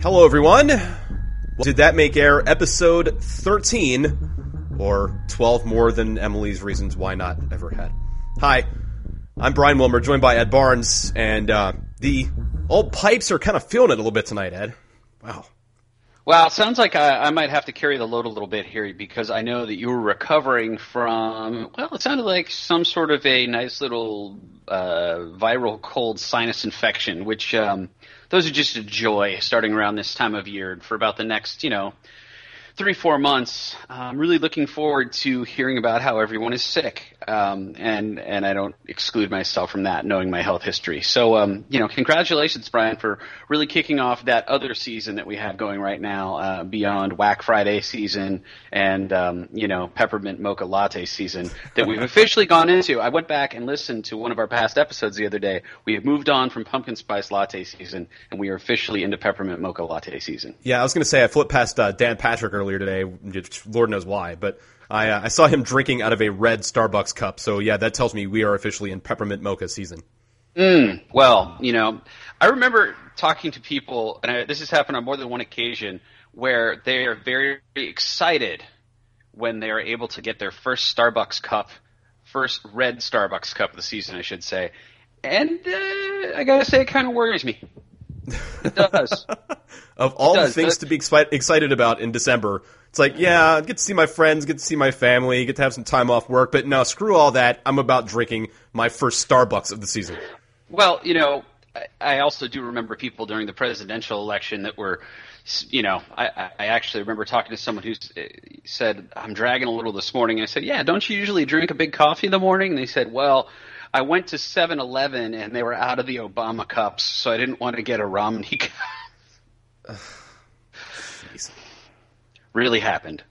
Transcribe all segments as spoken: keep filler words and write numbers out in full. Hello, everyone. Did That Make Air, episode thirteen, or twelve more than Emily's Reasons Why Not ever had. Hi, I'm Brian Wilmer, joined by Ed Barnes, and uh, the old pipes are kind of feeling it a little bit tonight, Ed. Wow. Well, it sounds like I, I might have to carry the load a little bit here, because I know that you were recovering from, well, it sounded like some sort of a nice little uh, viral cold sinus infection, which... Um, Those are just a joy starting around this time of year and for about the next, you know, three, four months. I'm really looking forward to hearing about how everyone is sick. Um, and, and I don't exclude myself from that, knowing my health history. So, um, you know, congratulations, Brian, for really kicking off that other season that we have going right now, uh, beyond Whack Friday season and, um, you know, peppermint mocha latte season that we've officially gone into. I went back and listened to one of our past episodes the other day. We have moved on from pumpkin spice latte season, and we are officially into peppermint mocha latte season. Yeah, I was going to say I flipped past uh, Dan Patrick earlier today, Lord knows why, but I, uh, I saw him drinking out of a red Starbucks cup, so yeah, that tells me we are officially in peppermint mocha season. Mm, well, you know, I remember talking to people, and I, this has happened on more than one occasion, where they are very excited when they are able to get their first Starbucks cup, first red Starbucks cup of the season, I should say, and uh, I gotta say, it kind of worries me. It does. Of all does. the things does. to be expi- excited about in December, it's like, yeah, I get to see my friends, get to see my family, get to have some time off work, but no, screw all that. I'm about drinking my first Starbucks of the season. Well, you know, I also do remember people during the presidential election that were, you know, I, I actually remember talking to someone who said, I'm dragging a little this morning. And I said, yeah, don't you usually drink a big coffee in the morning? And they said, well, I went to seven eleven and they were out of the Obama cups, so I didn't want to get a Romney cup. uh, really happened.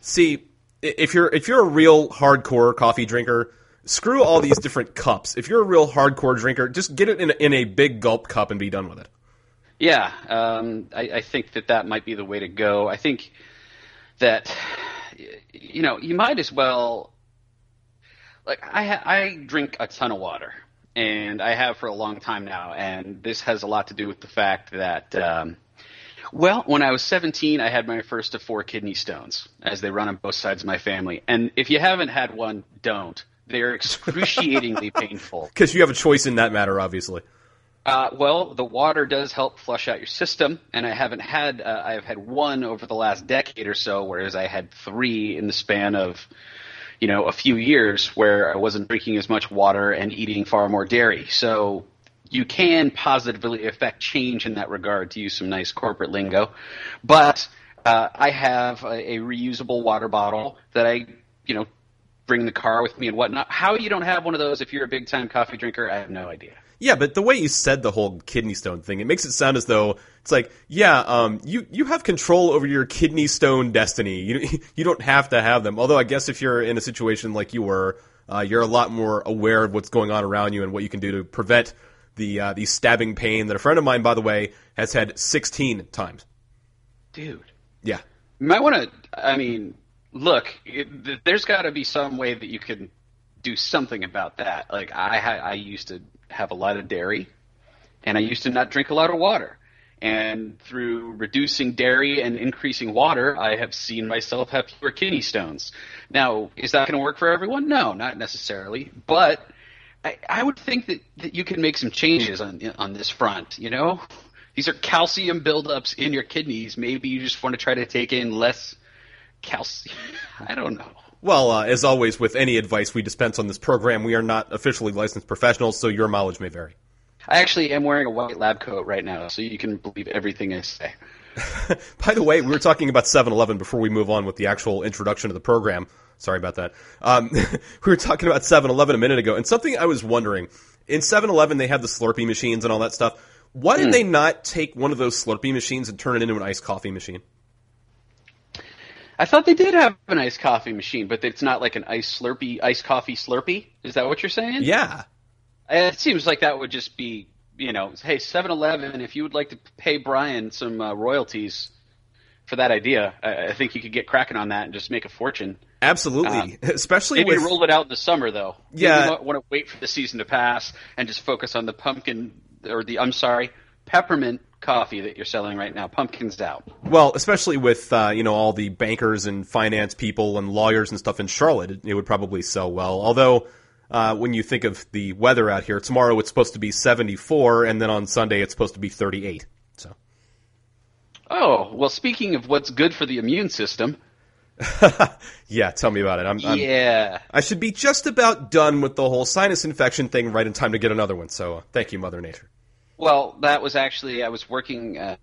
See, if you're if you're a real hardcore coffee drinker, screw all these different cups. If you're a real hardcore drinker, just get it in a, in a big gulp cup and be done with it. Yeah, um, I, I think that that might be the way to go. I think that, you know, you might as well. Like I, I drink a ton of water, and I have for a long time now, and this has a lot to do with the fact that, um, well, when I was seventeen, I had my first of four kidney stones, as they run on both sides of my family. And if you haven't had one, don't. They're excruciatingly painful. Because you have a choice in that matter, obviously. Uh, well, the water does help flush out your system, and I haven't had uh, – I've had one over the last decade or so, whereas I had three in the span of – you know, a few years where I wasn't drinking as much water and eating far more dairy. So you can positively affect change in that regard, to use some nice corporate lingo. But uh, I have a, a reusable water bottle that I, you know, bring in the car with me and whatnot. How you don't have one of those if you're a big-time coffee drinker, I have no idea. Yeah, but the way you said the whole kidney stone thing, it makes it sound as though it's like, yeah, um, you, you have control over your kidney stone destiny. You you don't have to have them. Although I guess if you're in a situation like you were, uh, you're a lot more aware of what's going on around you and what you can do to prevent the uh, the stabbing pain that a friend of mine, by the way, has had sixteen times. Dude. Yeah. You might want to, I mean, look, it, there's got to be some way that you can do something about that. Like I I used to have a lot of dairy, and I used to not drink a lot of water. And through reducing dairy and increasing water, I have seen myself have fewer kidney stones. Now, is that going to work for everyone? No, not necessarily. But I, I would think that, that you can make some changes on on this front, you know? These are calcium buildups in your kidneys. Maybe you just want to try to take in less calcium. I don't know. Well, uh, as always, with any advice we dispense on this program, we are not officially licensed professionals, so your mileage may vary. I actually am wearing a white lab coat right now, so you can believe everything I say. By the way, we were talking about seven eleven before we move on with the actual introduction of the program. Sorry about that. Um, we were talking about seven eleven a minute ago, and something I was wondering. In seven eleven, they have the Slurpee machines and all that stuff. Why did mm. they not take one of those Slurpee machines and turn it into an iced coffee machine? I thought they did have an iced coffee machine, but it's not like an iced Slurpee, iced coffee Slurpee. Is that what you're saying? Yeah. It seems like that would just be, you know, hey, seven eleven, if you would like to pay Brian some uh, royalties for that idea, I, I think you could get cracking on that and just make a fortune. Absolutely. Um, Especially maybe with... roll it out in the summer, though. Yeah. Maybe you want to wait for the season to pass and just focus on the pumpkin or the, I'm sorry, peppermint coffee that you're selling right now. Pumpkin's out. Well, especially with uh, you know, all the bankers and finance people and lawyers and stuff in Charlotte, it, it would probably sell well. Although uh, when you think of the weather out here, tomorrow it's supposed to be seventy-four, and then on Sunday it's supposed to be thirty-eight. So. Oh, well, speaking of what's good for the immune system. Yeah, tell me about it. I'm, I'm, yeah. I should be just about done with the whole sinus infection thing right in time to get another one. So uh, thank you, Mother Nature. Well, that was actually – I was working uh,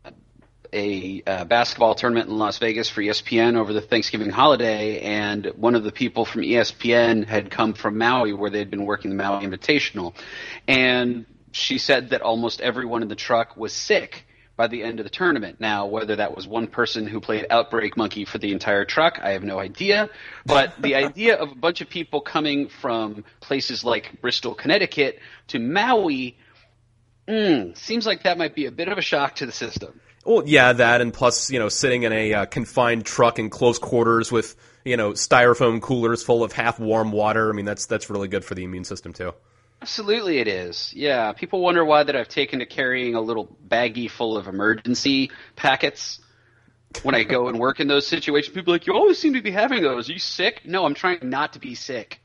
a uh, basketball tournament in Las Vegas for E S P N over the Thanksgiving holiday, and one of the people from E S P N had come from Maui where they had been working the Maui Invitational. And she said that almost everyone in the truck was sick by the end of the tournament. Now, whether that was one person who played Outbreak Monkey for the entire truck, I have no idea. But the idea of a bunch of people coming from places like Bristol, Connecticut to Maui – Mm, seems like that might be a bit of a shock to the system. Well, yeah, that, and plus, you know, sitting in a uh, confined truck in close quarters with, you know, styrofoam coolers full of half warm water. I mean, that's that's really good for the immune system too. Absolutely, it is. Yeah, people wonder why that I've taken to carrying a little baggie full of emergency packets when I go and work in those situations. People are like, you always seem to be having those. Are you sick? No, I'm trying not to be sick.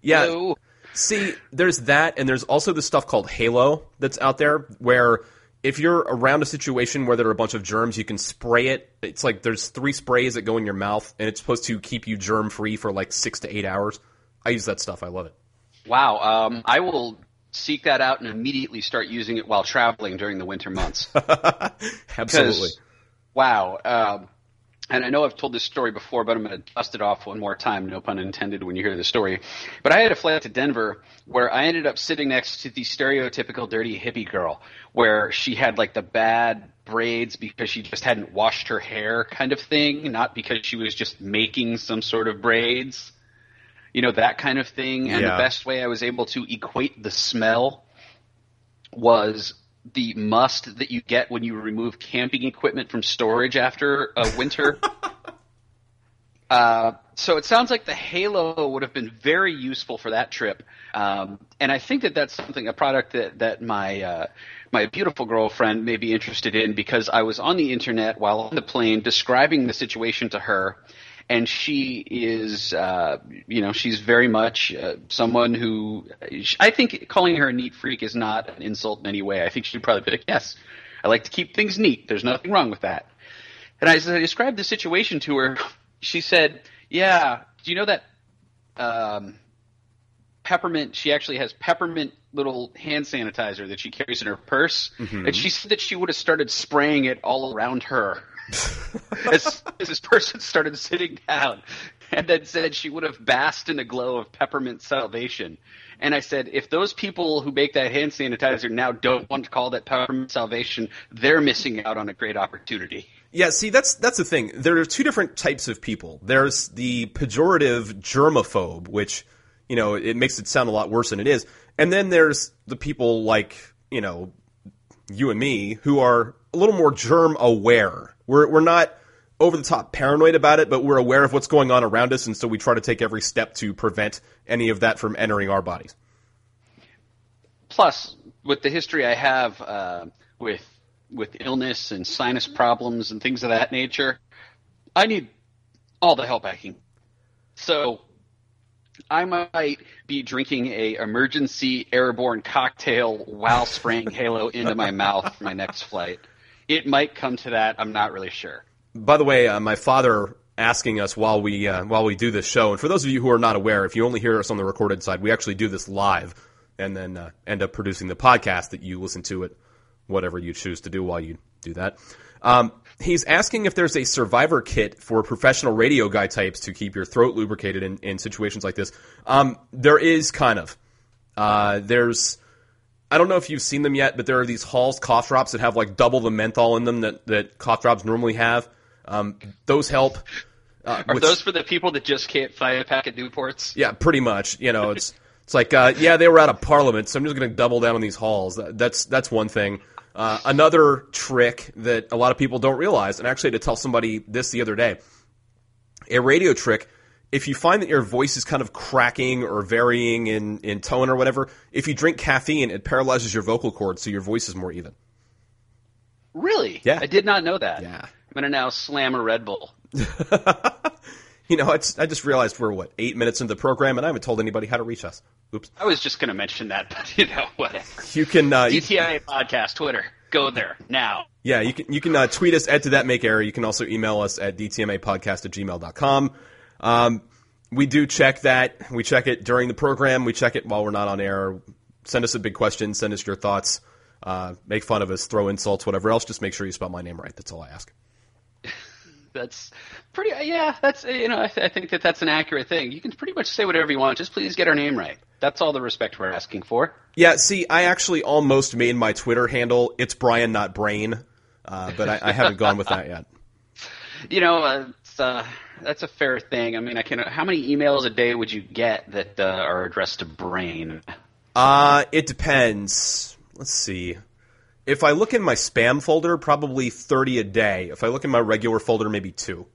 Yeah. No. See, there's that, and there's also this stuff called Halo that's out there where if you're around a situation where there are a bunch of germs, you can spray it. It's like there's three sprays that go in your mouth, and it's supposed to keep you germ-free for like six to eight hours. I use that stuff. I love it. Wow. Um, I will seek that out and immediately start using it while traveling during the winter months. Absolutely. Wow. Um, and I know I've told this story before, but I'm going to dust it off one more time, no pun intended when you hear the story. But I had a flight to Denver where I ended up sitting next to the stereotypical dirty hippie girl where she had like the bad braids because she just hadn't washed her hair kind of thing, not because she was just making some sort of braids, you know, that kind of thing. And yeah. The best way I was able to equate the smell was – the must that you get when you remove camping equipment from storage after a winter. uh, so it sounds like the Halo would have been very useful for that trip. Um, and I think that that's something, a product that, that my, uh, my beautiful girlfriend may be interested in, because I was on the internet while on the plane describing the situation to her. And she is, uh, you know, she's very much uh, someone who – I think calling her a neat freak is not an insult in any way. I think she'd probably be like, yes, I like to keep things neat. There's nothing wrong with that. And as I described the situation to her, she said, yeah, do you know that um, peppermint – she actually has peppermint little hand sanitizer that she carries in her purse. Mm-hmm. And she said that she would have started spraying it all around her. as, as this person started sitting down, and then said she would have basked in the glow of peppermint salvation. And I said, if those people who make that hand sanitizer now don't want to call that peppermint salvation, they're missing out on a great opportunity. Yeah, see, that's that's the thing. There are two different types of people. There's the pejorative germaphobe, which, you know, it makes it sound a lot worse than it is. And then there's the people like, you know, you and me, who are a little more germ aware. We're we're not over-the-top paranoid about it, but we're aware of what's going on around us, and so we try to take every step to prevent any of that from entering our bodies. Plus, with the history I have uh, with with illness and sinus problems and things of that nature, I need all the help I can. So I might be drinking a emergency airborne cocktail while spraying Halo into my mouth for my next flight. It might come to that. I'm not really sure. By the way, uh, my father asking us while we uh, while we do this show, and for those of you who are not aware, if you only hear us on the recorded side, we actually do this live and then uh, end up producing the podcast that you listen to it, whatever you choose to do while you do that. Um, he's asking if there's a survivor kit for professional radio guy types to keep your throat lubricated in, in situations like this. Um, there is kind of. Uh, there's... I don't know if you've seen them yet, but there are these Hall's cough drops that have like double the menthol in them that, that cough drops normally have. Um, those help. Uh, are which, those for the people that just can't find a pack of Newports? Yeah, pretty much. You know, it's it's like, uh, yeah, they were out of Parliament, so I'm just going to double down on these Halls. That's, that's one thing. Uh, another trick that a lot of people don't realize, and actually I had to tell somebody this the other day, a radio trick. If you find that your voice is kind of cracking or varying in, in tone or whatever, if you drink caffeine, it paralyzes your vocal cords so your voice is more even. Really? Yeah. I did not know that. Yeah. I'm going to now slam a Red Bull. You know, I just, I just realized we're, what, eight minutes into the program, and I haven't told anybody how to reach us. Oops. I was just going to mention that, but, you know, whatever. You can... Uh, D T I A you... Podcast, Twitter. Go there, now. Yeah, you can you can uh, tweet us at To That Make Error. You can also email us at d t m a podcast at gmail dot com. Um, we do check that. We check it during the program. We check it while we're not on air. Send us a big question. Send us your thoughts. Uh, make fun of us. Throw insults, whatever else. Just make sure you spell my name right. That's all I ask. That's pretty – yeah, that's – you know, I, th- I think that that's an accurate thing. You can pretty much say whatever you want. Just please get our name right. That's all the respect we're asking for. Yeah, see, I actually almost made my Twitter handle It's Brian, Not Brain, uh, but I, I haven't gone with that yet. You know, uh, it's, uh, that's a fair thing. I mean, I can. How many emails a day would you get that uh, are addressed to Brain? Uh, it depends. Let's see. If I look in my spam folder, probably thirty a day. If I look in my regular folder, maybe two.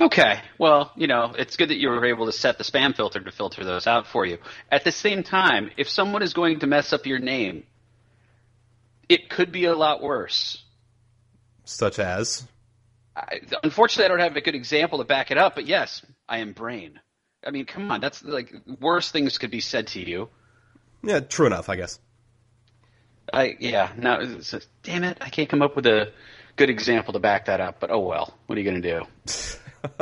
Okay. Well, you know, it's good that you were able to set the spam filter to filter those out for you. At the same time, if someone is going to mess up your name, it could be a lot worse. Such as? I, unfortunately, I don't have a good example to back it up, but yes, I am Brain. I mean, come on. That's like worse things could be said to you. Yeah, true enough, I guess. I yeah, now damn it, I can't come up with a good example to back that up, but oh well, what are you going to do?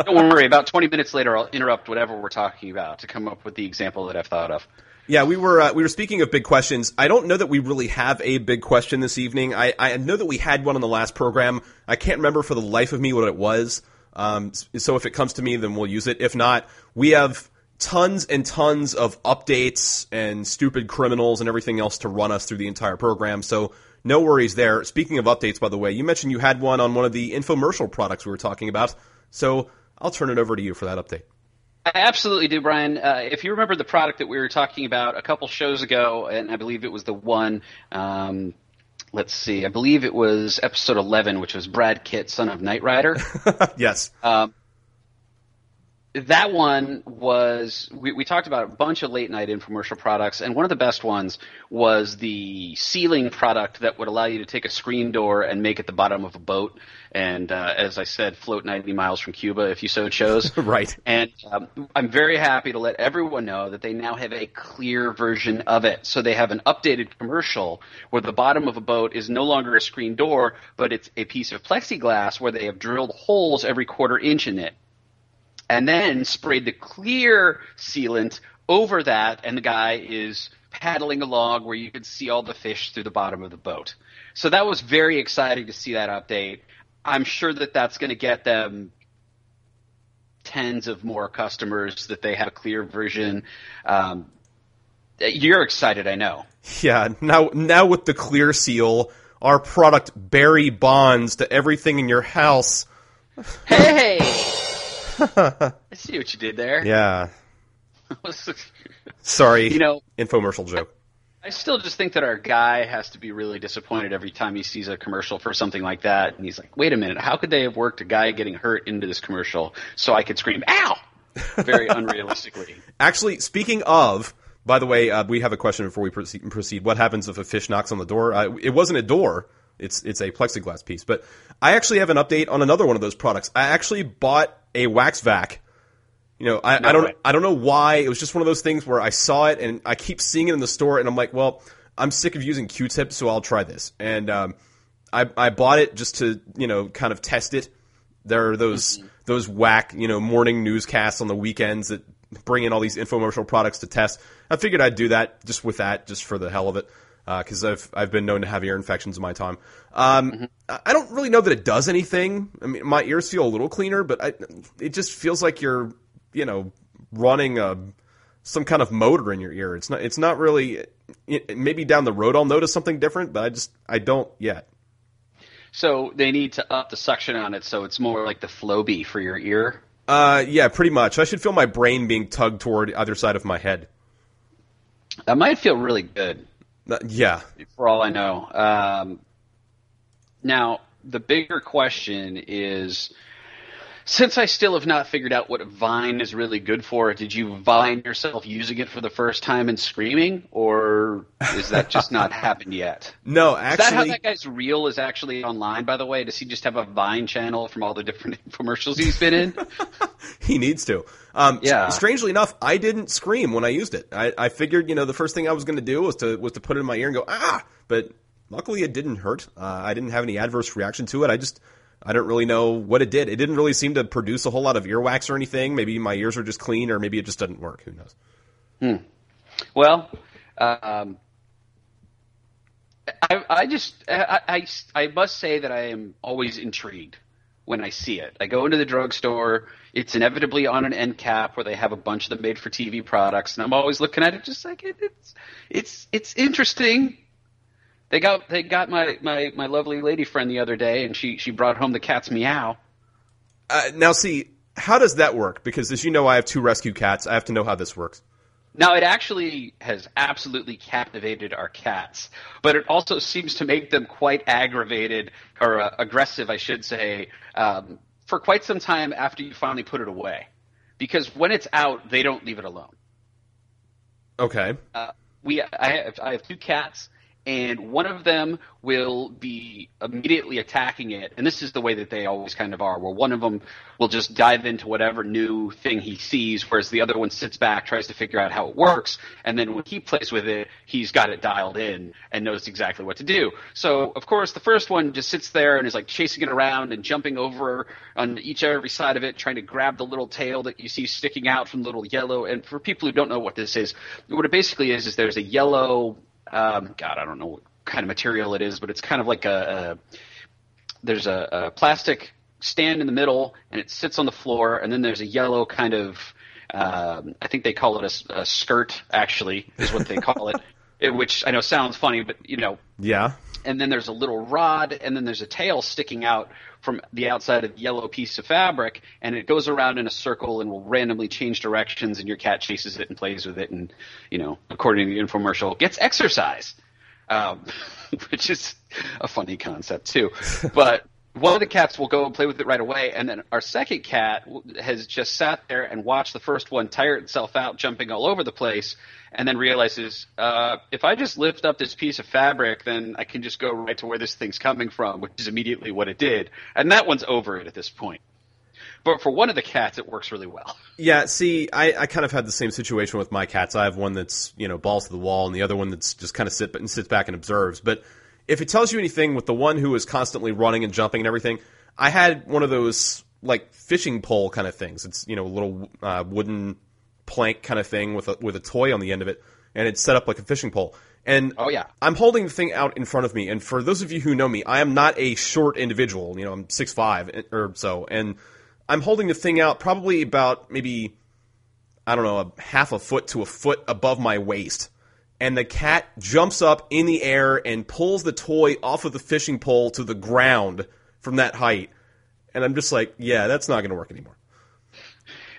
Don't worry, about twenty minutes later I'll interrupt whatever we're talking about to come up with the example that I've thought of. Yeah, we were uh, we were speaking of big questions. I don't know that we really have a big question this evening. I, I know that we had one on the last program. I can't remember for the life of me what it was. Um, so if it comes to me, then we'll use it. If not, we have tons and tons of updates and stupid criminals and everything else to run us through the entire program, so no worries there. Speaking of updates, by the way, you mentioned you had one on one of the infomercial products we were talking about, so I'll turn it over to you for that update. I absolutely do, Brian. Uh, if you remember the product that we were talking about a couple shows ago, and I believe it was the one um, – let's see. I believe it was episode eleven, which was Brad Kitt, son of Knight Rider. Yes. Um, That one was – we we talked about a bunch of late-night infomercial products, and one of the best ones was the ceiling product that would allow you to take a screen door and make it the bottom of a boat and, uh, as I said, float ninety miles from Cuba if you so chose. Right. And um, I'm very happy to let everyone know that they now have a clear version of it. So they have an updated commercial where the bottom of a boat is no longer a screen door, but it's a piece of plexiglass where they have drilled holes every quarter inch in it. And then sprayed the clear sealant over that, and the guy is paddling along where you could see all the fish through the bottom of the boat. So that was very exciting to see that update. I'm sure that that's going to get them tens of more customers that they have a clear version. Um, you're excited, I know. Yeah. Now, now with the clear seal, our product Barry bonds to everything in your house. Hey. I see what you did there. Yeah. Sorry. You know, infomercial joke. I still just think that our guy has to be really disappointed every time he sees a commercial for something like that. And he's like, wait a minute. How could they have worked a guy getting hurt into this commercial so I could scream, ow, very unrealistically? Actually, speaking of, by the way, uh, we have a question before we proceed. What happens if a fish knocks on the door? Uh, it wasn't a door. It's it's a plexiglass piece. But I actually have an update on another one of those products. I actually bought a wax vac. You know, I, no I don't way. I don't know why. It was just one of those things where I saw it and I keep seeing it in the store and I'm like, well, I'm sick of using Q-tips, so I'll try this. And um, I I bought it just to, you know, kind of test it. There are those mm-hmm. those whack, you know, morning newscasts on the weekends that bring in all these infomercial products to test. I figured I'd do that just with that, just for the hell of it. Because uh, I've I've been known to have ear infections in my time. Um, mm-hmm. I don't really know that it does anything. I mean, my ears feel a little cleaner, but I, it just feels like you're, you know, running a, some kind of motor in your ear. It's not. It's not really. It, maybe down the road I'll notice something different, but I just I don't yet. So they need to up the suction on it, so it's more like the Flowbee for your ear. Uh, yeah, pretty much. I should feel my brain being tugged toward either side of my head. That might feel really good. Uh, yeah. For all I know. Um, now, the bigger question is Since I still have not figured out what Vine is really good for, did you Vine yourself using it for the first time and screaming, or is that just not happened yet? No, actually. Is that how that guy's reel is actually online, by the way? Does he just have a Vine channel from all the different commercials he's been in? He needs to. Um, yeah. Strangely enough, I didn't scream when I used it. I, I figured, you know, the first thing I was going to do was to was to put it in my ear and go, ah, but luckily it didn't hurt. Uh, I didn't have any adverse reaction to it. I just... I don't really know what it did. It didn't really seem to produce a whole lot of earwax or anything. Maybe my ears are just clean, or maybe it just doesn't work. Who knows? Hmm. Well, um, I, I just I, I, I must say that I am always intrigued when I see it. I go into the drugstore. It's inevitably on an end cap where they have a bunch of the made-for-T V products, and I'm always looking at it just like it, it's it's it's interesting. They got they got my, my, my lovely lady friend the other day, and she, she brought home the cat's meow. Uh, now, see, how does that work? Because as you know, I have two rescue cats. I have to know how this works. Now, it actually has absolutely captivated our cats, but it also seems to make them quite aggravated or uh, aggressive, I should say, um, for quite some time after you finally put it away. Because when it's out, they don't leave it alone. Okay. Uh, we I have, I have two cats. And one of them will be immediately attacking it. And this is the way that they always kind of are, where one of them will just dive into whatever new thing he sees, whereas the other one sits back, tries to figure out how it works. And then when he plays with it, he's got it dialed in and knows exactly what to do. So, of course, the first one just sits there and is like chasing it around and jumping over on each or every side of it, trying to grab the little tail that you see sticking out from the little yellow. And for people who don't know what this is, what it basically is is there's a yellow... Um, God, I don't know what kind of material it is, but it's kind of like a, a – there's a, a plastic stand in the middle, and it sits on the floor, and then there's a yellow kind of um, – I think they call it a, a skirt, actually, is what they call it, it, which I know sounds funny, but, you know. Yeah. And then there's a little rod, and then there's a tail sticking out from the outside of the yellow piece of fabric, and it goes around in a circle and will randomly change directions, and your cat chases it and plays with it and, you know, according to the infomercial, gets exercise, um, which is a funny concept too. But one of the cats will go and play with it right away, and then our second cat has just sat there and watched the first one tire itself out, jumping all over the place, and then realizes, uh, if I just lift up this piece of fabric, then I can just go right to where this thing's coming from, which is immediately what it did. And that one's over it at this point. But for one of the cats, it works really well. Yeah, see, I, I kind of had the same situation with my cats. I have one that's, you know, balls to the wall, and the other one that's just kind of sit and sits back and observes. But if it tells you anything with the one who is constantly running and jumping and everything, I had one of those, like, fishing pole kind of things. It's, you know, a little uh, wooden... plank kind of thing with a, with a toy on the end of it, and it's set up like a fishing pole. And oh yeah, I'm holding the thing out in front of me. And for those of you who know me, I am not a short individual. You know, I'm six five or so, and I'm holding the thing out probably about maybe I don't know a half a foot to a foot above my waist. And the cat jumps up in the air and pulls the toy off of the fishing pole to the ground from that height. And I'm just like, yeah, that's not going to work anymore.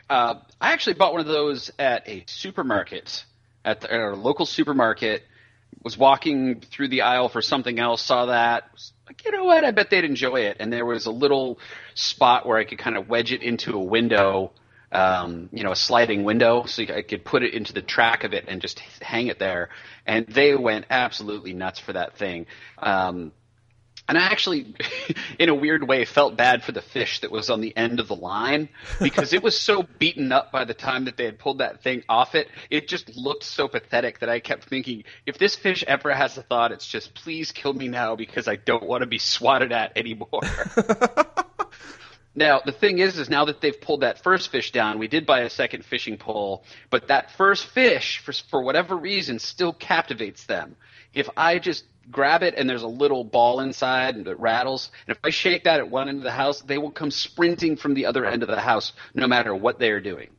Uh, I actually bought one of those at a supermarket, at, the, at our local supermarket, was walking through the aisle for something else, saw that, was like, you know what, I bet they'd enjoy it. And there was a little spot where I could kind of wedge it into a window, um, you know, a sliding window, so I could put it into the track of it and just hang it there. And they went absolutely nuts for that thing. Um, And I actually, in a weird way, felt bad for the fish that was on the end of the line because it was so beaten up by the time that they had pulled that thing off it. It just looked so pathetic that I kept thinking, if this fish ever has a thought, it's just please kill me now because I don't want to be swatted at anymore. Now, the thing is, is now that they've pulled that first fish down, we did buy a second fishing pole, but that first fish, for, for whatever reason, still captivates them. If I just grab it and there's a little ball inside and it rattles, and if I shake that at one end of the house, they will come sprinting from the other end of the house no matter what they are doing.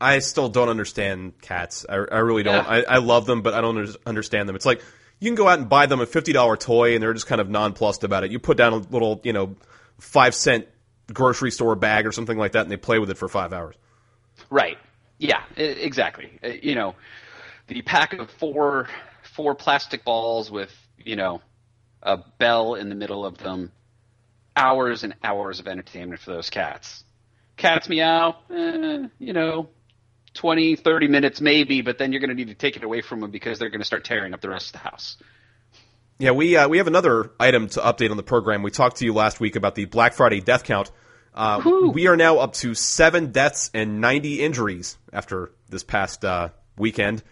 I still don't understand cats. I, I really don't. Yeah. I, I love them, but I don't understand them. It's like you can go out and buy them a fifty dollar toy and they're just kind of nonplussed about it. You put down a little, you know, five cent grocery store bag or something like that and they play with it for five hours. Right. Yeah, exactly. You know, the pack of four... four plastic balls with, you know, a bell in the middle of them. Hours and hours of entertainment for those cats. Cat's meow, eh, you know, twenty, thirty minutes maybe, but then you're going to need to take it away from them because they're going to start tearing up the rest of the house. Yeah, we uh, we have another item to update on the program. We talked to you last week about the Black Friday death count. Uh, we are now up to seven deaths and ninety injuries after this past uh, weekend.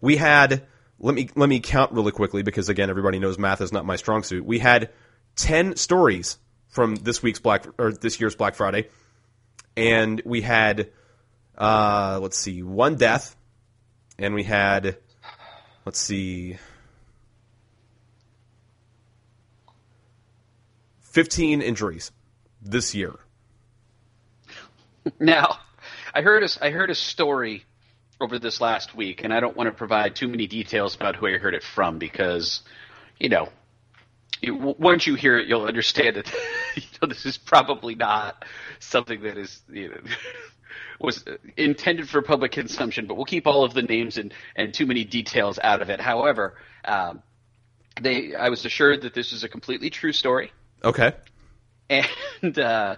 We had, let me let me count really quickly because, again, everybody knows math is not my strong suit. We had ten stories from this week's Black or this year's Black Friday, and we had uh, let's see, one death, and we had let's see. fifteen injuries this year. Now, I heard a, I heard a story over this last week, and I don't want to provide too many details about who I heard it from because, you know, you, once you hear it, you'll understand that you know, this is probably not something that is you know, was intended for public consumption, but we'll keep all of the names and, and too many details out of it. However, um, they I was assured that this is a completely true story. Okay. And uh,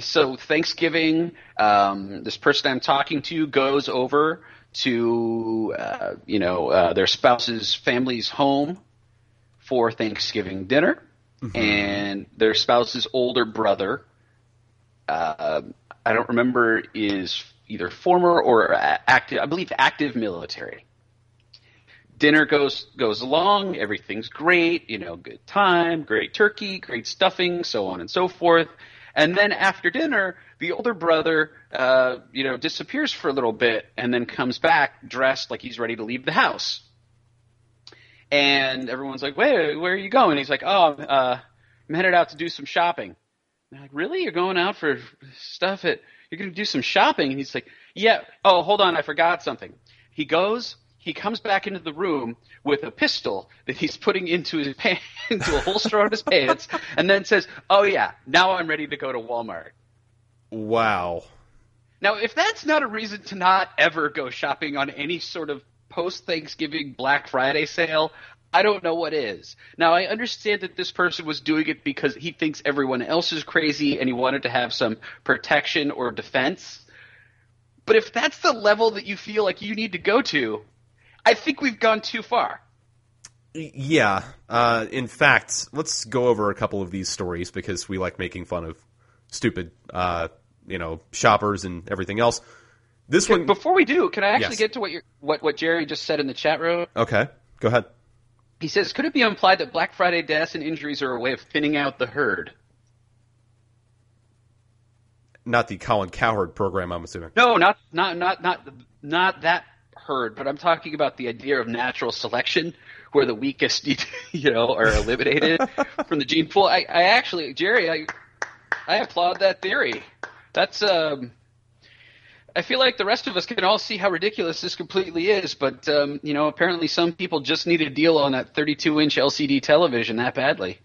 so Thanksgiving, um, this person I'm talking to goes over to, uh, you know, uh, their spouse's family's home for Thanksgiving dinner. Mm-hmm. And their spouse's older brother, uh, I don't remember, is either former or active, I believe active military. Dinner goes goes along, everything's great, you know, good time, great turkey, great stuffing, so on and so forth. And then after dinner, the older brother, uh, you know, disappears for a little bit and then comes back dressed like he's ready to leave the house. And everyone's like, wait, where are you going? And he's like, oh, uh, I'm headed out to do some shopping. And they're like, really? You're going out for stuff? At, you're going to do some shopping? And he's like, yeah, oh, hold on, I forgot something. He goes... He comes back into the room with a pistol that he's putting into his pants, into a holster on his pants, and then says, oh, yeah, now I'm ready to go to Walmart. Wow. Now, if that's not a reason to not ever go shopping on any sort of post-Thanksgiving Black Friday sale, I don't know what is. Now, I understand that this person was doing it because he thinks everyone else is crazy and he wanted to have some protection or defense. But if that's the level that you feel like you need to go to, I think we've gone too far. Yeah. Uh, in fact, let's go over a couple of these stories because we like making fun of stupid, uh, you know, shoppers and everything else. This can, one before we do, can I actually yes. get to what you what what Jerry just said in the chat room? Okay, go ahead. He says, "Could it be implied that Black Friday deaths and injuries are a way of thinning out the herd?" Not the Colin Cowherd program, I'm assuming. No, not not not not not that. Heard, but I'm talking about the idea of natural selection where the weakest, you know, are eliminated from the gene pool. I, I actually, Jerry, I, I applaud that theory. That's, um, I feel like the rest of us can all see how ridiculous this completely is, but, um, you know, apparently some people just need a deal on that thirty-two inch L C D television that badly.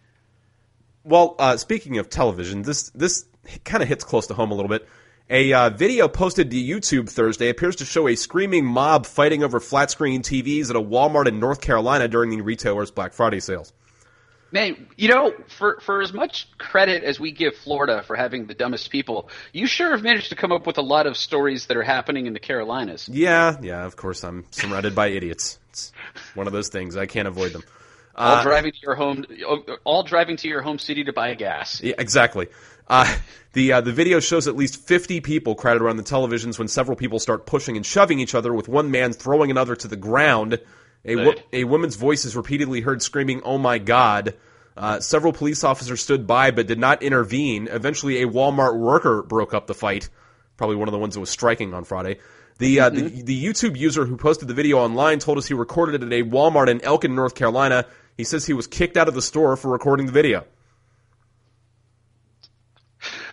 Well, uh, speaking of television, this, this kind of hits close to home a little bit. A uh, video posted to YouTube Thursday appears to show a screaming mob fighting over flat-screen T Vs at a Walmart in North Carolina during the retailer's Black Friday sales. Man, you know, for, for as much credit as we give Florida for having the dumbest people, you sure have managed to come up with a lot of stories that are happening in the Carolinas. Yeah, yeah, of course. I'm surrounded by idiots. It's one of those things. I can't avoid them. All uh, driving to your home, all driving to your home city to buy gas. Yeah, exactly. Uh, the uh, the video shows at least fifty people crowded around the televisions when several people start pushing and shoving each other, with one man throwing another to the ground. A wo- a woman's voice is repeatedly heard screaming, "Oh my God!" Uh, several police officers stood by but did not intervene. Eventually, a Walmart worker broke up the fight. Probably one of the ones that was striking on Friday. The, uh, mm-hmm. the the YouTube user who posted the video online told us he recorded it at a Walmart in Elkin, North Carolina. He says he was kicked out of the store for recording the video.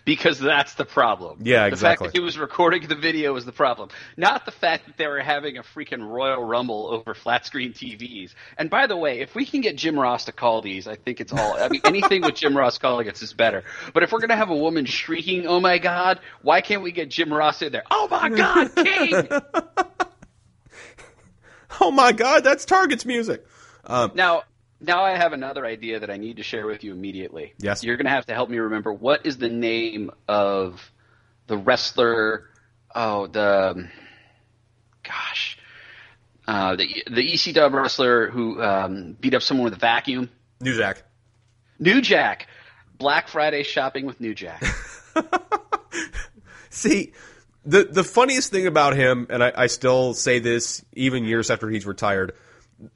Because that's the problem. Yeah, exactly. The fact that he was recording the video is the problem. Not the fact that they were having a freaking Royal Rumble over flat-screen T Vs. And by the way, if we can get Jim Ross to call these, I think it's all – I mean, anything with Jim Ross calling it is better. But if we're going to have a woman shrieking, oh, my God, why can't we get Jim Ross in there? Oh, my God, King! Oh, my God, that's Target's music. Um, now – Now I have another idea that I need to share with you immediately. Yes. You're going to have to help me remember what is the name of the wrestler. Oh, the gosh, uh, the the E C W wrestler who um, beat up someone with a vacuum. New Jack. New Jack. Black Friday shopping with New Jack. See, the the funniest thing about him, and I, I still say this even years after he's retired.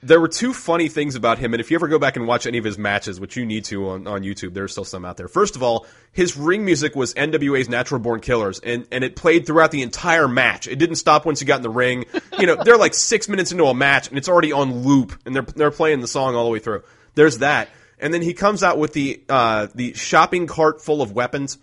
There were two funny things about him, and if you ever go back and watch any of his matches, which you need to on, on YouTube, there's still some out there. First of all, his ring music was N W A's Natural Born Killers, and, and it played throughout the entire match. It didn't stop once you got in the ring. You know, they're like six minutes into a match, and it's already on loop, and they're they're playing the song all the way through. There's that. And then he comes out with the uh, the shopping cart full of weapons.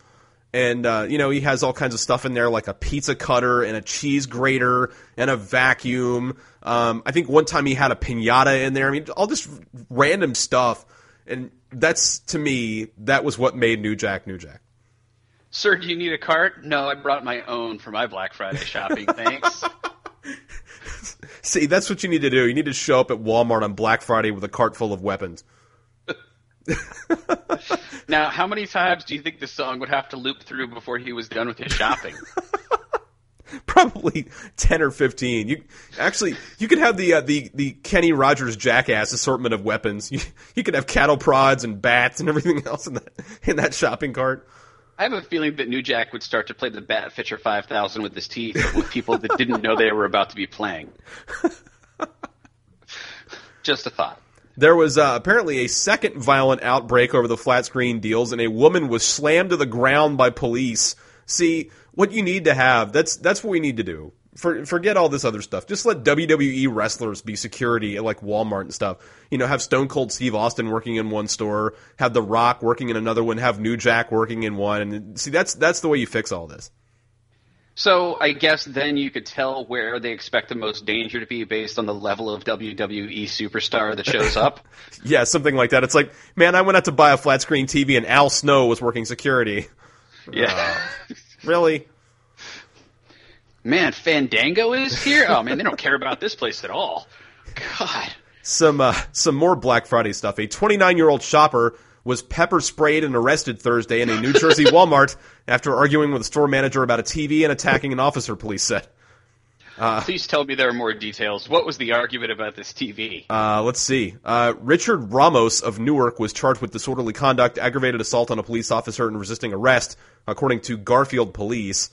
And, uh, you know, he has all kinds of stuff in there, like a pizza cutter and a cheese grater and a vacuum. Um, I think one time he had a piñata in there. I mean, all this random stuff. And that's, to me, that was what made New Jack New Jack. Sir, do you need a cart? No, I brought my own for my Black Friday shopping. Thanks. See, that's what you need to do. You need to show up at Walmart on Black Friday with a cart full of weapons. Now, how many times do you think this song would have to loop through before he was done with his shopping? Probably ten or fifteen. You actually, you could have the uh, the the Kenny Rogers Jackass assortment of weapons. You, you could have cattle prods and bats and everything else in that in that shopping cart. I have a feeling that New Jack would start to play the Batfisher Five Thousand with his teeth with people that didn't know they were about to be playing. Just a thought. There was uh, apparently a second violent outbreak over the flat screen deals, and a woman was slammed to the ground by police. See, what you need to have, that's that's what we need to do. For, forget all this other stuff. Just let W W E wrestlers be security at like Walmart and stuff. You know, have Stone Cold Steve Austin working in one store, have The Rock working in another one, have New Jack working in one. And see, that's that's the way you fix all this. So I guess then you could tell where they expect the most danger to be based on the level of W W E superstar that shows up. Yeah, something like that. It's like, man, I went out to buy a flat screen T V and Al Snow was working security. Yeah. Uh, really? Man, Fandango is here? Oh, man, they don't care about this place at all. God. Some, uh, some more Black Friday stuff. A twenty-nine-year-old shopper was pepper sprayed and arrested Thursday in a New Jersey Walmart after arguing with a store manager about a T V and attacking an officer, police said. Uh, Please tell me there are more details. What was the argument about this T V? Uh, let's see. Uh, Richard Ramos of Newark was charged with disorderly conduct, aggravated assault on a police officer, and resisting arrest, according to Garfield Police.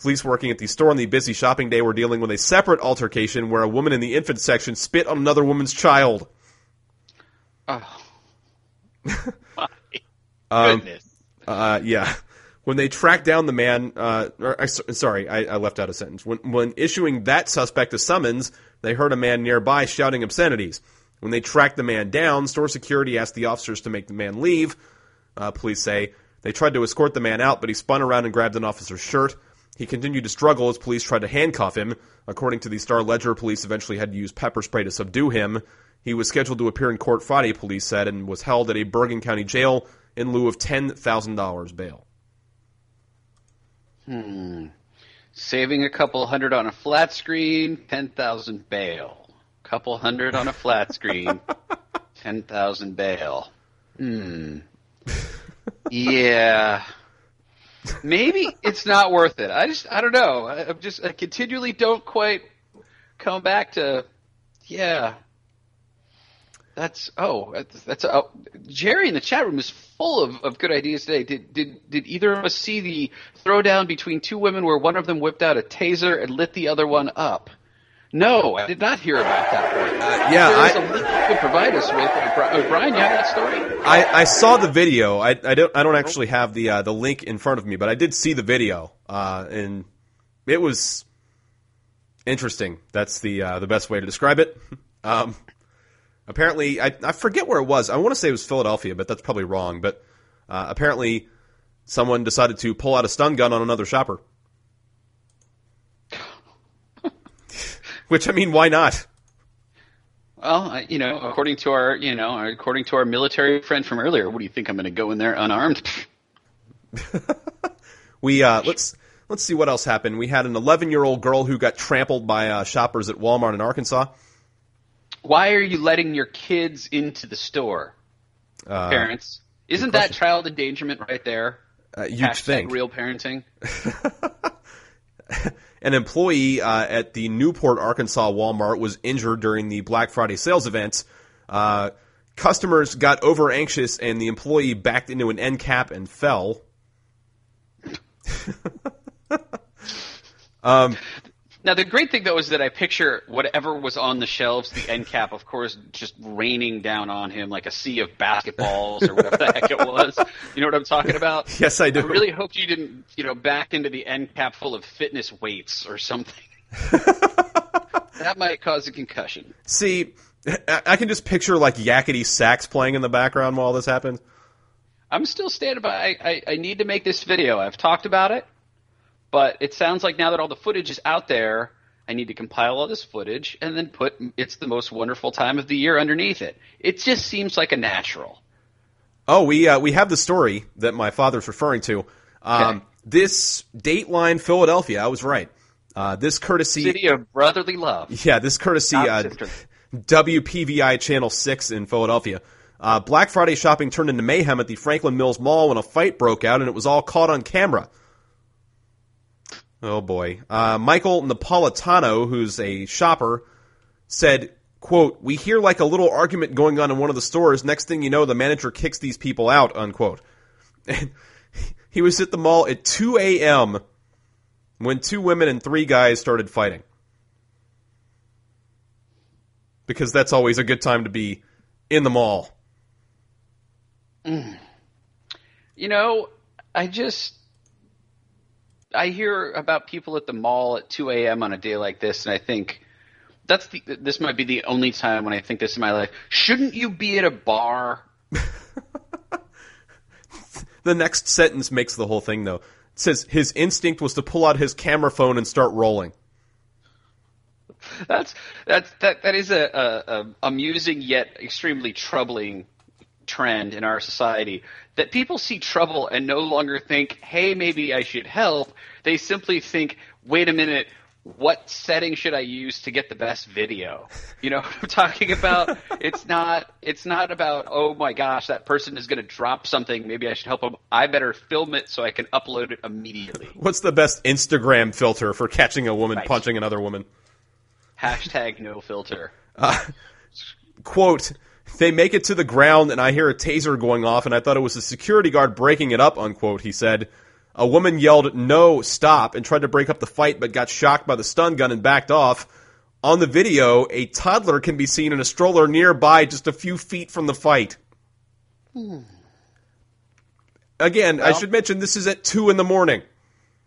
Police working at the store on the busy shopping day were dealing with a separate altercation where a woman in the infant section spit on another woman's child. Oh. My goodness. Um, uh, yeah. When they tracked down the man, uh, or, I, sorry, I, I left out a sentence. When, when issuing that suspect a summons, they heard a man nearby shouting obscenities. When they tracked the man down, store security asked the officers to make the man leave. Uh, police say they tried to escort the man out, but he spun around and grabbed an officer's shirt. He continued to struggle as police tried to handcuff him. According to the Star-Ledger, police eventually had to use pepper spray to subdue him. He was scheduled to appear in court Friday, police said, and was held at a Bergen County jail in lieu of ten thousand dollars bail. Hmm. Saving a couple hundred on a flat screen, ten thousand bail. Couple hundred on a flat screen, ten thousand bail. Hmm. Yeah. Maybe it's not worth it. I just, I don't know. I, I'm just, I continually don't quite come back to, yeah. That's oh, that's oh. Jerry in the chat room is full of, of good ideas today. Did did did either of us see the throwdown between two women where one of them whipped out a taser and lit the other one up? No, I did not hear about that one. Uh, yeah, there I, is a link you could provide us with. Oh, Brian, you have that story? I, I saw the video. I I don't I don't actually have the uh, the link in front of me, but I did see the video, uh, and it was interesting. That's the uh, the best way to describe it. Um, Apparently, I, I forget where it was. I want to say it was Philadelphia, but that's probably wrong. But uh, apparently, someone decided to pull out a stun gun on another shopper. Which, I mean, why not? Well, you know, according to our, you know, according to our military friend from earlier, what do you think? I'm going to go in there unarmed? we uh, let's let's see what else happened. We had an eleven-year-old girl who got trampled by uh, shoppers at Walmart in Arkansas. Why are you letting your kids into the store, uh, parents? Isn't that child endangerment right there? Uh, you'd Hashtag think. Real parenting. An employee uh, at the Newport, Arkansas Walmart was injured during the Black Friday sales event. Uh, customers got over anxious and the employee backed into an end cap and fell. um, now, the great thing, though, is that I picture whatever was on the shelves, the end cap, of course, just raining down on him like a sea of basketballs or whatever the heck it was. You know what I'm talking about? Yes, I do. I really hope you didn't, you know, back into the end cap full of fitness weights or something. That might cause a concussion. See, I can just picture, like, yakety sax playing in the background while this happens. I'm still standing by. I, I, I need to make this video. I've talked about it, but it sounds like now that all the footage is out there, I need to compile all this footage and then put "It's the Most Wonderful Time of the Year" underneath it. It just seems like a natural. Oh, we uh, we have the story that my father's referring to. Um, okay. This Dateline Philadelphia, I was right. Uh, this courtesy City of Brotherly Love. Yeah, this courtesy uh, W P V I Channel six in Philadelphia. Uh, Black Friday shopping turned into mayhem at the Franklin Mills Mall when a fight broke out, and it was all caught on camera. Oh, boy. Uh, Michael Napolitano, who's a shopper, said, quote, "We hear like a little argument going on in one of the stores. Next thing you know, the manager kicks these people out," unquote. And he was at the mall at two a.m. when two women and three guys started fighting. Because that's always a good time to be in the mall. You know, I just I hear about people at the mall at two a.m. on a day like this, and I think that's the this might be the only time when I think this in my life. Shouldn't you be at a bar? The next sentence makes the whole thing, though. It says his instinct was to pull out his camera phone and start rolling. That's that's that that is a, a, a amusing yet extremely troubling trend in our society, that people see trouble and no longer think, hey, maybe I should help. They simply think, wait a minute, what setting should I use to get the best video? You know what I'm talking about? It's not it's not about, oh my gosh, that person is going to drop something, maybe I should help them. I better film it so I can upload it immediately. What's the best Instagram filter for catching a woman right. punching another woman? Hashtag no filter. Uh, quote, "They make it to the ground and I hear a taser going off and I thought it was a security guard breaking it up," unquote, he said. A woman yelled, "No, stop," and tried to break up the fight but got shocked by the stun gun and backed off. On the video, a toddler can be seen in a stroller nearby just a few feet from the fight. Hmm. Again, well, I should mention this is at two in the morning.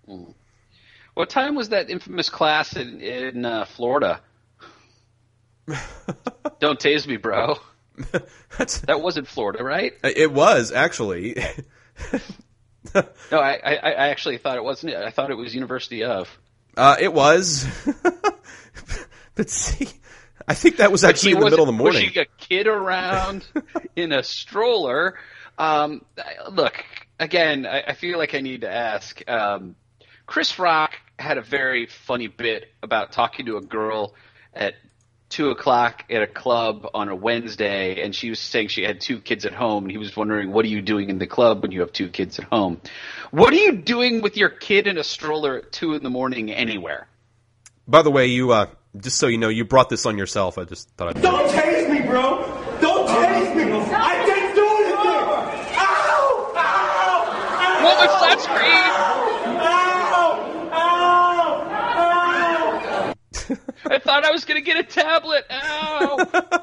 Hmm. What time was that infamous class in, in uh, Florida? Don't tase me, bro. That's, that wasn't Florida, right? It was, actually. no, I, I, I actually thought it wasn't. I thought it was University of. Uh, it was. But see, I think that was actually in the middle of the morning. Pushing a kid around in a stroller. Um, look, again, I, I feel like I need to ask. Um, Chris Rock had a very funny bit about talking to a girl at two o'clock at a club on a Wednesday, and she was saying she had two kids at home, and he was wondering, what are you doing in the club when you have two kids at home? What are you doing with your kid in a stroller at two in the morning anywhere? By the way, you uh, just so you know, you brought this on yourself. I just thought I'd... Don't tase me, bro! Don't tase me! I didn't do anything! Ow! Ow! Ow! What was that scream? I thought I was going to get a tablet. Ow!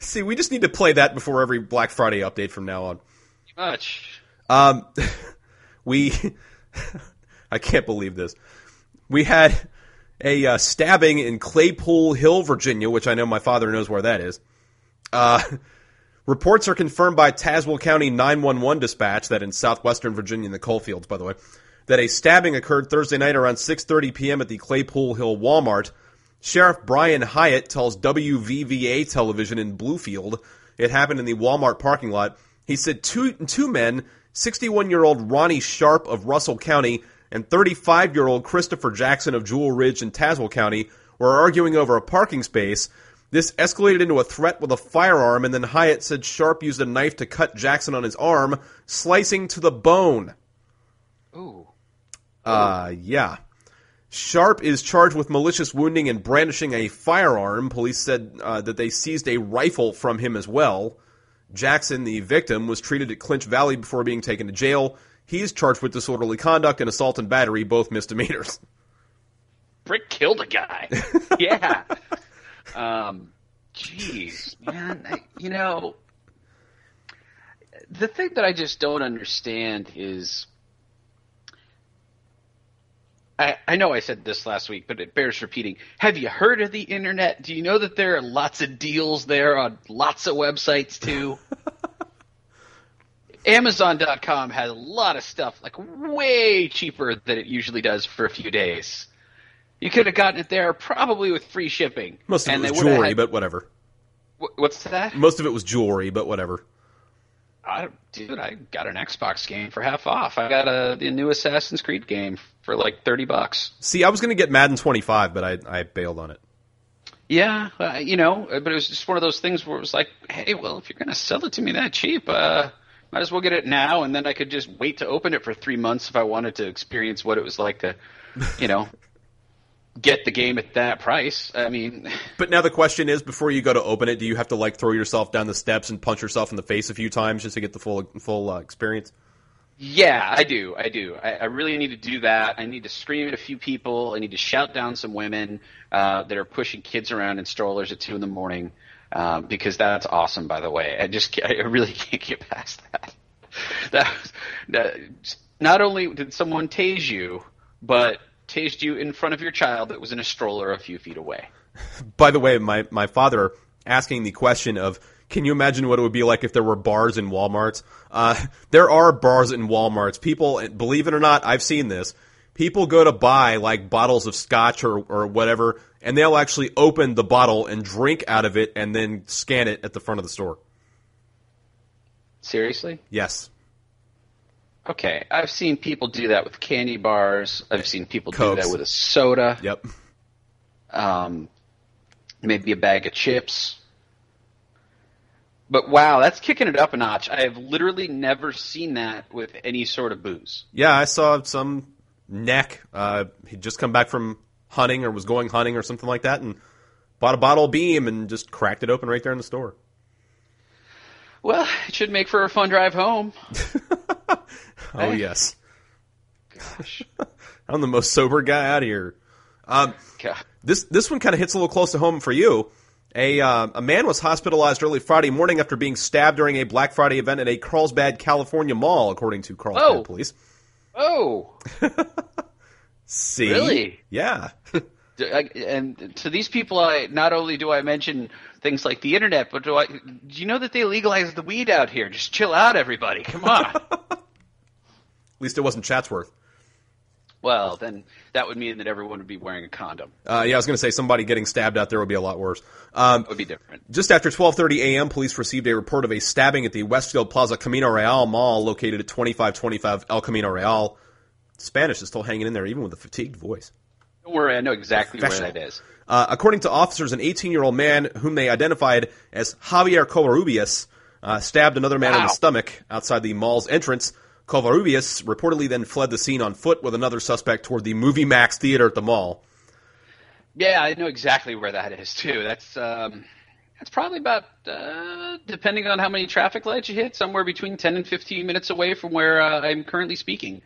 See, we just need to play that before every Black Friday update from now on. Pretty much. Um, we... I can't believe this. We had a uh, stabbing in Claypool Hill, Virginia, which I know my father knows where that is. Uh, reports are confirmed by Tazewell County nine one one dispatch, that in southwestern Virginia in the coalfields, by the way, that a stabbing occurred Thursday night around six thirty p.m. at the Claypool Hill Walmart. Sheriff Brian Hyatt tells W V V A television in Bluefield it happened in the Walmart parking lot. He said two, two men, sixty-one-year-old Ronnie Sharp of Russell County and thirty-five-year-old Christopher Jackson of Jewel Ridge in Tazewell County, were arguing over a parking space. This escalated into a threat with a firearm, and then Hyatt said Sharp used a knife to cut Jackson on his arm, slicing to the bone. Ooh. Uh, yeah. Sharp is charged with malicious wounding and brandishing a firearm. Police said uh, that they seized a rifle from him as well. Jackson, the victim, was treated at Clinch Valley before being taken to jail. He is charged with disorderly conduct and assault and battery, both misdemeanors. Brick killed a guy. Yeah. um, geez, man. I, you know, the thing that I just don't understand is – I, I know I said this last week, but it bears repeating. Have you heard of the internet? Do you know that there are lots of deals there on lots of websites, too? Amazon dot com has a lot of stuff, like way cheaper than it usually does for a few days. You could have gotten it there probably with free shipping. Most of and it was jewelry, had... but whatever. W- what's that? Most of it was jewelry, but whatever. I, dude, I got an Xbox game for half off. I got a, a new Assassin's Creed game for like thirty bucks. See, I was going to get Madden twenty-five, but I, I bailed on it. Yeah, uh, you know, but it was just one of those things where it was like, hey, well, if you're going to sell it to me that cheap, uh, might as well get it now, and then I could just wait to open it for three months if I wanted to experience what it was like to, you know, get the game at that price. I mean... But now the question is, before you go to open it, do you have to, like, throw yourself down the steps and punch yourself in the face a few times just to get the full full uh, experience? Yeah, I do. I do. I, I really need to do that. I need to scream at a few people. I need to shout down some women uh, that are pushing kids around in strollers at two in the morning, um, because that's awesome, by the way. I just – I really can't get past that. that, was, that not only did someone tase you, but – tased you in front of your child that was in a stroller a few feet away. By the way, my, my father asking the question of, can you imagine what it would be like if there were bars in Walmarts? Uh, there are bars in Walmarts. People, believe it or not, I've seen this. People go to buy like bottles of scotch or, or whatever, and they'll actually open the bottle and drink out of it and then scan it at the front of the store. Seriously? Yes. Okay, I've seen people do that with candy bars. I've seen people Cokes. do that with a soda. Yep. Um, maybe a bag of chips. But wow, that's kicking it up a notch. I have literally never seen that with any sort of booze. Yeah, I saw some neck. Uh, he'd just come back from hunting or was going hunting or something like that and bought a bottle of Beam and just cracked it open right there in the store. Well, it should make for a fun drive home. Oh, yes. Gosh. I'm the most sober guy out of here. Um, this this one kind of hits a little close to home for you. A, uh, a man was hospitalized early Friday morning after being stabbed during a Black Friday event at a Carlsbad, California mall, according to Carlsbad oh. police. Oh. See? Really? Yeah. And to these people, I not only do I mention things like the internet, but do I? Do you know that they legalized the weed out here? Just chill out, everybody. Come on. At least it wasn't Chatsworth. Well, then that would mean that everyone would be wearing a condom. Uh, yeah, I was going to say somebody getting stabbed out there would be a lot worse. Um, it would be different. Just after twelve thirty a.m., police received a report of a stabbing at the Westfield Plaza Camino Real Mall located at twenty-five twenty-five El Camino Real. Spanish is still hanging in there, even with a fatigued voice. Don't worry, I know exactly where that is. Uh, according to officers, an eighteen-year-old man whom they identified as Javier Covarrubias uh, stabbed another man wow. in the stomach outside the mall's entrance. Covarrubias reportedly then fled the scene on foot with another suspect toward the Movie Max Theater at the mall. Yeah, I know exactly where that is, too. That's um, that's probably about, uh, depending on how many traffic lights you hit, somewhere between ten and fifteen minutes away from where uh, I'm currently speaking.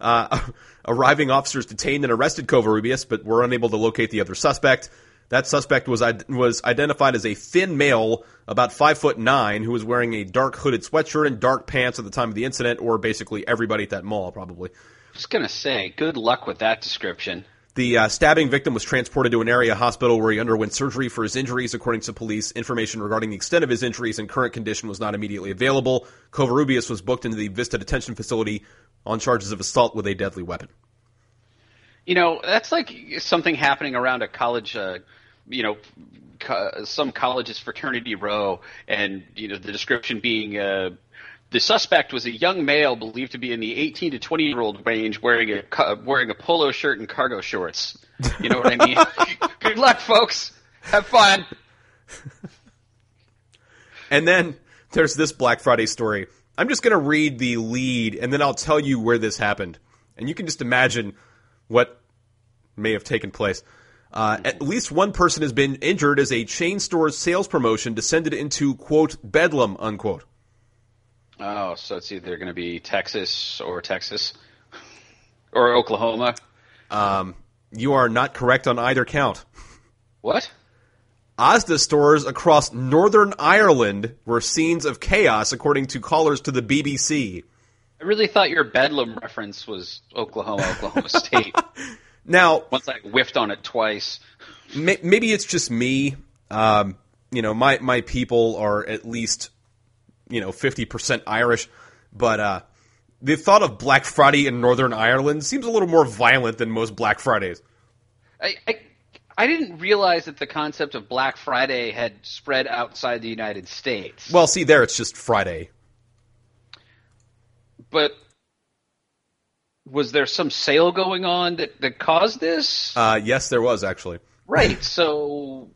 uh, arriving officers detained and arrested Covarrubias, but were unable to locate the other suspect. That suspect was was identified as a thin male, about five foot nine, who was wearing a dark hooded sweatshirt and dark pants at the time of the incident, or basically everybody at that mall, probably. I was going to say, good luck with that description. The uh, stabbing victim was transported to an area hospital where he underwent surgery for his injuries, according to police. Information regarding the extent of his injuries and current condition was not immediately available. Covarrubias was booked into the Vista Detention Facility on charges of assault with a deadly weapon. You know, that's like something happening around a college, uh, you know, co- some college's fraternity row, and, you know, the description being uh, the suspect was a young male believed to be in the eighteen to twenty-year-old range wearing a, co- wearing a polo shirt and cargo shorts. You know what I mean? Good luck, folks. Have fun. And then there's this Black Friday story. I'm just going to read the lead, and then I'll tell you where this happened. And you can just imagine what may have taken place. Uh, at least one person has been injured as a chain store's sales promotion descended into, quote, bedlam, unquote. Oh, so it's either going to be Texas or Texas or Oklahoma. Um, you are not correct on either count. What? Asda stores across Northern Ireland were scenes of chaos, according to callers to the B B C. I really thought your bedlam reference was Oklahoma, Oklahoma State. Now, once I whiffed on it twice. May, maybe it's just me. Um, you know, my, my people are at least, you know, fifty percent Irish. But uh, the thought of Black Friday in Northern Ireland seems a little more violent than most Black Fridays. I, I, I didn't realize that the concept of Black Friday had spread outside the United States. Well, see, there it's just Friday. But was there some sale going on that, that caused this? Uh, yes, there was, actually. Right, so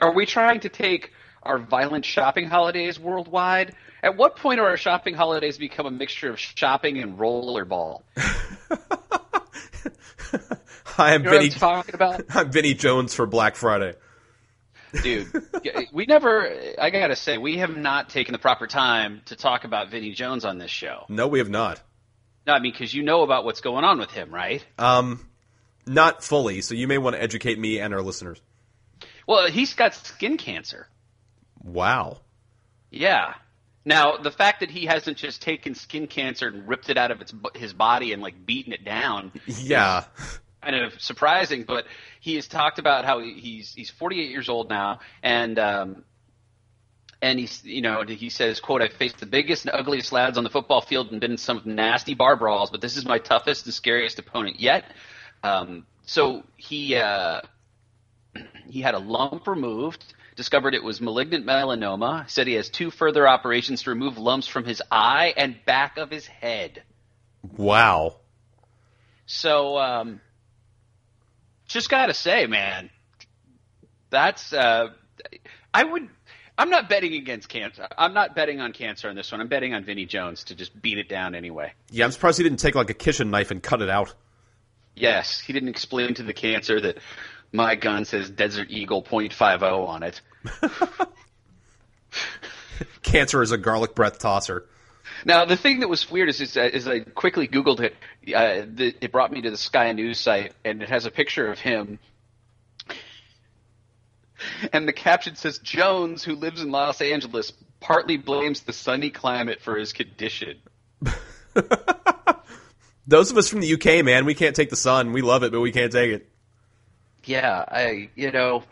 are we trying to take our violent shopping holidays worldwide? At what point are our shopping holidays become a mixture of shopping and rollerball? I am you know Vinny, what I'm talking about? I'm Vinny Jones for Black Friday. Dude, we never – I got to say, we have not taken the proper time to talk about Vinny Jones on this show. No, we have not. No, I mean, because you know about what's going on with him, right? Um, not fully, so you may want to educate me and our listeners. Well, he's got skin cancer. Wow. Yeah. Now, the fact that he hasn't just taken skin cancer and ripped it out of its, his body and, like, beaten it down. Yeah. Kind of surprising, but he has talked about how he's he's forty-eight years old now, and um, and he's you know he says, quote, "I faced the biggest and ugliest lads on the football field and been in some nasty bar brawls, but this is my toughest and scariest opponent yet." Um, so he uh, he had a lump removed. Discovered it was malignant melanoma. Said he has two further operations to remove lumps from his eye and back of his head. Wow. So um, just gotta say, man, that's uh, I would. I'm not betting against cancer. I'm not betting on cancer on this one. I'm betting on Vinny Jones to just beat it down anyway. Yeah, I'm surprised he didn't take like a kitchen knife and cut it out. Yes, he didn't explain to the cancer that. My gun says Desert Eagle point five oh on it. Cancer is a garlic breath tosser. Now, the thing that was weird is, is, is I quickly Googled it. Uh, the, it brought me to the Sky News site, and it has a picture of him. And the caption says, Jones, who lives in Los Angeles, partly blames the sunny climate for his condition. Those of us from the U K, man, we can't take the sun. We love it, but we can't take it. Yeah, I you know,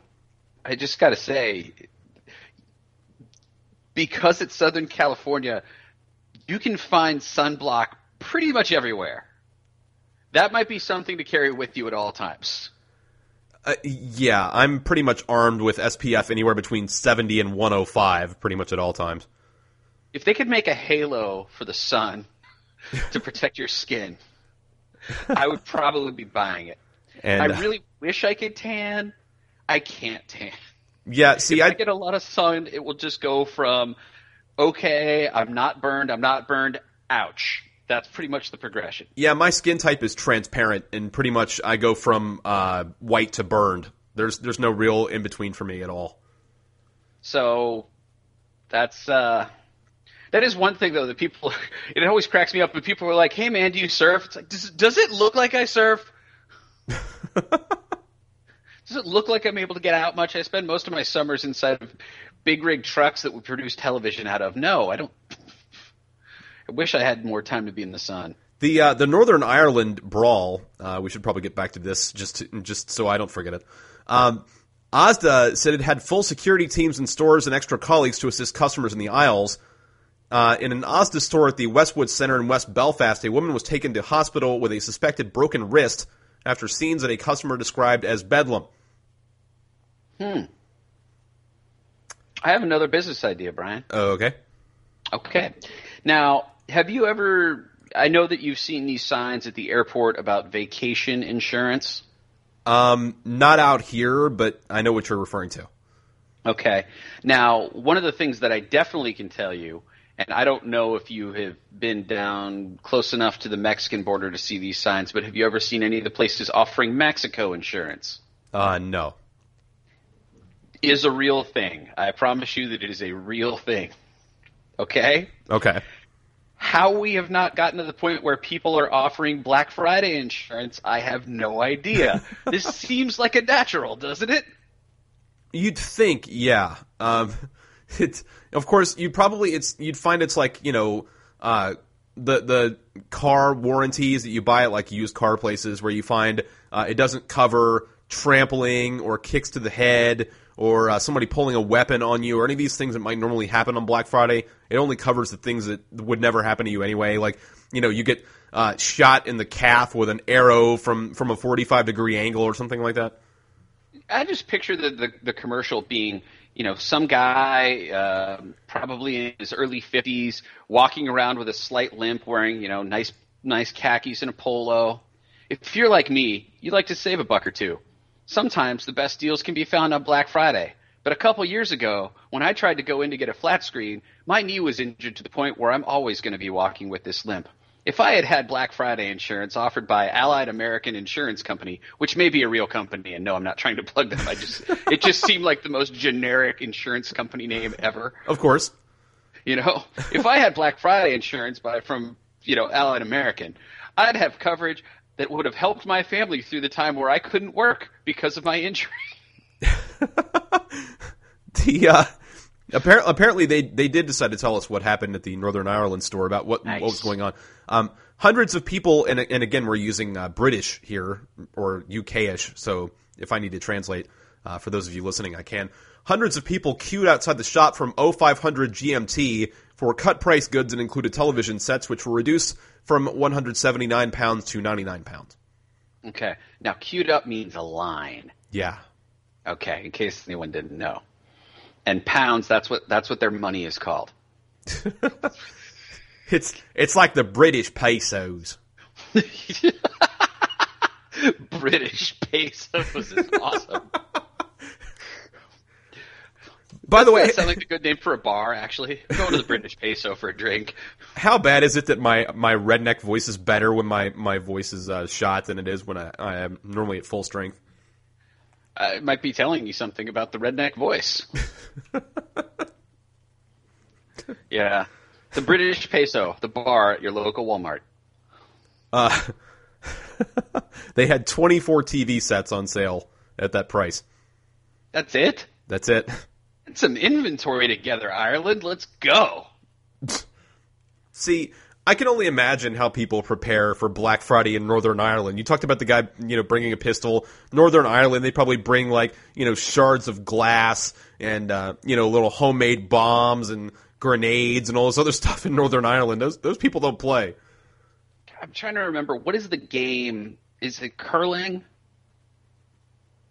I just got to say, because it's Southern California, you can find sunblock pretty much everywhere. That might be something to carry with you at all times. Uh, yeah, I'm pretty much armed with S P F anywhere between seventy and one oh five pretty much at all times. If they could make a halo for the sun to protect your skin, I would probably be buying it. And, I really wish I could tan. I can't tan. Yeah, see, I, I get a lot of sun. It will just go from, okay, I'm not burned, I'm not burned, ouch. That's pretty much the progression. Yeah, my skin type is transparent, and pretty much I go from uh, white to burned. There's there's no real in between for me at all. So that's uh, that is one thing though that people it always cracks me up. But people are like, "Hey man, do you surf?" It's like, does, does it look like I surf? Does it look like I'm able to get out much? I spend most of my summers inside of big rig trucks that we produce television out of. No, I don't. I wish I had more time to be in the sun. The uh, the Northern Ireland brawl. Uh, we should probably get back to this just to, just so I don't forget it. Um, Asda said it had full security teams in stores and extra colleagues to assist customers in the aisles. Uh, in an Asda store at the Westwood Centre in West Belfast, a woman was taken to hospital with a suspected broken wrist after scenes that a customer described as bedlam. Hmm. I have another business idea, Brian. Oh, okay. Okay. Now, have you ever – I know that you've seen these signs at the airport about vacation insurance. Um, not out here, but I know what you're referring to. Okay. Now, one of the things that I definitely can tell you – And I don't know if you have been down close enough to the Mexican border to see these signs, but have you ever seen any of the places offering Mexico insurance? Uh, no. It is a real thing. I promise you that it is a real thing. Okay? Okay. How we have not gotten to the point where people are offering Black Friday insurance, I have no idea. This seems like a natural, doesn't it? You'd think, yeah. Um, it's of course you probably it's you'd find it's like, you know, uh, the the car warranties that you buy at like used car places where you find uh, it doesn't cover trampling or kicks to the head or uh, somebody pulling a weapon on you or any of these things that might normally happen on Black Friday. It only covers the things that would never happen to you anyway. Like, you know, you get uh, shot in the calf with an arrow from from a forty-five degree angle or something like that. I just picture the, the, the commercial being, you know, some guy uh, probably in his early fifties walking around with a slight limp wearing, you know, nice nice khakis and a polo. If you're like me, you'd like to save a buck or two. Sometimes the best deals can be found on Black Friday. But a couple years ago, when I tried to go in to get a flat screen, my knee was injured to the point where I'm always going to be walking with this limp. If I had had Black Friday insurance offered by Allied American Insurance Company, which may be a real company, and no, I'm not trying to plug them. I just it just seemed like the most generic insurance company name ever. Of course. You know, if I had Black Friday insurance by from, you know, Allied American, I'd have coverage that would have helped my family through the time where I couldn't work because of my injury. the uh Apparently, apparently they, they did decide to tell us what happened at the Northern Ireland store about what, nice. what was going on. Um, hundreds of people, and and again, we're using uh, British here, or U K-ish, so if I need to translate, uh, for those of you listening, I can. Hundreds of people queued outside the shop from oh five hundred G M T for cut-price goods that included television sets, which were reduced from one hundred seventy-nine pounds to ninety-nine pounds. Okay. Now, queued up means a line. Yeah. Okay, in case anyone didn't know. And pounds, that's what that's what their money is called. it's it's like the British pesos. British pesos is awesome. By the way, that sounds like a good name for a bar, actually. I'm going to the British peso for a drink. How bad is it that my, my redneck voice is better when my, my voice is uh, shot than it is when I, I am normally at full strength? Uh, it might be telling you something about the redneck voice. Yeah. The British peso, the bar at your local Walmart. Uh, they had twenty-four T V sets on sale at that price. That's it? That's it. Get some inventory together, Ireland. Let's go. See, I can only imagine how people prepare for Black Friday in Northern Ireland. You talked about the guy, you know, bringing a pistol. Northern Ireland, they probably bring, like, you know, shards of glass and, uh, you know, little homemade bombs and grenades and all this other stuff in Northern Ireland. Those those people don't play. I'm trying to remember. What is the game? Is it curling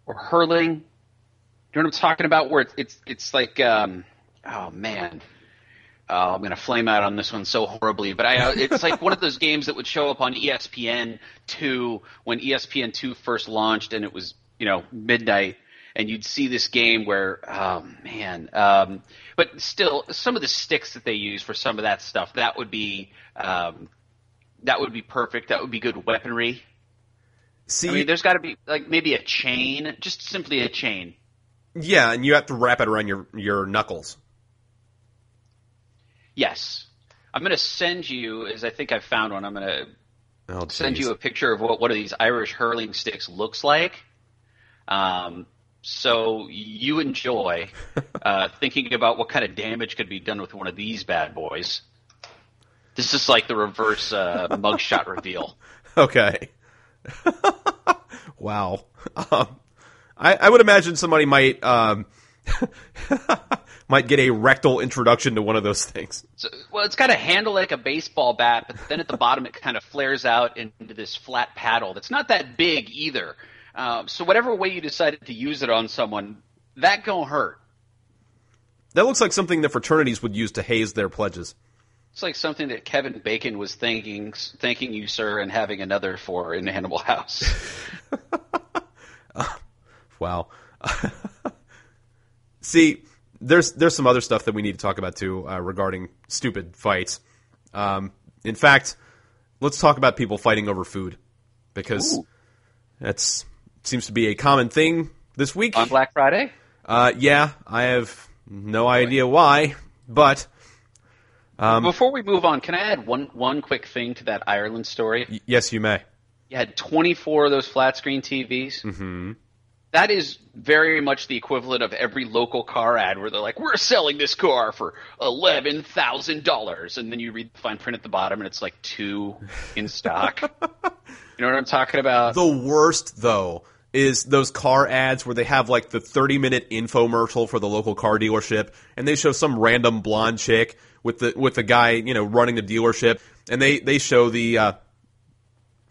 or hurling? You know what I'm talking about? Where it's, it's, it's like, um, oh, man. Oh, I'm going to flame out on this one so horribly, but I, it's like one of those games that would show up on E S P N two when E S P N two first launched, and it was, you know, midnight, and you'd see this game where, oh, man. Um, but still, some of the sticks that they use for some of that stuff, that would be um, that would be perfect. That would be good weaponry. See, I mean, there's got to be like maybe a chain, just simply a chain. Yeah, and you have to wrap it around your, your knuckles. Yes. I'm going to send you, as I think I found one, I'm going to oh, send you a picture of what one of these Irish hurling sticks looks like. Um, so you enjoy uh, thinking about what kind of damage could be done with one of these bad boys. This is like the reverse uh, mugshot reveal. Okay. Wow. Um, I, I would imagine somebody might... Um... might get a rectal introduction to one of those things. So, well, it's got a handle like a baseball bat, but then at the bottom it kind of flares out into this flat paddle that's not that big either. Um, so whatever way you decided to use it on someone, that gonna hurt. That looks like something the fraternities would use to haze their pledges. It's like something that Kevin Bacon was thanking, thanking you, sir, and having another for in Animal House. Wow. See, there's there's some other stuff that we need to talk about too uh, regarding stupid fights. Um, in fact, let's talk about people fighting over food, because Ooh. that's seems to be a common thing this week on Black Friday. Uh, yeah, I have no idea why, but um, before we move on, can I add one one quick thing to that Ireland story? Y- yes, you may. You had twenty-four of those flat screen T Vs. Mm-hmm. That is very much the equivalent of every local car ad where they're like, we're selling this car for eleven thousand dollars. And then you read the fine print at the bottom and it's like two in stock. You know what I'm talking about? The worst, though, is those car ads where they have like the thirty-minute infomercial for the local car dealership. And they show some random blonde chick with the with the guy, you know, running the dealership. And they, they show the uh, –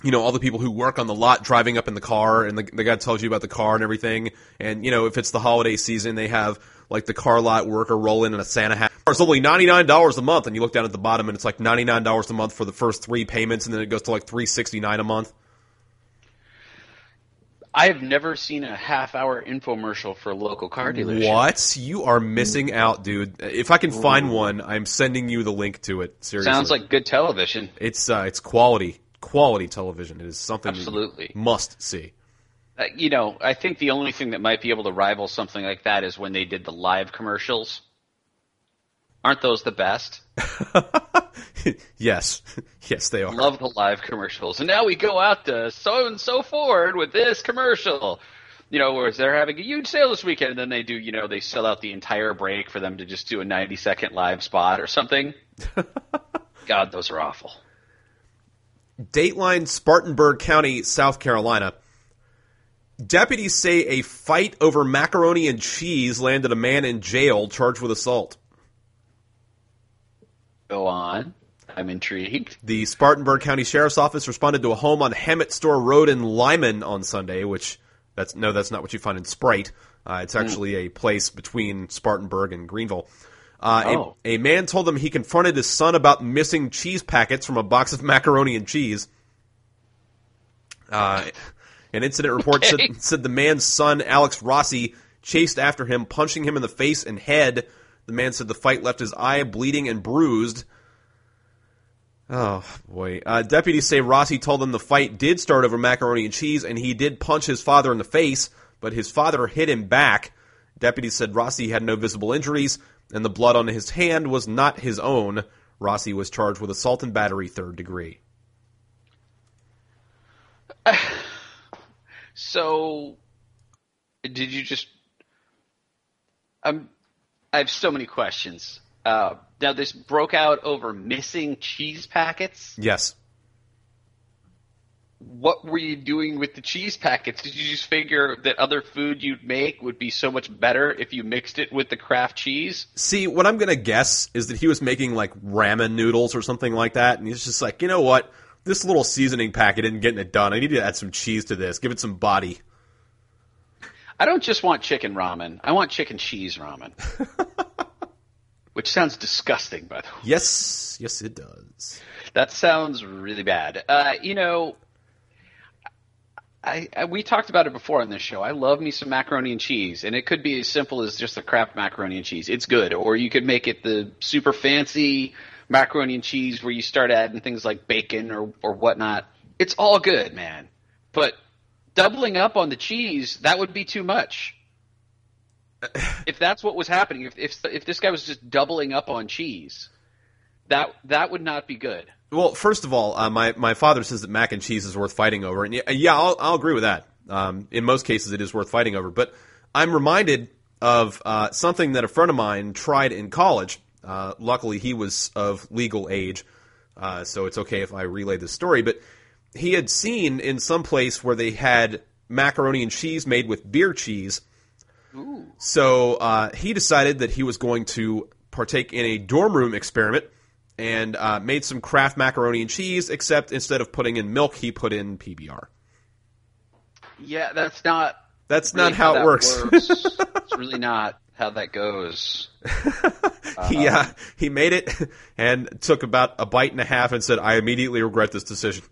you know, all the people who work on the lot driving up in the car, and the, the guy tells you about the car and everything. And, you know, if it's the holiday season, they have, like, the car lot worker roll in in a Santa hat. It's only ninety-nine dollars a month, and you look down at the bottom, and it's, like, ninety-nine dollars a month for the first three payments, and then it goes to, like, three sixty-nine a month. I have never seen a half-hour infomercial for a local car dealership. What? You are missing out, dude. If I can find one, I'm sending you the link to it, seriously. Sounds like good television. It's uh, it's quality. Quality television. It is something Absolutely. you must see. Uh, you know, I think the only thing that might be able to rival something like that is when they did the live commercials. Aren't those the best? Yes. Yes, they are. Love the live commercials. And now we go out to so-and-so Ford with this commercial. You know, whereas they're having a huge sale this weekend, and then they do, you know, they sell out the entire break for them to just do a ninety-second live spot or something. God, those are awful. Dateline, Spartanburg County, South Carolina. Deputies say a fight over macaroni and cheese landed a man in jail charged with assault. Go on. I'm intrigued. The Spartanburg County Sheriff's Office responded to a home on Hammett Store Road in Lyman on Sunday, which that's no, that's not what you find in Sprite. Uh, it's actually mm. a place between Spartanburg and Greenville. Uh, oh. a, a man told them he confronted his son about missing cheese packets from a box of macaroni and cheese. Uh, an incident report okay. said, said the man's son, Alex Rossi, chased after him, punching him in the face and head. The man said the fight left his eye bleeding and bruised. Oh, boy. Uh, deputies say Rossi told them the fight did start over macaroni and cheese, and he did punch his father in the face, but his father hit him back. Deputies said Rossi had no visible injuries, and the blood on his hand was not his own. Rossi was charged with assault and battery, third degree. Uh, so, did you just... Um, I have so many questions. Uh, now, this broke out over missing cheese packets? Yes. What were you doing with the cheese packets? Did you just figure that other food you'd make would be so much better if you mixed it with the Kraft cheese? See, what I'm going to guess is that he was making, like, ramen noodles or something like that, and he's just like, you know what? This little seasoning packet isn't getting it done. I need to add some cheese to this. Give it some body. I don't just want chicken ramen. I want chicken cheese ramen. Which sounds disgusting, by the way. Yes. Yes, it does. That sounds really bad. Uh, you know... I, I, we talked about it before on this show. I love me some macaroni and cheese, and it could be as simple as just the Kraft macaroni and cheese. It's good. Or you could make it the super fancy macaroni and cheese where you start adding things like bacon or, or whatnot. It's all good, man. But doubling up on the cheese, that would be too much. If that's what was happening, if, if if this guy was just doubling up on cheese, that that would not be good. Well, first of all, uh, my, my father says that mac and cheese is worth fighting over. And yeah, I'll, I'll agree with that. Um, in most cases, it is worth fighting over. But I'm reminded of uh, something that a friend of mine tried in college. Uh, luckily, he was of legal age, uh, so it's okay if I relay this story. But he had seen in some place where they had macaroni and cheese made with beer cheese. Ooh. So uh, he decided that he was going to partake in a dorm room experiment. And uh, made some Kraft macaroni and cheese, except instead of putting in milk, he put in P B R. Yeah, that's not. That's really not how, how it works. works. It's really not how that goes. Uh, he uh, he made it and took about a bite and a half and said, "I immediately regret this decision."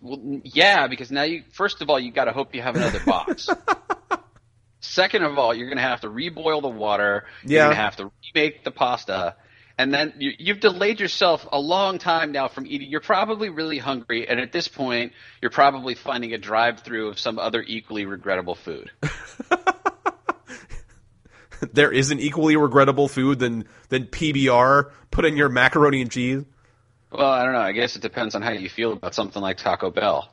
Well, yeah, because now you. First of all, you got to hope you have another box. Second of all, you're going to have to reboil the water. You're yeah. going to have to remake the pasta. And then you, you've delayed yourself a long time now from eating. You're probably really hungry. And at this point, you're probably finding a drive-through of some other equally regrettable food. There is an equally regrettable food than, than P B R put in your macaroni and cheese? Well, I don't know. I guess it depends on how you feel about something like Taco Bell.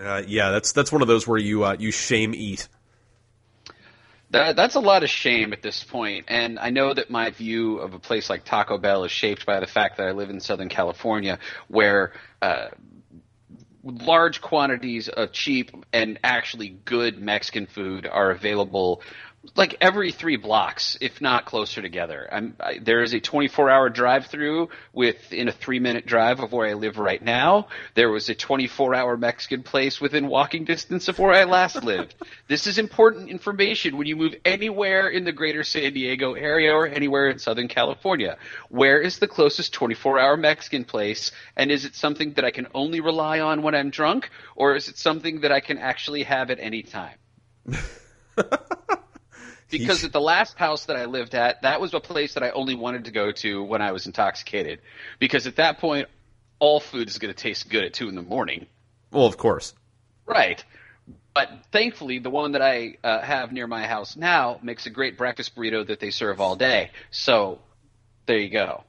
Uh, yeah, that's that's one of those where you uh, you shame eat. That, that's a lot of shame at this point, and I know that my view of a place like Taco Bell is shaped by the fact that I live in Southern California, where uh, large quantities of cheap and actually good Mexican food are available like every three blocks, if not closer together. I'm, I, there is a twenty-four hour drive-through within a three minute drive of where I live right now. There was a twenty-four hour Mexican place within walking distance of where I last lived. This is important information when you move anywhere in the greater San Diego area or anywhere in Southern California. Where is the closest twenty-four hour Mexican place, and is it something that I can only rely on when I'm drunk, or is it something that I can actually have at any time? Because at the last house that I lived at, that was a place that I only wanted to go to when I was intoxicated. Because at that point, all food is going to taste good at two in the morning. Well, of course. Right. But thankfully, the one that I uh, have near my house now makes a great breakfast burrito that they serve all day. So there you go.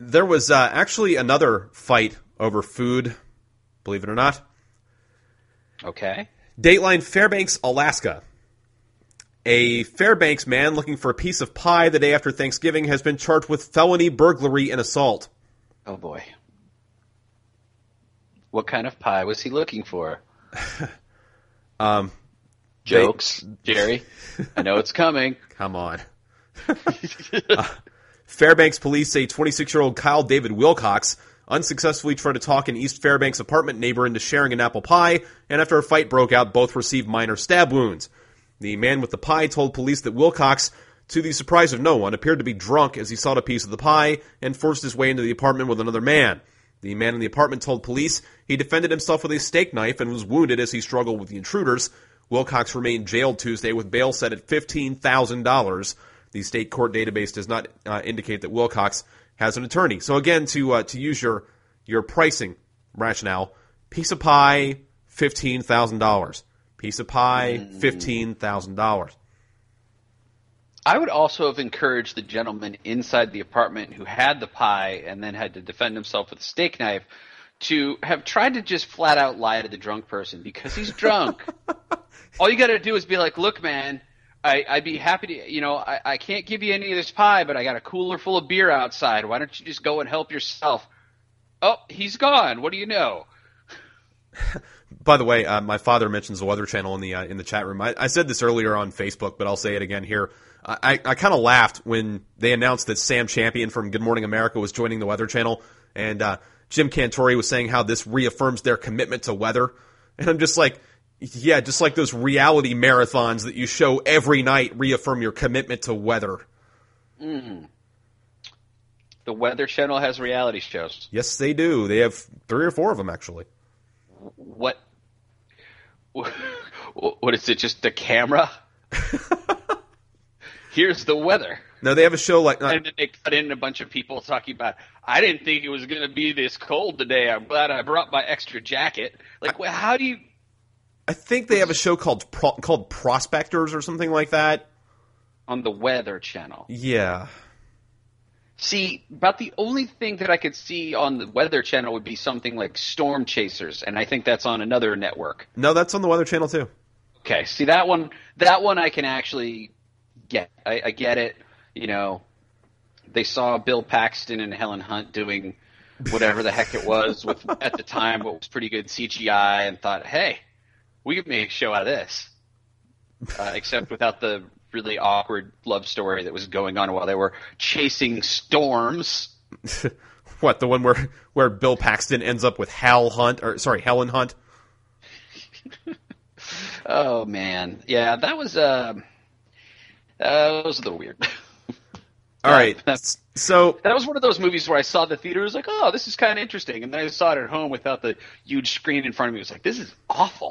There was uh, actually another fight over food, believe it or not. Okay. Dateline Fairbanks, Alaska. A Fairbanks man looking for a piece of pie the day after Thanksgiving has been charged with felony burglary and assault. Oh, boy. What kind of pie was he looking for? um, Jokes, they... Jerry. I know it's coming. Come on. uh, Fairbanks police say twenty-six-year-old Kyle David Wilcox unsuccessfully tried to talk an East Fairbanks apartment neighbor into sharing an apple pie, and after a fight broke out, both received minor stab wounds. The man with the pie told police that Wilcox, to the surprise of no one, appeared to be drunk as he sought a piece of the pie and forced his way into the apartment with another man. The man in the apartment told police he defended himself with a steak knife and was wounded as he struggled with the intruders. Wilcox remained jailed Tuesday with bail set at fifteen thousand dollars. The state court database does not uh, indicate that Wilcox has an attorney. So again, to uh, to use your, your pricing rationale, piece of pie, fifteen thousand dollars. Piece of pie, fifteen thousand dollars. I would also have encouraged the gentleman inside the apartment who had the pie and then had to defend himself with a steak knife to have tried to just flat out lie to the drunk person, because he's drunk. All you got to do is be like, look, man, I, I'd be happy to – you know, I, I can't give you any of this pie, but I got a cooler full of beer outside. Why don't you just go and help yourself? Oh, he's gone. What do you know? By the way, uh, my father mentions the Weather Channel in the uh, in the chat room. I, I said this earlier on Facebook, but I'll say it again here. I, I, I kind of laughed when they announced that Sam Champion from Good Morning America was joining the Weather Channel, and uh, Jim Cantori was saying how this reaffirms their commitment to weather. And I'm just like, yeah, just like those reality marathons that you show every night reaffirm your commitment to weather. Mm-hmm. The Weather Channel has reality shows. Yes, they do. They have three or four of them, actually. What, what is it, just the camera? Here's the weather. No, they have a show like... Uh, and then they cut in a bunch of people talking about, I didn't think it was going to be this cold today. I'm glad I brought my extra jacket. Like, I, how do you... I think they have a show called Pro, called Prospectors or something like that. On the Weather Channel. Yeah. See, about the only thing that I could see on the Weather Channel would be something like Storm Chasers, and I think that's on another network. No, that's on the Weather Channel too. Okay, see that one. That one I can actually get. I, I get it. You know, they saw Bill Paxton and Helen Hunt doing whatever the heck it was with at the time, what was pretty good C G I, and thought, hey, we could make a show out of this, uh, except without the really awkward love story that was going on while they were chasing storms. What, the one where where Bill Paxton ends up with Hal Hunt, or sorry, Helen Hunt? Oh man, yeah, that was uh, uh those are the weird. All right, that's, so that was one of those movies where I saw the theater, I was like, oh, this is kind of interesting, and then I saw it at home without the huge screen in front of me. I was like, this is awful.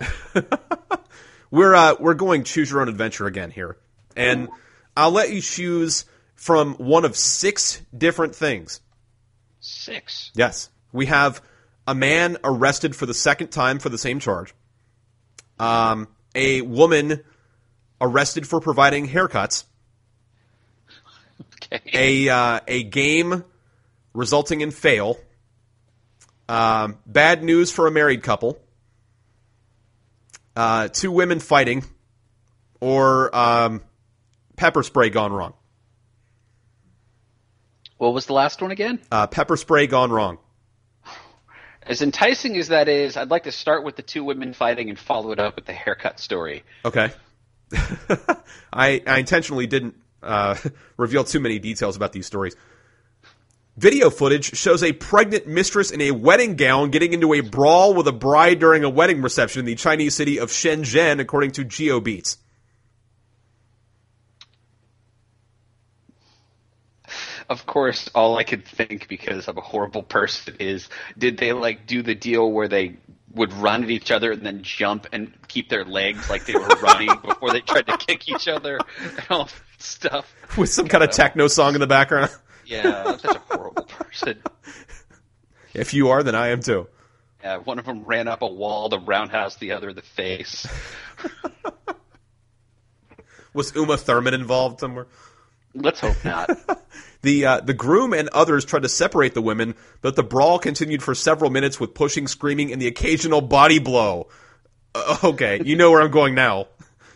we're uh, we're going choose your own adventure again here, and I'll let you choose from one of six different things. Six. Yes, we have a man arrested for the second time for the same charge. Um, a woman arrested for providing haircuts. Okay. A uh, a game resulting in fail. Um, bad news for a married couple. Uh, two women fighting, or um, pepper spray gone wrong. What was the last one again? Uh, pepper spray gone wrong. As enticing as that is, I'd like to start with the two women fighting and follow it up with the haircut story. Okay. I, I intentionally didn't uh, reveal too many details about these stories. Video footage shows a pregnant mistress in a wedding gown getting into a brawl with a bride during a wedding reception in the Chinese city of Shenzhen, according to GeoBeats. Of course, all I could think, because I'm a horrible person, is did they like do the deal where they would run at each other and then jump and keep their legs like they were running before they tried to kick each other and all that stuff. With some kind of techno song in the background. Yeah, I'm such a horrible person. If you are, then I am too. Yeah, one of them ran up a wall, the roundhouse, the other the face. Was Uma Thurman involved somewhere? Let's hope not. the uh, the groom and others tried to separate the women, but the brawl continued for several minutes with pushing, screaming, and the occasional body blow. Uh, okay, you know where I'm going now.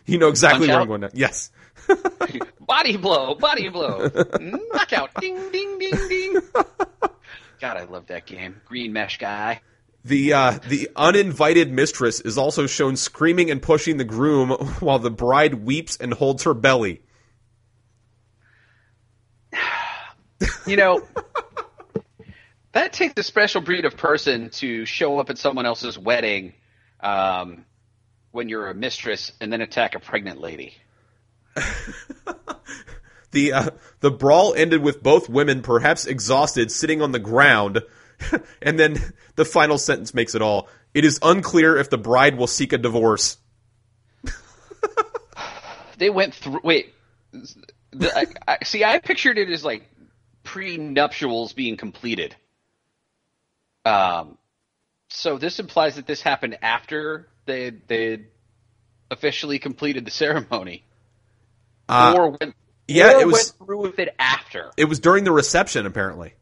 You know exactly Punch where out? I'm going now. Yes. Body blow, body blow, knockout, ding, ding, ding, ding. God, I love that game. Green mesh guy. The uh, the uninvited mistress is also shown screaming and pushing the groom while the bride weeps and holds her belly. You know, that takes a special breed of person to show up at someone else's wedding um, when you're a mistress and then attack a pregnant lady. The uh, the brawl ended with both women, perhaps exhausted, sitting on the ground, and then the final sentence makes it all. It is unclear if the bride will seek a divorce. They went through. Wait, the, I, I, see, I pictured it as like prenuptials being completed. Um, so this implies that this happened after they they officially completed the ceremony. Uh, or went, yeah, or it was, went through with it after. It was during the reception, apparently.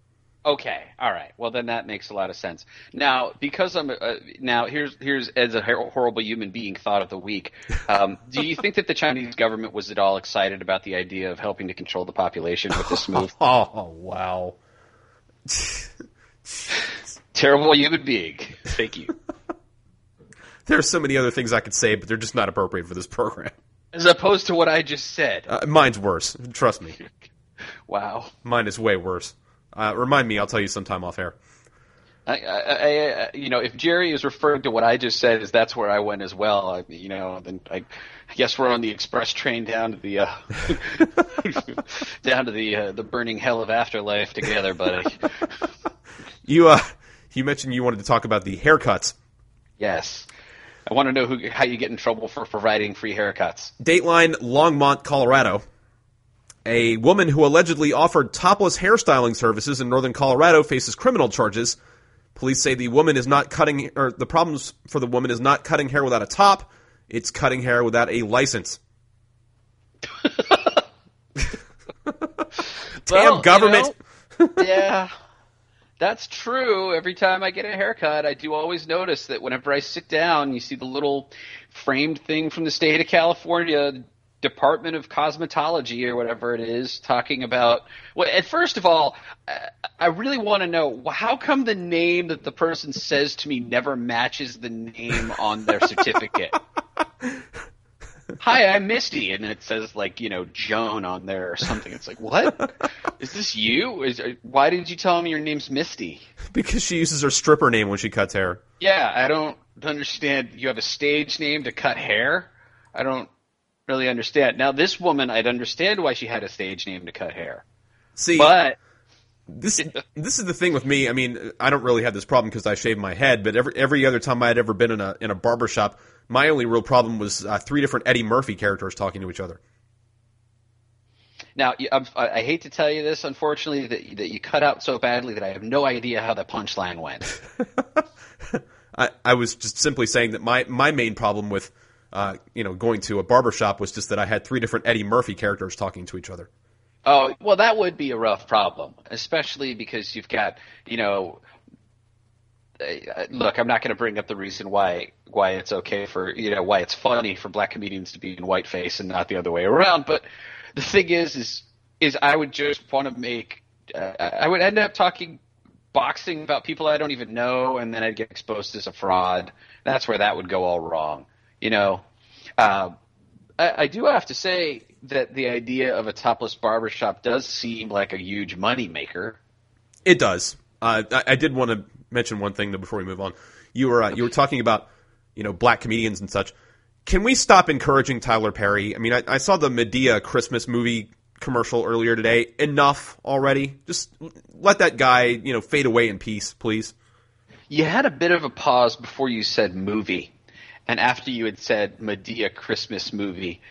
Okay, all right. Well, then that makes a lot of sense. Now, because I'm uh, now here's here's as a horrible human being thought of the week. Um, do you think that the Chinese government was at all excited about the idea of helping to control the population with this move? Oh wow! Terrible human being. Thank you. There are so many other things I could say, but they're just not appropriate for this program. As opposed to what I just said. Uh, mine's worse. Trust me. Wow. Mine is way worse. Uh, remind me. I'll tell you sometime off air. I, I, I, you know, if Jerry is referring to what I just said as that's where I went as well, I, you know, then I, I guess we're on the express train down to the uh, down to the uh, the burning hell of afterlife together, buddy. You uh, you mentioned you wanted to talk about the haircuts. Yes. I want to know who, how you get in trouble for providing free haircuts. Dateline Longmont, Colorado. A woman who allegedly offered topless hairstyling services in northern Colorado faces criminal charges. Police say the woman is not cutting, or the problems for the woman is not cutting hair without a top. It's cutting hair without a license. Damn well, government. You know, yeah. That's true. Every time I get a haircut, I do always notice that whenever I sit down, you see the little framed thing from the state of California, Department of Cosmetology or whatever it is, talking about well, – and first of all, I really want to know how come the name that the person says to me never matches the name on their certificate? Hi, I'm Misty, and it says like, you know, Joan on there or something. It's like, what? Is this you? Is why didn't you tell me your name's Misty? Because she uses her stripper name when she cuts hair. Yeah, I don't understand. You have a stage name to cut hair? I don't really understand. Now, this woman, I'd understand why she had a stage name to cut hair. See, but this this is the thing with me. I mean, I don't really have this problem because I shave my head, but every every other time I had ever been in a in a barbershop, My only real problem was uh, three different Eddie Murphy characters talking to each other. Now, I hate to tell you this, unfortunately, that that you cut out so badly that I have no idea how the punchline went. I, I was just simply saying that my, my main problem with uh, you know, going to a barbershop was just that I had three different Eddie Murphy characters talking to each other. Oh, well, that would be a rough problem, especially because you've got, you know, look, I'm not going to bring up the reason why why it's okay for, you know, why it's funny for black comedians to be in whiteface and not the other way around. But the thing is, is, is I would just want to make uh, I would end up talking boxing about people I don't even know, and then I'd get exposed as a fraud. That's where that would go all wrong, you know. Uh, I, I do have to say that the idea of a topless barbershop does seem like a huge money maker. It does. Uh, I, I did want to mention one thing though before we move on. You were uh, you were talking about, you know, black comedians and such. Can we stop encouraging Tyler Perry? I mean, I, I saw the Madea Christmas movie commercial earlier today. Enough already. Just let that guy, you know, fade away in peace, please. You had a bit of a pause before you said movie, and after you had said Madea Christmas movie.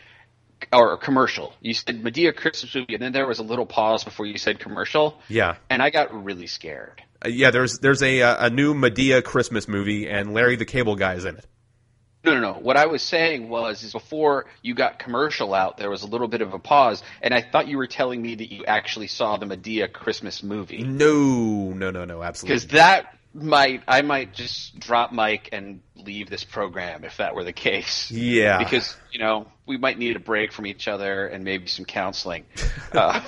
Or commercial. You said Madea Christmas movie, and then there was a little pause before you said commercial. Yeah. And I got really scared. Uh, yeah, there's there's a a new Madea Christmas movie, and Larry the Cable Guy is in it. No, no, no. What I was saying was is before you got commercial out, there was a little bit of a pause, and I thought you were telling me that you actually saw the Madea Christmas movie. No, no, no, no, absolutely. Because that might – I might just drop mic and leave this program if that were the case. Yeah. Because, you know, we might need a break from each other and maybe some counseling. Uh,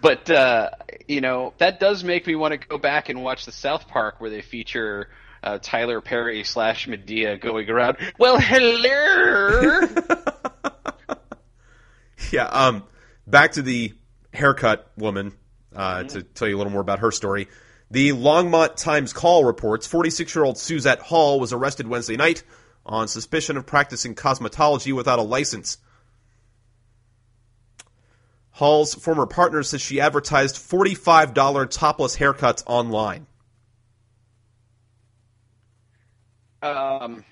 but, uh, you know, that does make me want to go back and watch the South Park where they feature – Uh, Tyler Perry slash Madea going around. Well, hello. yeah. Um. Back to the haircut woman. Uh, mm-hmm. To tell you a little more about her story, the Longmont Times Call reports forty-six-year-old Suzette Hall was arrested Wednesday night on suspicion of practicing cosmetology without a license. Hall's former partner says she advertised forty-five dollars topless haircuts online. Um,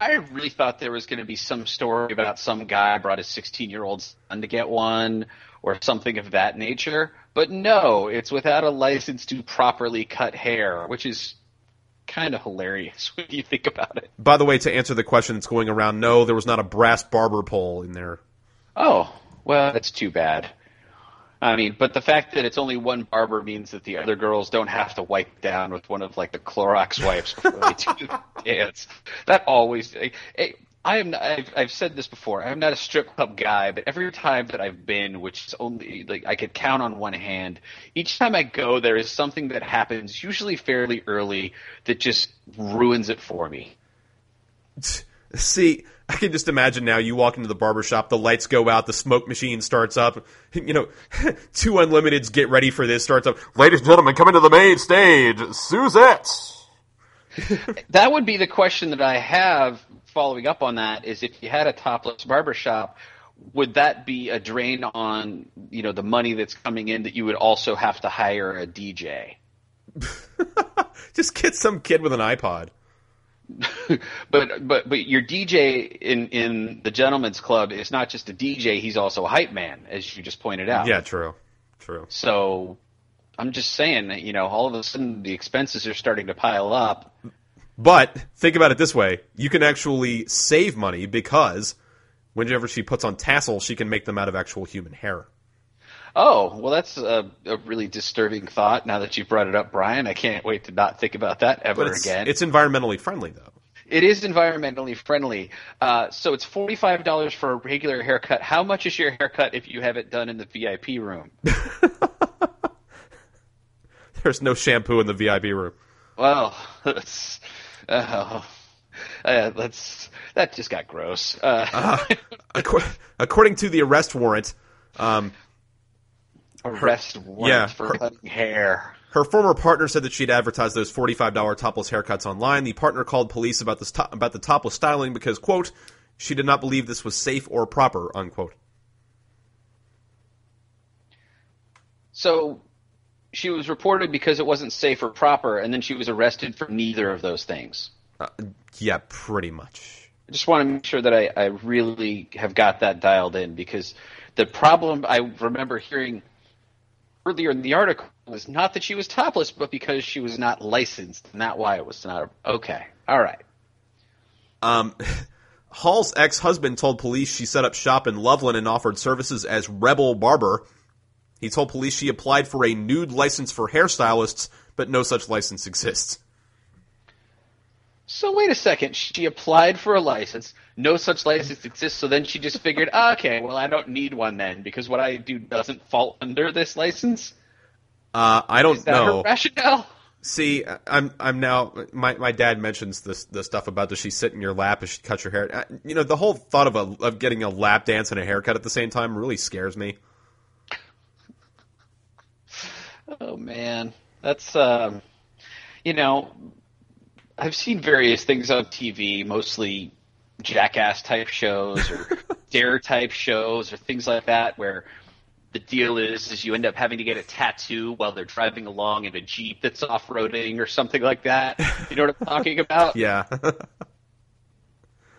I really thought there was going to be some story about some guy brought his sixteen-year-old son to get one or something of that nature. But no, it's without a license to properly cut hair, which is kind of hilarious when you think about it. By the way, to answer the question that's going around, no, there was not a brass barber pole in there. Oh, well, that's too bad. I mean, but the fact that it's only one barber means that the other girls don't have to wipe down with one of, like, the Clorox wipes before they do the dance. That always – I am not, I've, I've said this before. I'm not a strip club guy, but every time that I've been, which is only – like, I could count on one hand. Each time I go, there is something that happens, usually fairly early, that just ruins it for me. See – I can just imagine now you walk into the barbershop, the lights go out, the smoke machine starts up, you know, Two Unlimiteds Get Ready for This starts up. Ladies and gentlemen, coming to the main stage, Suzette. That would be the question that I have following up on that is if you had a topless barbershop, would that be a drain on, you know, the money that's coming in that you would also have to hire a D J? Just get some kid with an iPod. but but but your D J in, in the gentleman's club is not just a D J, he's also a hype man, as you just pointed out. Yeah, true. True. So I'm just saying that, you know, all of a sudden the expenses are starting to pile up. But think about it this way. You can actually save money because whenever she puts on tassels, she can make them out of actual human hair. Oh, well, that's a, a really disturbing thought now that you brought it up, Brian. I can't wait to not think about that ever but it's, again. It's environmentally friendly, though. It is environmentally friendly. Uh, so it's forty-five dollars for a regular haircut. How much is your haircut if you have it done in the V I P room? There's no shampoo in the V I P room. Well, that's, uh, uh, that's, that just got gross. Uh. uh, ac- according to the arrest warrant... Um, Arrest warrant yeah, for her, cutting hair. Her former partner said that she'd advertised those forty-five dollars topless haircuts online. The partner called police about this to- about the topless styling because, quote, she did not believe this was safe or proper, unquote. So she was reported because it wasn't safe or proper, and then she was arrested for neither of those things. Uh, yeah, pretty much. I just want to make sure that I, I really have got that dialed in, because the problem I remember hearing earlier in the article was not that she was topless, but because she was not licensed, and that's why it was not – okay. All right. Um, Hall's ex-husband told police she set up shop in Loveland and offered services as Rebel Barber. He told police she applied for a nude license for hairstylists, but no such license exists. So wait a second. She applied for a license. No such license exists. So then she just figured, oh, okay, well, I don't need one then, because what I do doesn't fall under this license. Uh, I don't know. Is that know. her rationale? See, I'm I'm now my, my dad mentions this the stuff about does she sit in your lap as she cuts your hair? I, you know, the whole thought of a of getting a lap dance and a haircut at the same time really scares me. Oh man, that's um, you know. I've seen various things on T V, mostly Jackass-type shows or Dare-type shows or things like that, where the deal is is you end up having to get a tattoo while they're driving along in a Jeep that's off-roading or something like that. You know what I'm talking about? Yeah.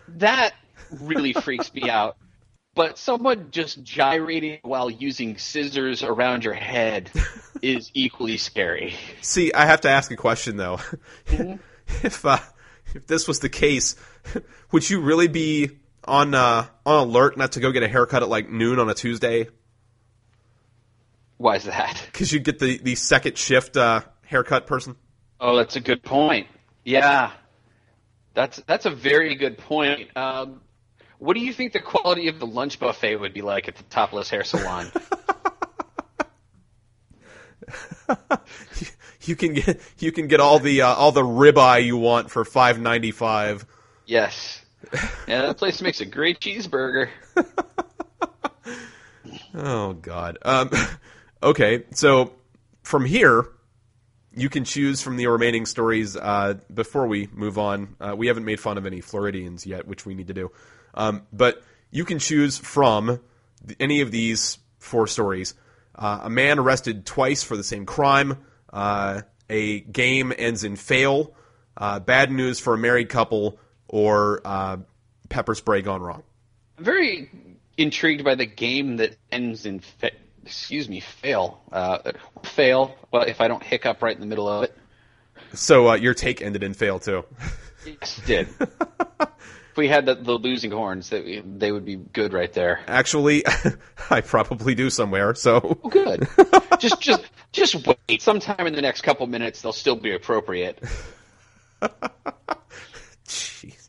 That really freaks me out. But someone just gyrating while using scissors around your head is equally scary. See, I have to ask a question, though. Mm-hmm. If uh, if this was the case, would you really be on uh, on alert not to go get a haircut at like noon on a Tuesday? Why is that? Because you get the, the second shift uh, haircut person. Oh, that's a good point. Yeah, that's that's a very good point. Um, what do you think the quality of the lunch buffet would be like at the topless hair salon? You can get you can get all the uh, all the ribeye you want for five ninety-five. Yes, yeah, that place makes a great cheeseburger. Oh God. Um, okay, so from here, you can choose from the remaining stories. Uh, before we move on, uh, we haven't made fun of any Floridians yet, which we need to do. Um, but you can choose from any of these four stories. Uh, a man arrested twice for the same crime. Uh, a game ends in fail, uh, bad news for a married couple, or uh, pepper spray gone wrong. I'm very intrigued by the game that ends in fa- excuse me fail uh, fail. Well, if I don't hiccup right in the middle of it. So uh, your take ended in fail too. Yes, it did. If we had the, the losing horns, they, they would be good right there. Actually, I probably do somewhere. So oh, good. Just just. Just wait. Sometime in the next couple minutes, they'll still be appropriate. Jeez.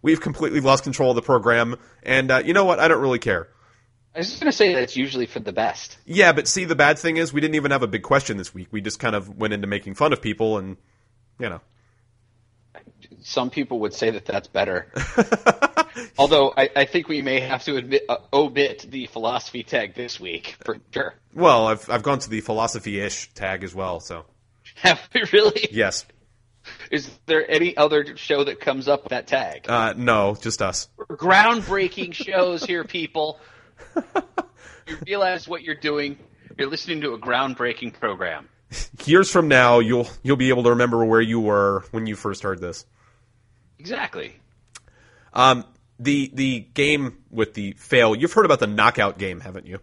We've completely lost control of the program, and uh, you know what? I don't really care. I was just going to say that it's usually for the best. Yeah, but see, the bad thing is we didn't even have a big question this week. We just kind of went into making fun of people, and, you know. Some people would say that that's better. Although I, I think we may have to admit, uh, omit the philosophy tag this week for sure. Well, I've I've gone to the philosophy-ish tag as well. So have we really? Yes. Is there any other show that comes up with that tag? Uh, no, just us. We're groundbreaking shows here, people. You realize what you're doing. You're listening to a groundbreaking program. Years from now, you'll you'll be able to remember where you were when you first heard this. Exactly. Um. The the game with the fail, you've heard about the knockout game, haven't you?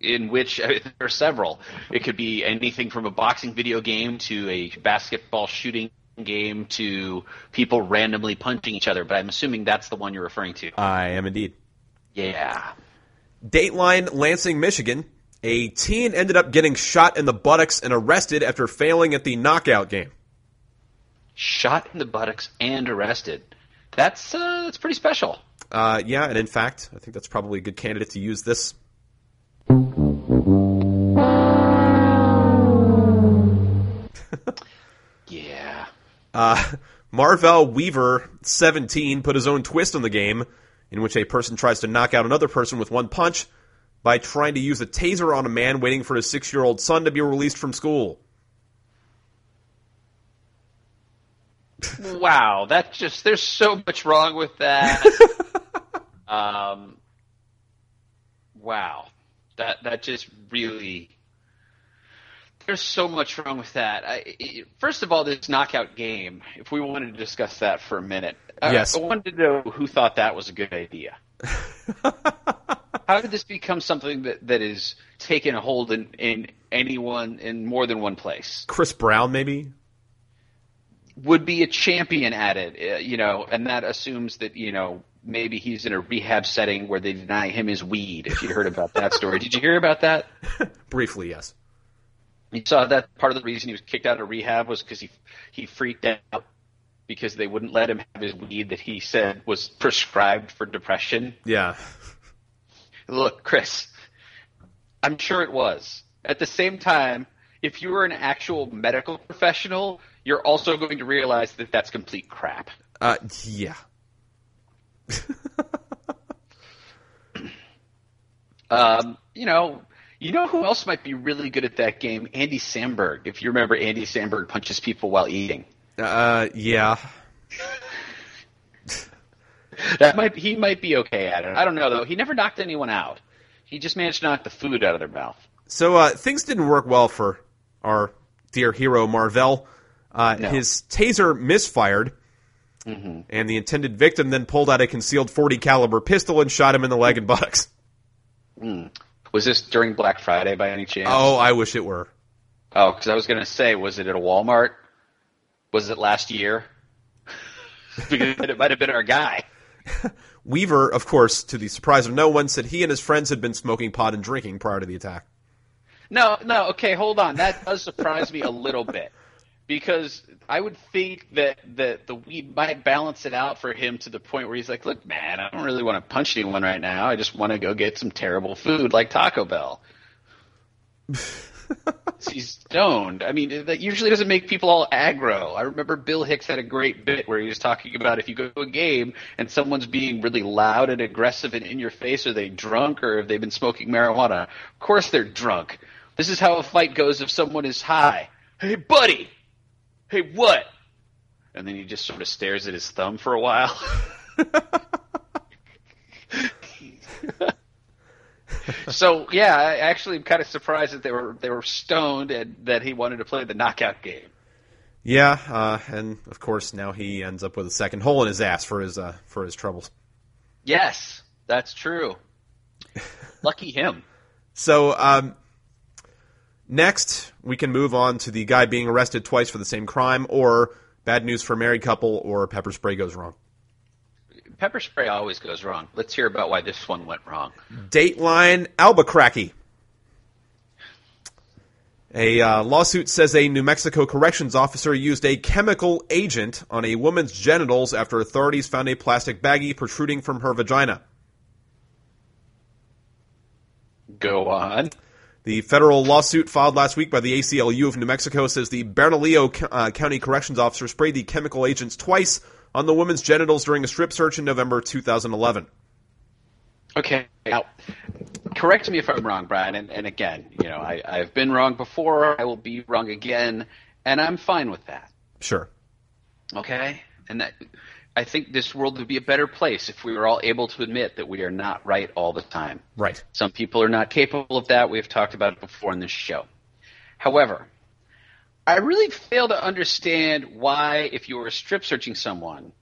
In which I mean, there are several. It could be anything from a boxing video game to a basketball shooting game to people randomly punching each other, but I'm assuming that's the one you're referring to. I am indeed. Yeah. Dateline, Lansing, Michigan. A teen ended up getting shot in the buttocks and arrested after failing at the knockout game. Shot in the buttocks and arrested. That's uh, that's pretty special. Uh, yeah, and in fact, I think that's probably a good candidate to use this. Yeah. Uh, Marvell Weaver, seventeen, put his own twist on the game, in which a person tries to knock out another person with one punch by trying to use a taser on a man waiting for his six-year-old son to be released from school. Wow, that just there's so much wrong with that. um, wow, that that just really There's so much wrong with that. I, first of all, this knockout game, if we wanted to discuss that for a minute. Yes. I wanted to know who thought that was a good idea. How did this become something that, that is taken hold in, in anyone in more than one place? Chris Brown, maybe? Would be a champion at it, you know, and that assumes that, you know, maybe he's in a rehab setting where they deny him his weed, if you heard about that story. Did you hear about that? Briefly, yes. You saw that part of the reason he was kicked out of rehab was because he he freaked out because they wouldn't let him have his weed that he said was prescribed for depression. Yeah. Look, Chris, I'm sure it was. At the same time, if you were an actual medical professional, you're also going to realize that that's complete crap. Uh, yeah. um, you know, you know who else might be really good at that game? Andy Samberg. If you remember, Andy Samberg punches people while eating. Uh, yeah. that might he might be okay at it. I don't know though. He never knocked anyone out. He just managed to knock the food out of their mouth. So uh, things didn't work well for our dear hero Marvell. Uh, no. His taser misfired, mm-hmm. and the intended victim then pulled out a concealed forty caliber pistol and shot him in the leg and buttocks. Mm. Was this during Black Friday by any chance? Oh, I wish it were. Oh, because I was going to say, was it at a Walmart? Was it last year? Because it might have been our guy. Weaver, of course, to the surprise of no one, said he and his friends had been smoking pot and drinking prior to the attack. No, no, okay, hold on. That does surprise me a little bit. Because I would think that, that the weed might balance it out for him to the point where he's like, look, man, I don't really want to punch anyone right now. I just want to go get some terrible food like Taco Bell. He's stoned. I mean, that usually doesn't make people all aggro. I remember Bill Hicks had a great bit where he was talking about if you go to a game and someone's being really loud and aggressive and in your face, are they drunk or have they been smoking marijuana? Of course they're drunk. This is how a fight goes if someone is high. Hey, buddy. Hey, what? And then he just sort of stares at his thumb for a while. So, yeah, I actually am kind of surprised that they were they were stoned and that he wanted to play the knockout game. Yeah, uh, and of course now he ends up with a second hole in his ass for his uh, for his troubles. Yes, that's true. Lucky him. So, um next, we can move on to the guy being arrested twice for the same crime, or bad news for a married couple, or pepper spray goes wrong. Pepper spray always goes wrong. Let's hear about why this one went wrong. Dateline Albuquerque. A uh, lawsuit says a New Mexico corrections officer used a chemical agent on a woman's genitals after authorities found a plastic baggie protruding from her vagina. Go on. The federal lawsuit filed last week by the A C L U of New Mexico says the Bernalillo uh, County Corrections Officer sprayed the chemical agents twice on the woman's genitals during a strip search in November two thousand eleven. Okay. Now, correct me if I'm wrong, Brian, and, and again, you know, I, I've been wrong before, I will be wrong again, and I'm fine with that. Sure. Okay? And that, I think this world would be a better place if we were all able to admit that we are not right all the time. Right. Some people are not capable of that. We've talked about it before in this show. However, I really fail to understand why if you were strip searching someone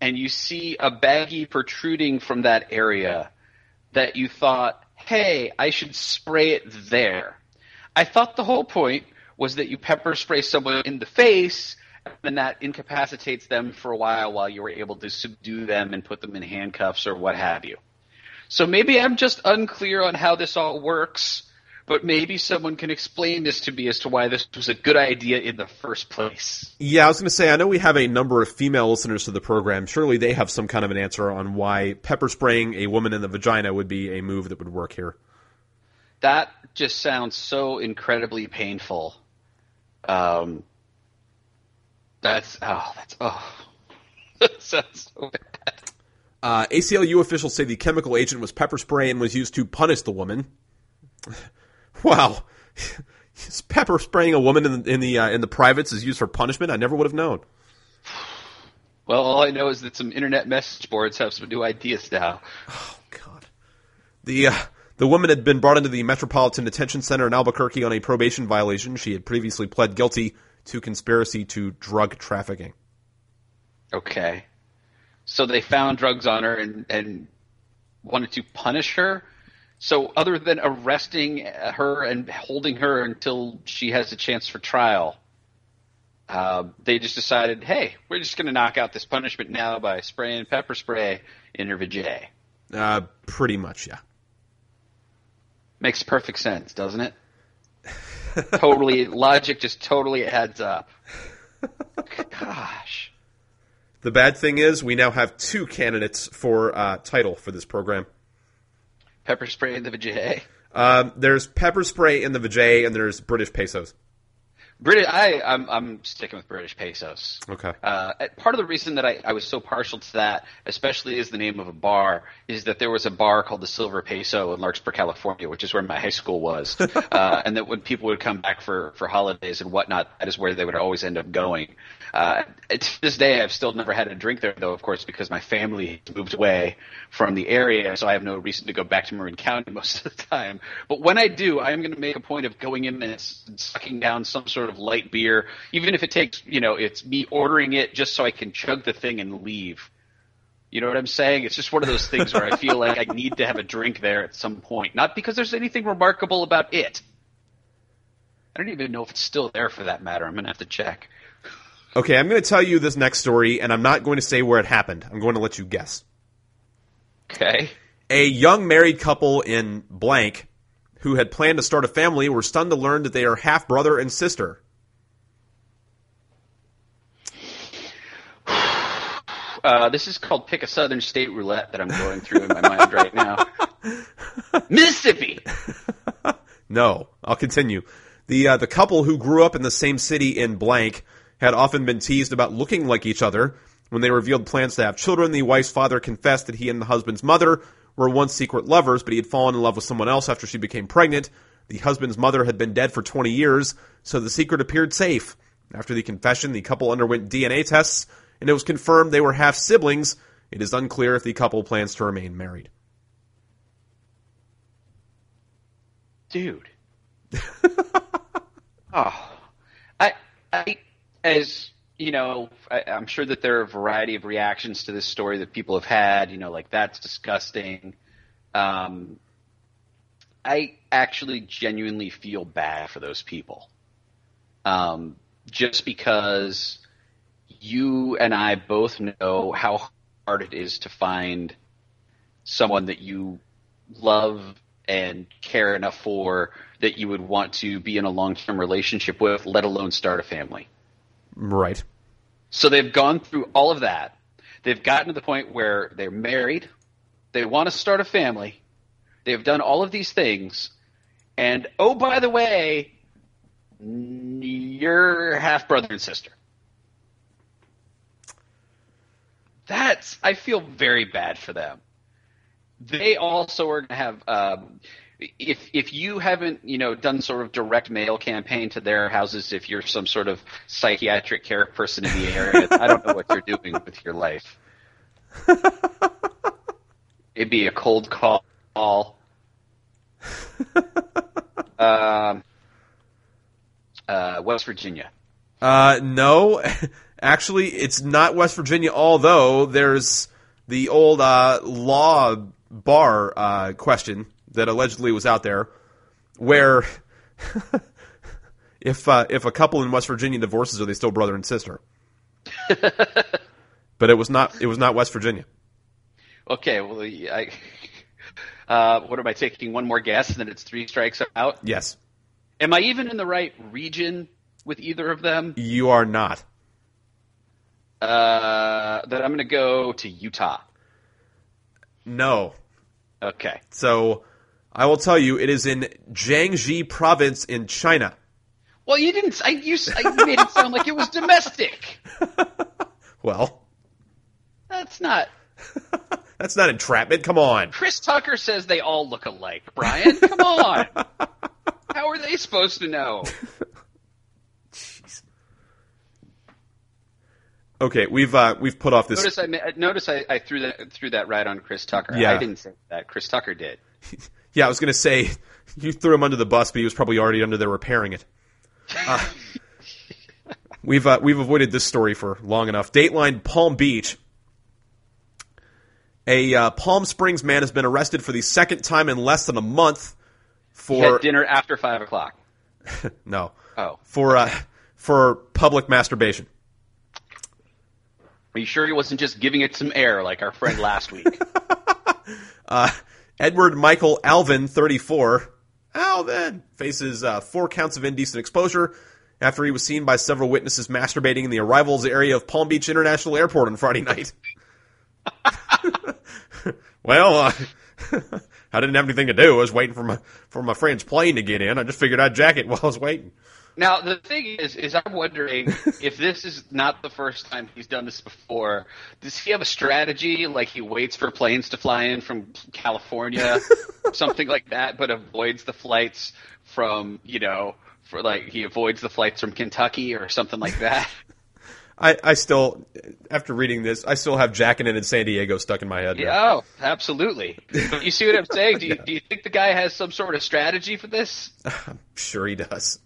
and you see a baggie protruding from that area that you thought, hey, I should spray it there. I thought the whole point was that you pepper spray someone in the face and that incapacitates them for a while while you were able to subdue them and put them in handcuffs or what have you. So maybe I'm just unclear on how this all works, but maybe someone can explain this to me as to why this was a good idea in the first place. Yeah, I was going to say, I know we have a number of female listeners to the program. Surely they have some kind of an answer on why pepper spraying a woman in the vagina would be a move that would work here. That just sounds so incredibly painful. Um... That's oh, that's oh, that sounds so bad. Uh, A C L U officials say the chemical agent was pepper spray and was used to punish the woman. Wow, pepper spraying a woman in the in the, uh, in the privates is used for punishment. I never would have known. Well, all I know is that some internet message boards have some new ideas now. Oh God, the uh, The woman had been brought into the Metropolitan Detention Center in Albuquerque on a probation violation. She had previously pled guilty to conspiracy to drug trafficking. Okay. So they found drugs on her and, and wanted to punish her. So other than arresting her and holding her until she has a chance for trial, uh, they just decided, hey, we're just going to knock out this punishment now by spraying pepper spray in her vajay. Uh, pretty much, yeah. Makes perfect sense, doesn't it? Totally. Logic just totally adds up. Gosh. The bad thing is we now have two candidates for uh, title for this program. Pepper spray in the vajay. Um, there's pepper spray in the vajay, and there's British pesos. British, I, I'm, I'm sticking with British pesos. Okay. Uh, part of the reason that I, I was so partial to that, especially as the name of a bar, is that there was a bar called the Silver Peso in Larkspur, California, which is where my high school was. uh, and that when people would come back for, for holidays and whatnot, that is where they would always end up going. Uh, to this day, I've still never had a drink there, though, of course, because my family moved away from the area, so I have no reason to go back to Marin County most of the time. But when I do, I am going to make a point of going in and sucking down some sort of of light beer, even if it takes, you know, it's me ordering it just so I can chug the thing and leave. You know what I'm saying? It's just one of those things where I feel like I need to have a drink there at some point. Not because there's anything remarkable about it. I don't even know if it's still there for that matter. I'm going to have to check. Okay, I'm going to tell you this next story, and I'm not going to say where it happened. I'm going to let you guess. Okay. A young married couple in blank who had planned to start a family were stunned to learn that they are half brother and sister. Uh, this is called Pick a Southern State Roulette that I'm going through in my mind right now. Mississippi! No, I'll continue. The uh, the couple who grew up in the same city in blank had often been teased about looking like each other. When they revealed plans to have children, the wife's father confessed that he and the husband's mother were once secret lovers, but he had fallen in love with someone else after she became pregnant. The husband's mother had been dead for twenty years, so the secret appeared safe. After the confession, the couple underwent D N A tests, and it was confirmed they were half-siblings. It is unclear if the couple plans to remain married. Dude. Oh. I, I, as... You know, I, I'm sure that there are a variety of reactions to this story that people have had, you know, like, that's disgusting. Um, I actually genuinely feel bad for those people. Um, just because you and I both know how hard it is to find someone that you love and care enough for that you would want to be in a long-term relationship with, let alone start a family. Right. So they've gone through all of that. They've gotten to the point where they're married. They want to start a family. They've done all of these things. And, oh, by the way, you're half brother and sister. That's – I feel very bad for them. They also are going to have um, – If if you haven't, you know, done sort of direct mail campaign to their houses, if you're some sort of psychiatric care person in the area, I don't know what you're doing with your life. It'd be a cold call. um, uh, West Virginia. Uh, no, actually, it's not West Virginia, although there's the old uh, law bar uh, question that allegedly was out there, where if uh, if a couple in West Virginia divorces, are they still brother and sister? But it was not it was not West Virginia. Okay, well, I, uh, what am I taking? One more guess, and then it's three strikes out. Yes. Am I even in the right region with either of them? You are not. Uh, then I'm going to go to Utah. No. Okay. So. I will tell you, it is in Jiangxi province in China. Well, you didn't – I you I made it sound like it was domestic. Well. That's not – That's not entrapment. Come on. Chris Tucker says they all look alike, Brian. Come on. How are they supposed to know? Jeez. Okay, we've uh, we've put off this – Notice I, notice I, I threw, that, threw that right on Chris Tucker. Yeah. I didn't say that. Chris Tucker did. Yeah, I was going to say, you threw him under the bus, but he was probably already under there repairing it. Uh, we've uh, we've avoided this story for long enough. Dateline Palm Beach. A uh, Palm Springs man has been arrested for the second time in less than a month for... He had dinner after five o'clock. No. Oh. For, uh, for public masturbation. Are you sure he wasn't just giving it some air like our friend last week? uh, Edward Michael Alvin, thirty-four, Alvin, faces uh, four counts of indecent exposure after he was seen by several witnesses masturbating in the arrivals area of Palm Beach International Airport on Friday night. Well, uh, I didn't have anything to do. I was waiting for my for my friend's plane to get in. I just figured I'd jack it while I was waiting. Now, the thing is, is I'm wondering if this is not the first time he's done this before. Does he have a strategy, like he waits for planes to fly in from California, something like that, but avoids the flights from, you know, for like he avoids the flights from Kentucky or something like that? I, I still, after reading this, I still have Jackin' It in San Diego stuck in my head. Yeah, oh, absolutely. But you see what I'm saying? Do you, yeah. do you think the guy has some sort of strategy for this? I'm sure he does.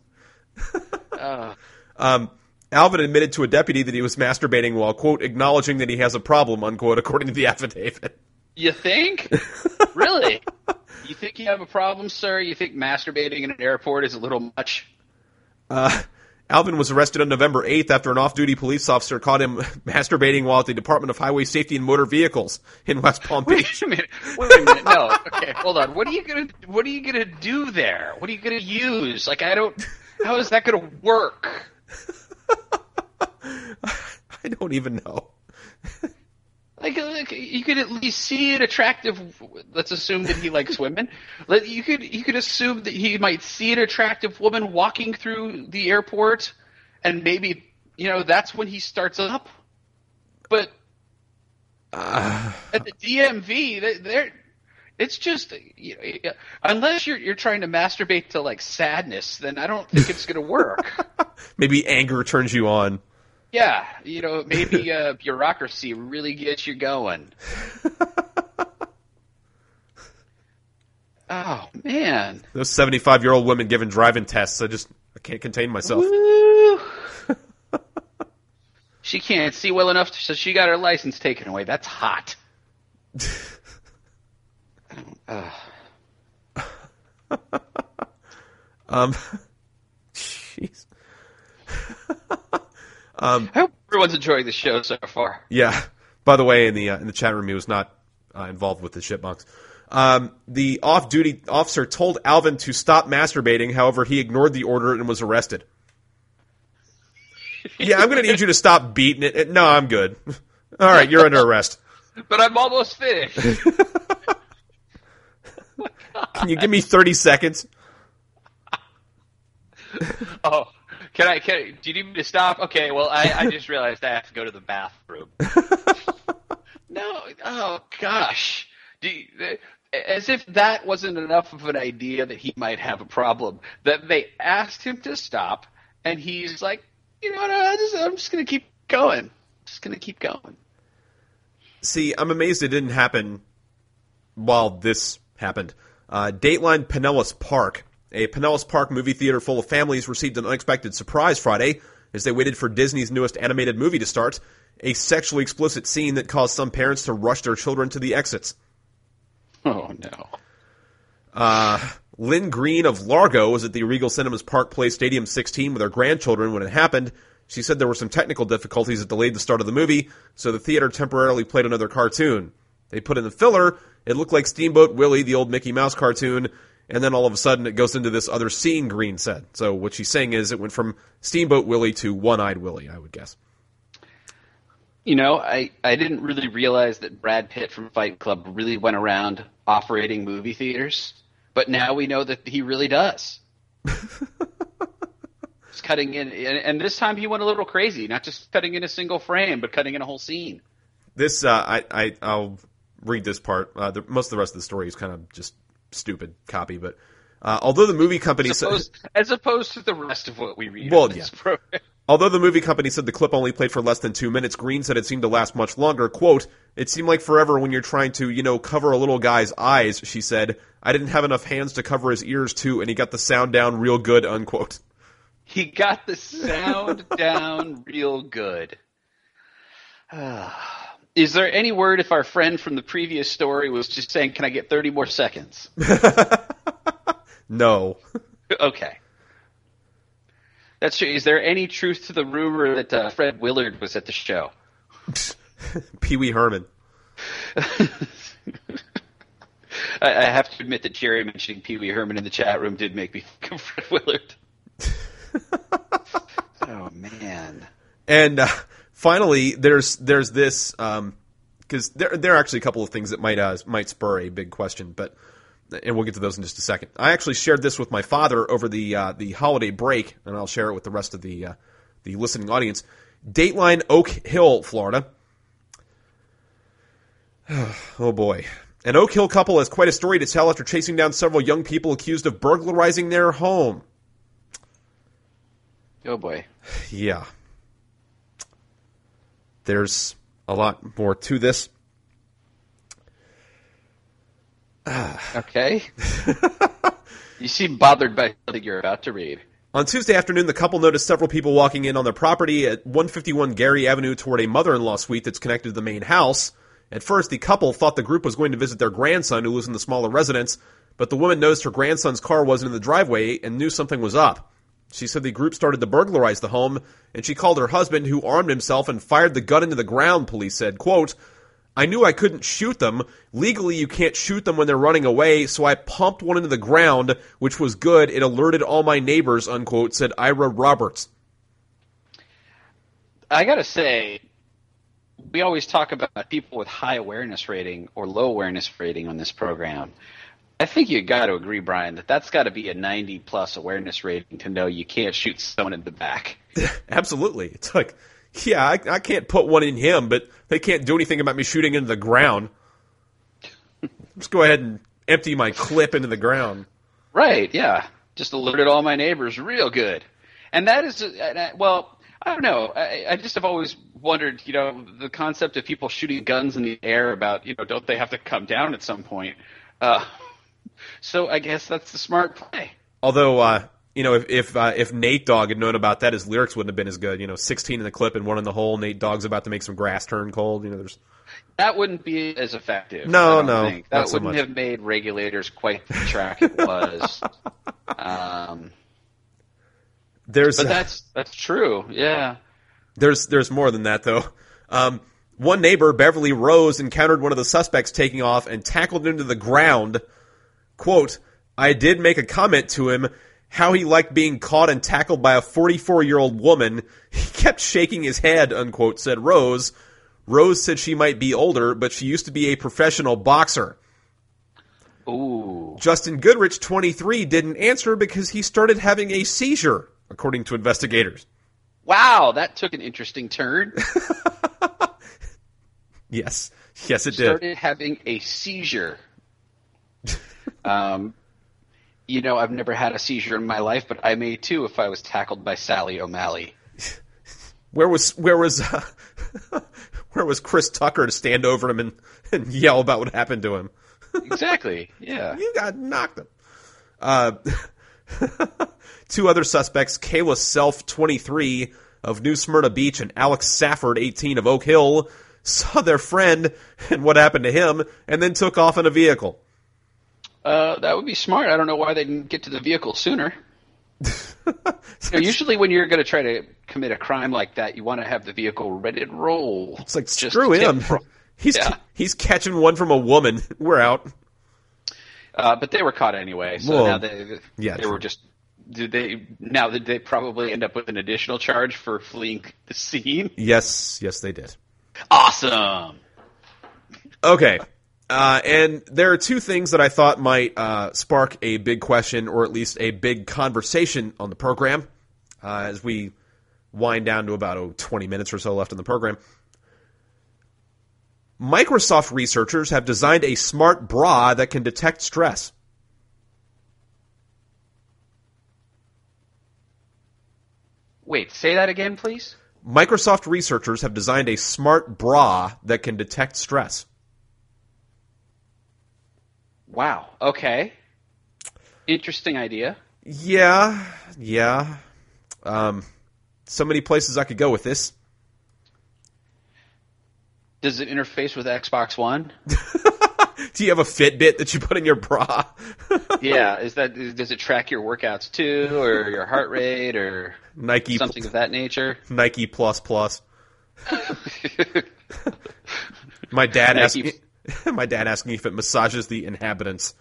uh. um, Alvin admitted to a deputy that he was masturbating while, quote, acknowledging that he has a problem, unquote, according to the affidavit. You think? Really? You think you have a problem, sir? You think masturbating in an airport is a little much? Uh... Alvin was arrested on November eighth after an off-duty police officer caught him masturbating while at the Department of Highway Safety and Motor Vehicles in West Palm Beach. Wait a minute. Wait a minute. No. Okay. Hold on. What are you gonna What are you gonna do there? What are you gonna use? Like, I don't. How is that gonna work? I don't even know. Like, like, you could at least see an attractive. Let's assume that he likes women. Let, you could you could assume that he might see an attractive woman walking through the airport, and maybe you know that's when he starts up. But uh, at the D M V, there, it's just you know, unless you're you're trying to masturbate to like sadness, then I don't think it's going to work. Maybe anger turns you on. Yeah, you know, maybe uh, bureaucracy really gets you going. Oh, man. Those seventy-five-year-old women giving driving tests, I just I can't contain myself. Woo. She can't see well enough, so she got her license taken away. That's hot. uh. um, Jeez. Um, I hope everyone's enjoying the show so far. Yeah. By the way, in the uh, in the chat room, he was not uh, involved with the shitbox. Um, the off-duty officer told Alvin to stop masturbating. However, he ignored the order and was arrested. Yeah, I'm going to need you to stop beating it. No, I'm good. All right, you're under arrest. But I'm almost finished. Oh, can you give me thirty seconds? Oh. Can I, can I, do you need me to stop? Okay, well, I, I just realized I have to go to the bathroom. No, oh, gosh. Do you, as if that wasn't enough of an idea that he might have a problem, that they asked him to stop, and he's like, you know what, I just, I'm just going to keep going. I'm just going to keep going. See, I'm amazed it didn't happen while this happened. Uh, Dateline Pinellas Park. A Pinellas Park movie theater full of families received an unexpected surprise Friday as they waited for Disney's newest animated movie to start, a sexually explicit scene that caused some parents to rush their children to the exits. Oh, no. Uh, Lynn Green of Largo was at the Regal Cinemas Park Place Stadium sixteen with her grandchildren when it happened. She said there were some technical difficulties that delayed the start of the movie, so the theater temporarily played another cartoon. They put in the filler. It looked like Steamboat Willie, the old Mickey Mouse cartoon, and then all of a sudden it goes into this other scene, Green said. So what she's saying is it went from Steamboat Willie to One-Eyed Willie, I would guess. You know, I, I didn't really realize that Brad Pitt from Fight Club really went around operating movie theaters. But now we know that he really does. He's cutting in. And, and this time he went a little crazy, not just cutting in a single frame, but cutting in a whole scene. This, uh, I, I, I'll read this part. Uh, the, most of the rest of the story is kind of just stupid copy, but uh, although the movie company as opposed, said, as opposed to the rest of what we read, well, yeah. Although the movie company said the clip only played for less than two minutes, Green said it seemed to last much longer. Quote, It seemed like forever when you're trying to, you know, cover a little guy's eyes, she said. I didn't have enough hands to cover his ears, too, and he got the sound down real good, unquote. He got the sound down real good. Is there any word if our friend from the previous story was just saying, can I get thirty more seconds? No. Okay. That's true. Is there any truth to the rumor that uh, Fred Willard was at the show? Pee-wee Herman. I, I have to admit that Jerry mentioning Pee-wee Herman in the chat room did make me think of Fred Willard. Oh, man. And uh, finally, there's there's this, um, because there, there are actually a couple of things that might uh, might spur a big question, but and we'll get to those in just a second. I actually shared this with my father over the uh, the holiday break, and I'll share it with the rest of the uh, the listening audience. Dateline Oak Hill, Florida. Oh, boy. An Oak Hill couple has quite a story to tell after chasing down several young people accused of burglarizing their home. Oh, boy. Yeah. There's a lot more to this. Okay. You seem bothered by something you're about to read. On Tuesday afternoon, the couple noticed several people walking in on their property at one fifty-one Gary Avenue toward a mother-in-law suite that's connected to the main house. At first, the couple thought the group was going to visit their grandson, who lives in the smaller residence, but the woman noticed her grandson's car wasn't in the driveway and knew something was up. She said the group started to burglarize the home, and she called her husband, who armed himself and fired the gun into the ground, police said. Quote, I knew I couldn't shoot them. Legally, you can't shoot them when they're running away, so I pumped one into the ground, which was good. It alerted all my neighbors, unquote, said Ira Roberts. I gotta say... We always talk about people with high awareness rating or low awareness rating on this program. I think you got to agree, Brian, that that's got to be a ninety plus awareness rating to know you can't shoot someone in the back. Absolutely. It's like, yeah, I, I can't put one in him, but they can't do anything about me shooting into the ground. Just go ahead and empty my clip into the ground. Right. Yeah. Just alerted all my neighbors real good. And that is, well, I don't know. I, I just have always wondered, you know, the concept of people shooting guns in the air about, you know, don't they have to come down at some point? Uh, so I guess that's the smart play. Although, uh, you know, if if, uh, if Nate Dogg had known about that, his lyrics wouldn't have been as good. You know, sixteen in the clip and one in the hole. Nate Dogg's about to make some grass turn cold. You know, there's that wouldn't be as effective. No, no, think. That wouldn't so have made regulators quite the track it was. um. There's, but that's that's true, yeah. There's there's more than that, though. Um, one neighbor, Beverly Rose, encountered one of the suspects taking off and tackled him to the ground. Quote, I did make a comment to him how he liked being caught and tackled by a forty-four-year-old woman. He kept shaking his head, unquote, said Rose. Rose said she might be older, but she used to be a professional boxer. Ooh. Justin Goodrich, twenty-three, didn't answer because he started having a seizure. According to investigators. Wow, that took an interesting turn. Yes. Yes, it Started did. Started having a seizure. um, you know, I've never had a seizure in my life, but I may too if I was tackled by Sally O'Malley. Where was where was uh, where was Chris Tucker to stand over him and, and yell about what happened to him? Exactly. Yeah. You got knocked him. Uh Two other suspects, Kayla Self, twenty-three, of New Smyrna Beach, and Alex Safford, eighteen, of Oak Hill, saw their friend and what happened to him, and then took off in a vehicle. Uh, that would be smart. I don't know why they didn't get to the vehicle sooner. You know, usually when you're going to try to commit a crime like that, you want to have the vehicle ready to roll. It's like, screw him. He's, yeah. he's catching one from a woman. We're out. Uh, but they were caught anyway, so well, now they, yeah, they were just... Did they now did they probably end up with an additional charge for fleeing the scene? Yes, yes they did. Awesome. Okay, uh, and there are two things that I thought might uh, spark a big question, or at least a big conversation on the program, uh, as we wind down to about oh, twenty minutes or so left in the program. Microsoft researchers have designed a smart bra that can detect stress. Wait, say that again, please. Microsoft researchers have designed a smart bra that can detect stress. Wow. Okay. Interesting idea. Yeah. Yeah. Um, so many places I could go with this. Does it interface with Xbox One? Do you have a Fitbit that you put in your bra? Yeah, is that does it track your workouts too, or your heart rate, or Nike something pl- of that nature? Nike plus plus. My dad asked me. My dad asked me if it massages the inhabitants.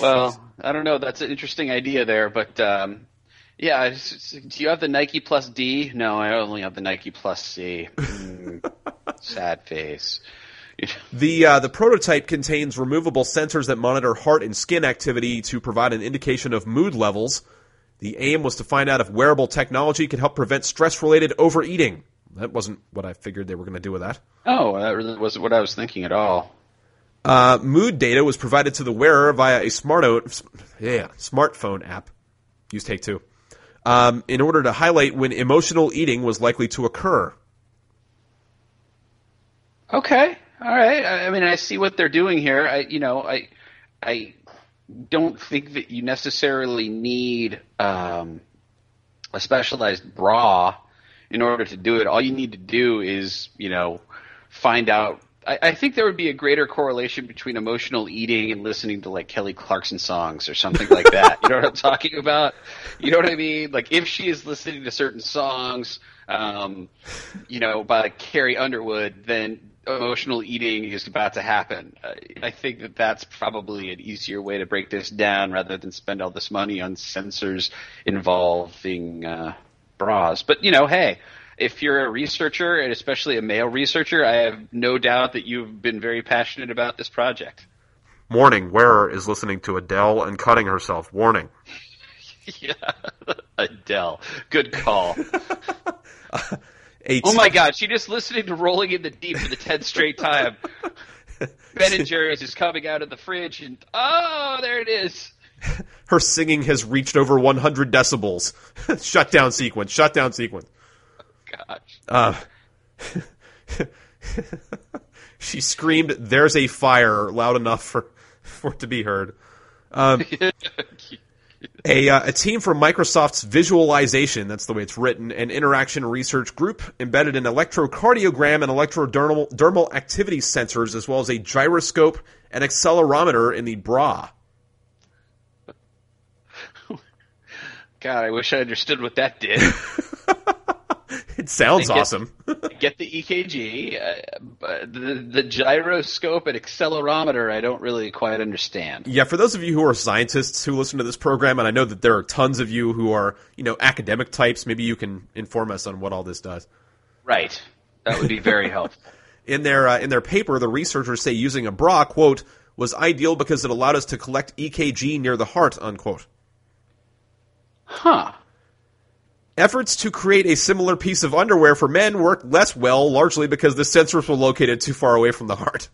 Well, I don't know. That's an interesting idea there, but um, yeah. Do you have the Nike Plus D? No, I only have the Nike Plus C. Mm, sad face. The uh, the prototype contains removable sensors that monitor heart and skin activity to provide an indication of mood levels. The aim was to find out if wearable technology could help prevent stress-related overeating. That wasn't what I figured they were going to do with that. Oh, that really wasn't what I was thinking at all. Uh, mood data was provided to the wearer via a smart o- yeah, smartphone app. Use Take Two. Um, in order to highlight when emotional eating was likely to occur. Okay. All right. I mean, I see what they're doing here. I, you know, I, I don't think that you necessarily need um, a specialized bra in order to do it. All you need to do is, you know, find out. I, I think there would be a greater correlation between emotional eating and listening to like Kelly Clarkson songs or something like that. You know what I'm talking about? You know what I mean? Like if she is listening to certain songs, um, you know, by Carrie Underwood, then emotional eating is about to happen. I think that that's probably an easier way to break this down rather than spend all this money on sensors involving uh, bras. But, you know, hey, if you're a researcher, and especially a male researcher, I have no doubt that you've been very passionate about this project. Warning, wearer is listening to Adele and cutting herself. Warning. Yeah, Adele. Good call. T- oh my God! She just listening to "Rolling in the Deep" for the tenth straight time. Ben and Jerry's is coming out of the fridge, and oh, there it is. Her singing has reached over one hundred decibels. Shutdown sequence. Shutdown sequence. Oh, gosh. Uh, she screamed, "There's a fire!" loud enough for, for it to be heard. Um, A, uh, a team from Microsoft's Visualization, that's the way it's written, an interaction research group embedded an electrocardiogram and electrodermal dermal activity sensors, as well as a gyroscope and accelerometer in the bra. God, I wish I understood what that did. It sounds get, awesome. Get the E K G, uh, the, the gyroscope and accelerometer I don't really quite understand. Yeah, for those of you who are scientists who listen to this program, and I know that there are tons of you who are, you know, academic types, maybe you can inform us on what all this does. Right. That would be very helpful. In their, uh, in their paper, the researchers say using a bra, quote, was ideal because it allowed us to collect E K G near the heart, unquote. Huh. Efforts to create a similar piece of underwear for men worked less well, largely because the sensors were located too far away from the heart.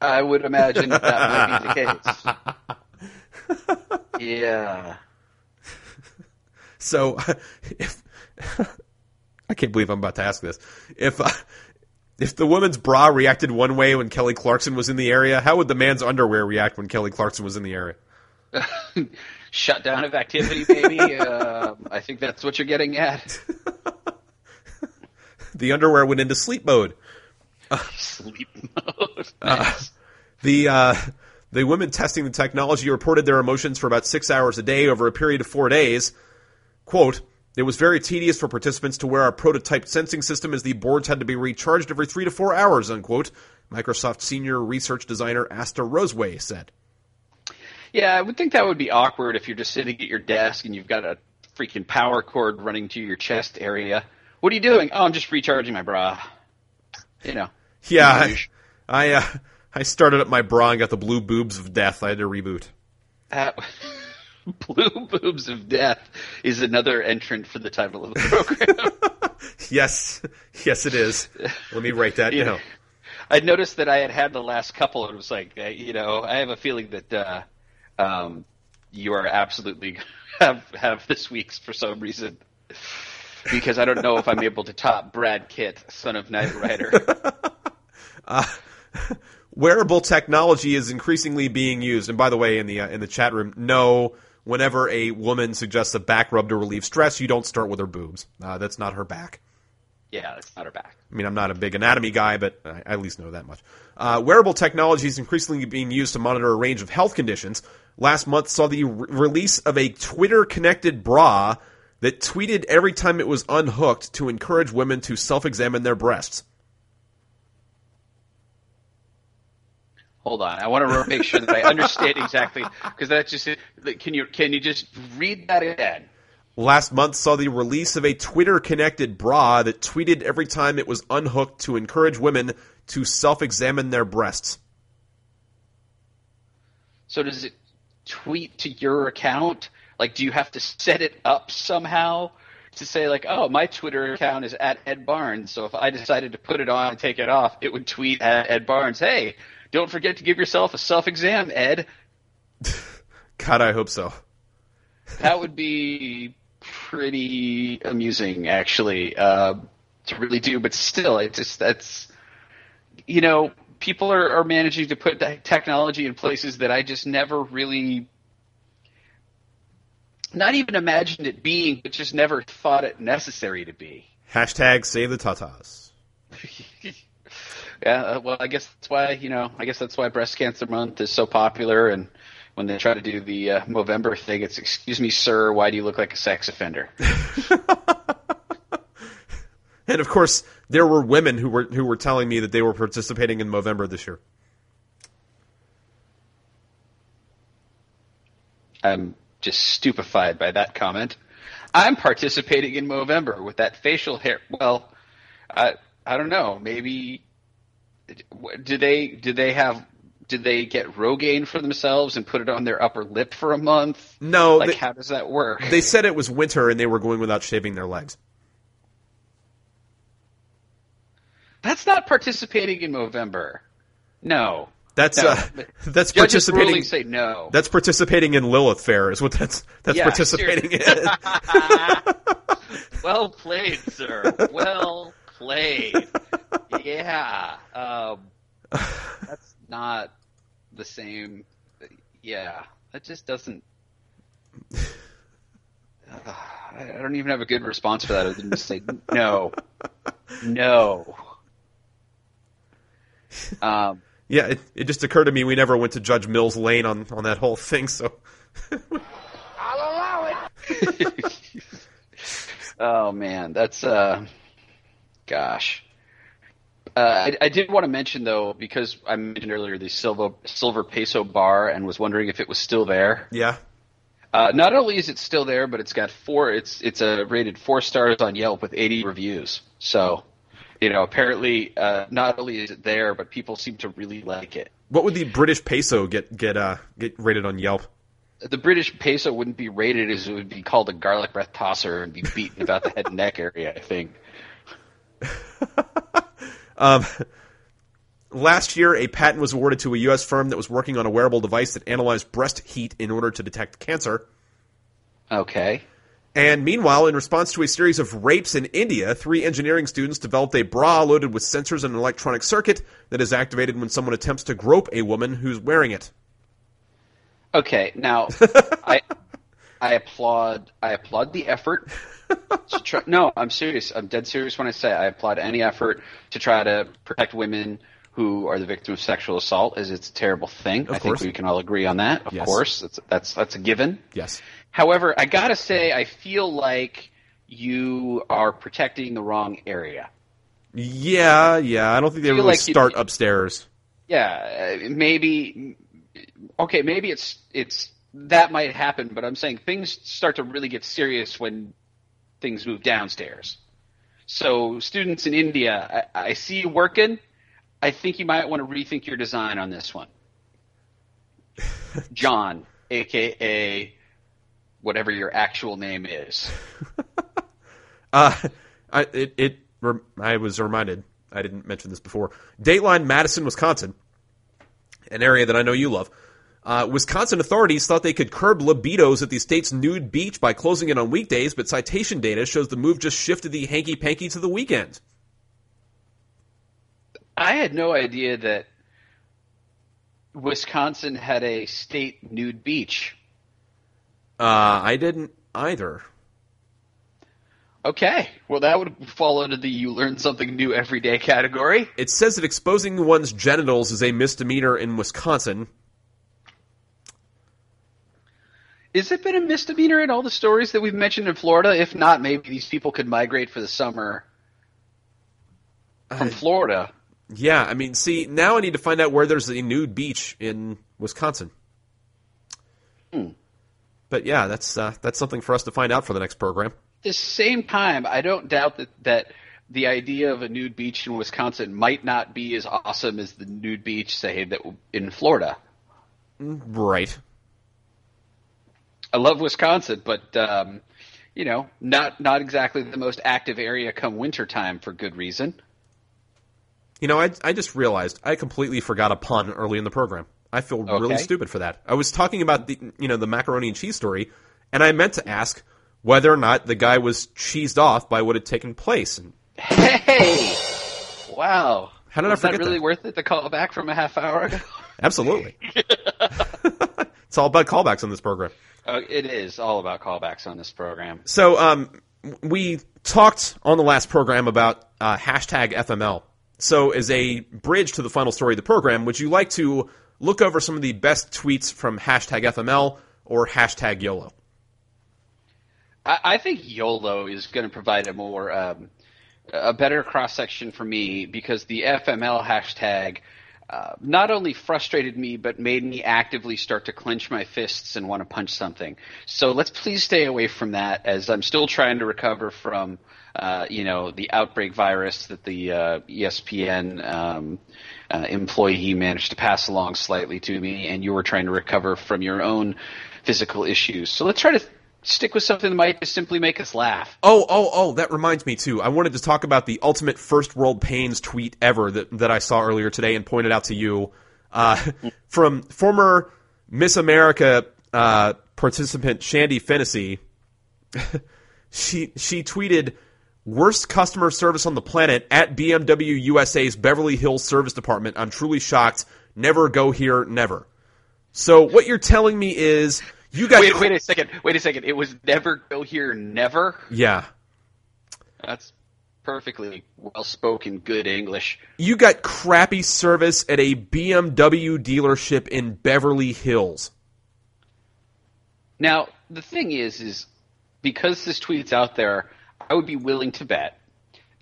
I would imagine that, that might be the case. Yeah. So, if, I can't believe I'm about to ask this. If uh, if the woman's bra reacted one way when Kelly Clarkson was in the area, how would the man's underwear react when Kelly Clarkson was in the area? Shutdown of activity, baby. uh, I think that's what you're getting at. The underwear went into sleep mode. Uh, sleep mode. Nice. Uh, the uh, the women testing the technology reported their emotions for about six hours a day over a period of four days. Quote, "It was very tedious for participants to wear our prototype sensing system as the boards had to be recharged every three to four hours," unquote, Microsoft senior research designer Asta Roseway said. Yeah, I would think that would be awkward if you're just sitting at your desk and you've got a freaking power cord running to your chest area. What are you doing? Oh, I'm just recharging my bra. You know. Yeah, I I, uh, I started up my bra and got the blue boobs of death. I had to reboot. Uh, Blue Boobs of Death is another entrant for the title of the program. Yes. Yes, it is. Let me write that yeah. down. I noticed that I had had the last couple and it was like, you know, I have a feeling that uh, – Um, you are absolutely have have this week's for some reason. because I don't know if I'm able to top Brad Kitt, son of Knight Rider. uh, wearable technology is increasingly being used. And by the way, in the uh, in the chat room, no, whenever a woman suggests a back rub to relieve stress, you don't start with her boobs. Uh, that's not her back. Yeah, that's not her back. I mean, I'm not a big anatomy guy, but I at least know that much. Uh, wearable technology is increasingly being used to monitor a range of health conditions. Last month saw the re- release of a Twitter-connected bra that tweeted every time it was unhooked to encourage women to self-examine their breasts. Hold on, I want to make sure that I understand exactly, because that's just – can you can you just read that again? Last month saw the release of a Twitter-connected bra that tweeted every time it was unhooked to encourage women to self-examine their breasts. So does it tweet to your account? Like, do you have to set it up somehow to say, like, oh, my Twitter account is at Ed Barnes, so if I decided to put it on and take it off, it would tweet at Ed Barnes, hey, don't forget to give yourself a self-exam, Ed. God, I hope so. That would be pretty amusing, actually, uh, to really do. But still, it just that's you know, people are, are managing to put technology in places that I just never really, not even imagined it being, but just never thought it necessary to be. Hashtag save the tatas. Yeah, well, I guess that's why you know, I guess that's why Breast Cancer Month is so popular and. When they try to do the uh, Movember thing, it's, excuse me, sir, why do you look like a sex offender? And, of course, there were women who were who were telling me that they were participating in Movember this year. I'm just stupefied by that comment. I'm participating in Movember with that facial hair. Well, I, I don't know. Maybe do they do they have – Did they get Rogaine for themselves and put it on their upper lip for a month? No. Like, they, how does that work? They said it was winter and they were going without shaving their legs. That's not participating in Movember. No. That's no. Uh, that's Judges participating. Say no. That's participating in Lilith Fair is what that's that's yeah, participating seriously. in. Well played, sir. Well played. Yeah. Um, that's. Not the same. Yeah, that just doesn't. Uh, I don't even have a good response for that. I didn't say no, no. Um, yeah, it, it just occurred to me we never went to Judge Mills Lane on, on that whole thing, so I'll allow it. Oh man, that's uh, gosh. Uh, I, I did want to mention, though, because I mentioned earlier the silver, silver peso bar and was wondering if it was still there. Yeah. Uh, not only is it still there, but it's got four – it's it's a rated four stars on Yelp with eighty reviews. So, you know, apparently uh, not only is it there, but people seem to really like it. What would the British peso get get uh, get rated on Yelp? The British peso wouldn't be rated as it would be called a garlic breath tosser and be beaten about the head and neck area, I think. Um, last year, a patent was awarded to a U S firm that was working on a wearable device that analyzed breast heat in order to detect cancer. Okay. And meanwhile, in response to a series of rapes in India, three engineering students developed a bra loaded with sensors and an electronic circuit that is activated when someone attempts to grope a woman who's wearing it. Okay, now, I, I applaud, I applaud the effort. To try, no, I'm serious. I'm dead serious when I say I applaud any effort to try to protect women who are the victim of sexual assault, as it's a terrible thing. Of I course. think we can all agree on that. Of yes. course, that's, that's that's a given. Yes. However, I gotta say, I feel like you are protecting the wrong area. Yeah, yeah. I don't think they really like start you, upstairs. Yeah, maybe. Okay, maybe it's it's that might happen, but I'm saying things start to really get serious when. Things move downstairs. So students in India, I, I see you working. I think you might want to rethink your design on this one. John, a k a whatever your actual name is. uh, I, it, it, I was reminded, I didn't mention this before. Dateline Madison, Wisconsin, an area that I know you love. Uh, Wisconsin authorities thought they could curb libidos at the state's nude beach by closing it on weekdays, but citation data shows the move just shifted the hanky-panky to the weekend. I had no idea that Wisconsin had a state nude beach. Uh, I didn't either. Okay. Well, that would fall under the you learn something new every day category. It says that exposing one's genitals is a misdemeanor in Wisconsin. Is it been a misdemeanor in all the stories that we've mentioned in Florida? If not, maybe these people could migrate for the summer from uh, Florida. Yeah, I mean, see, now I need to find out where there's a nude beach in Wisconsin. Hmm. But yeah, that's uh, that's something for us to find out for the next program. At the same time, I don't doubt that, that the idea of a nude beach in Wisconsin might not be as awesome as the nude beach, say, that in Florida. Right. I love Wisconsin, but, um, you know, not not exactly the most active area come wintertime for good reason. You know, I I just realized I completely forgot a pun early in the program. I feel okay. really stupid for that. I was talking about, the you know, the macaroni and cheese story, and I meant to ask whether or not the guy was cheesed off by what had taken place. And... Hey! Wow. How did was I forget that? really that? worth it to call back from a half hour ago? Absolutely. It's all about callbacks on this program. Uh, it is all about callbacks on this program. So um, we talked on the last program about uh, hashtag F M L. So as a bridge to the final story of the program, would you like to look over some of the best tweets from hashtag F M L or hashtag YOLO? I, I think YOLO is going to provide a more um, a better cross-section for me because the F M L hashtag – Uh, not only frustrated me, but made me actively start to clench my fists and want to punch something. So let's please stay away from that, as I'm still trying to recover from, uh, you know, the outbreak virus that the uh, E S P N um, uh, employee managed to pass along slightly to me, and you were trying to recover from your own physical issues. So let's try to th- stick with something that might just simply make us laugh. Oh, oh, oh, that reminds me, too. I wanted to talk about the ultimate first world pains tweet ever that, that I saw earlier today and pointed out to you uh, from former Miss America uh, participant Shandi Finnessy. she she tweeted, "Worst customer service on the planet at B M W U S A's Beverly Hills service department. I'm truly shocked. Never go here, never." So what you're telling me is... You guys wait, wait a second. Wait a second. It was never go here, never? Yeah. That's perfectly well-spoken, good English. You got crappy service at a B M W dealership in Beverly Hills. Now, the thing is, is because this tweet's out there, I would be willing to bet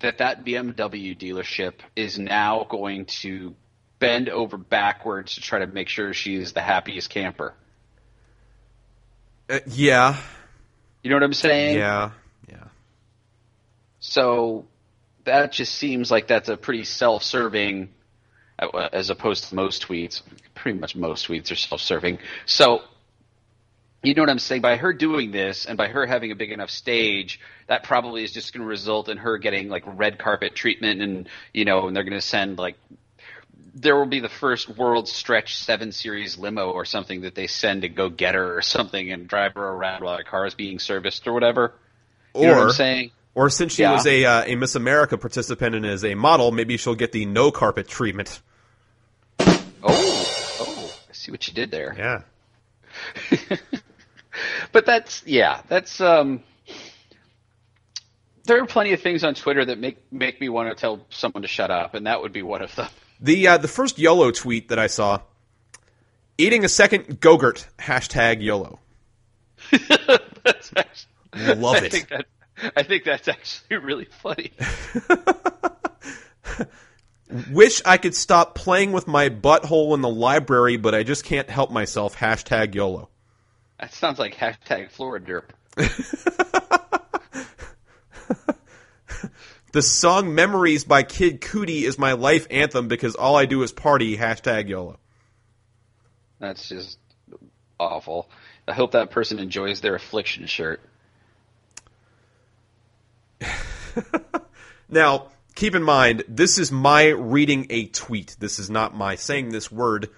that that B M W dealership is now going to bend over backwards to try to make sure she is the happiest camper. Uh, yeah. You know what I'm saying? Yeah, yeah. So that just seems like that's a pretty self-serving, as opposed to most tweets. Pretty much most tweets are self-serving. So you know what I'm saying? By her doing this and by her having a big enough stage, that probably is just going to result in her getting like red carpet treatment and, you know, and they're going to send like – there will be the first World Stretch seven Series limo or something that they send to go get her or something and drive her around while her car is being serviced or whatever. You or, know what I'm saying? Or since she yeah. was a uh, a Miss America participant and is a model, maybe she'll get the no-carpet treatment. Oh, oh, I see what you did there. Yeah. But that's – yeah, that's – um. there are plenty of things on Twitter that make, make me want to tell someone to shut up, and that would be one of them. The uh, the first YOLO tweet that I saw, eating a second Go-Gurt, hashtag YOLO. That's actually, Love I it. Think that, I think that's actually really funny. Wish I could stop playing with my butthole in the library, but I just can't help myself, hashtag YOLO. That sounds like hashtag Florida Derp. The song Memories by Kid Cudi is my life anthem because all I do is party, hashtag YOLO. That's just awful. I hope that person enjoys their Affliction shirt. Now, keep in mind, this is my reading a tweet. This is not my saying this word.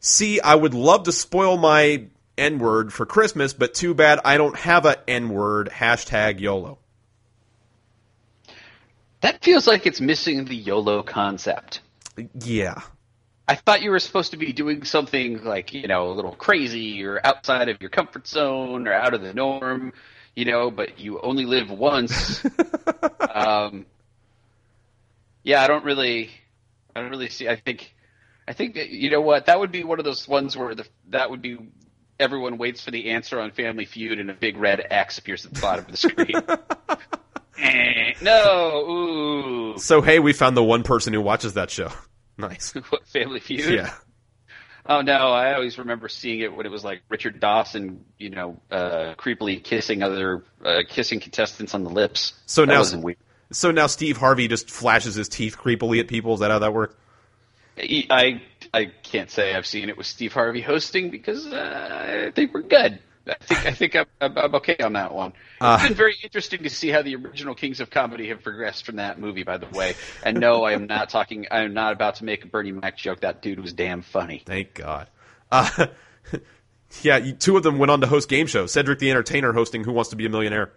see, I would love to spoil my N-word for Christmas, but too bad I don't have a N-word. Hashtag YOLO. That feels like it's missing the YOLO concept. Yeah. I thought you were supposed to be doing something like, you know, a little crazy or outside of your comfort zone or out of the norm, you know, but you only live once. um, yeah, I don't really, I don't really see. I think, I think that, you know what, that would be one of those ones where the, that would be everyone waits for the answer on Family Feud and a big red X appears at the bottom of the screen. No. Ooh. So, hey, we found the one person who watches that show. Nice. What, Family Feud? Yeah. Oh, no, I always remember seeing it when it was like Richard Dawson, you know, uh, creepily kissing other uh, kissing contestants on the lips. So that now, wasn't weird. So now Steve Harvey just flashes his teeth creepily at people? Is that how that works? I, I can't say I've seen it with Steve Harvey hosting because uh, I think we're good. I think I think I'm, I'm okay on that one. It's uh, been very interesting to see how the original Kings of Comedy have progressed from that movie, by the way. And no, I am not talking. I am not about to make a Bernie Mac joke. That dude was damn funny. Thank God. Uh, yeah, you, two of them went on to host game shows. Cedric the Entertainer hosting Who Wants to Be a Millionaire.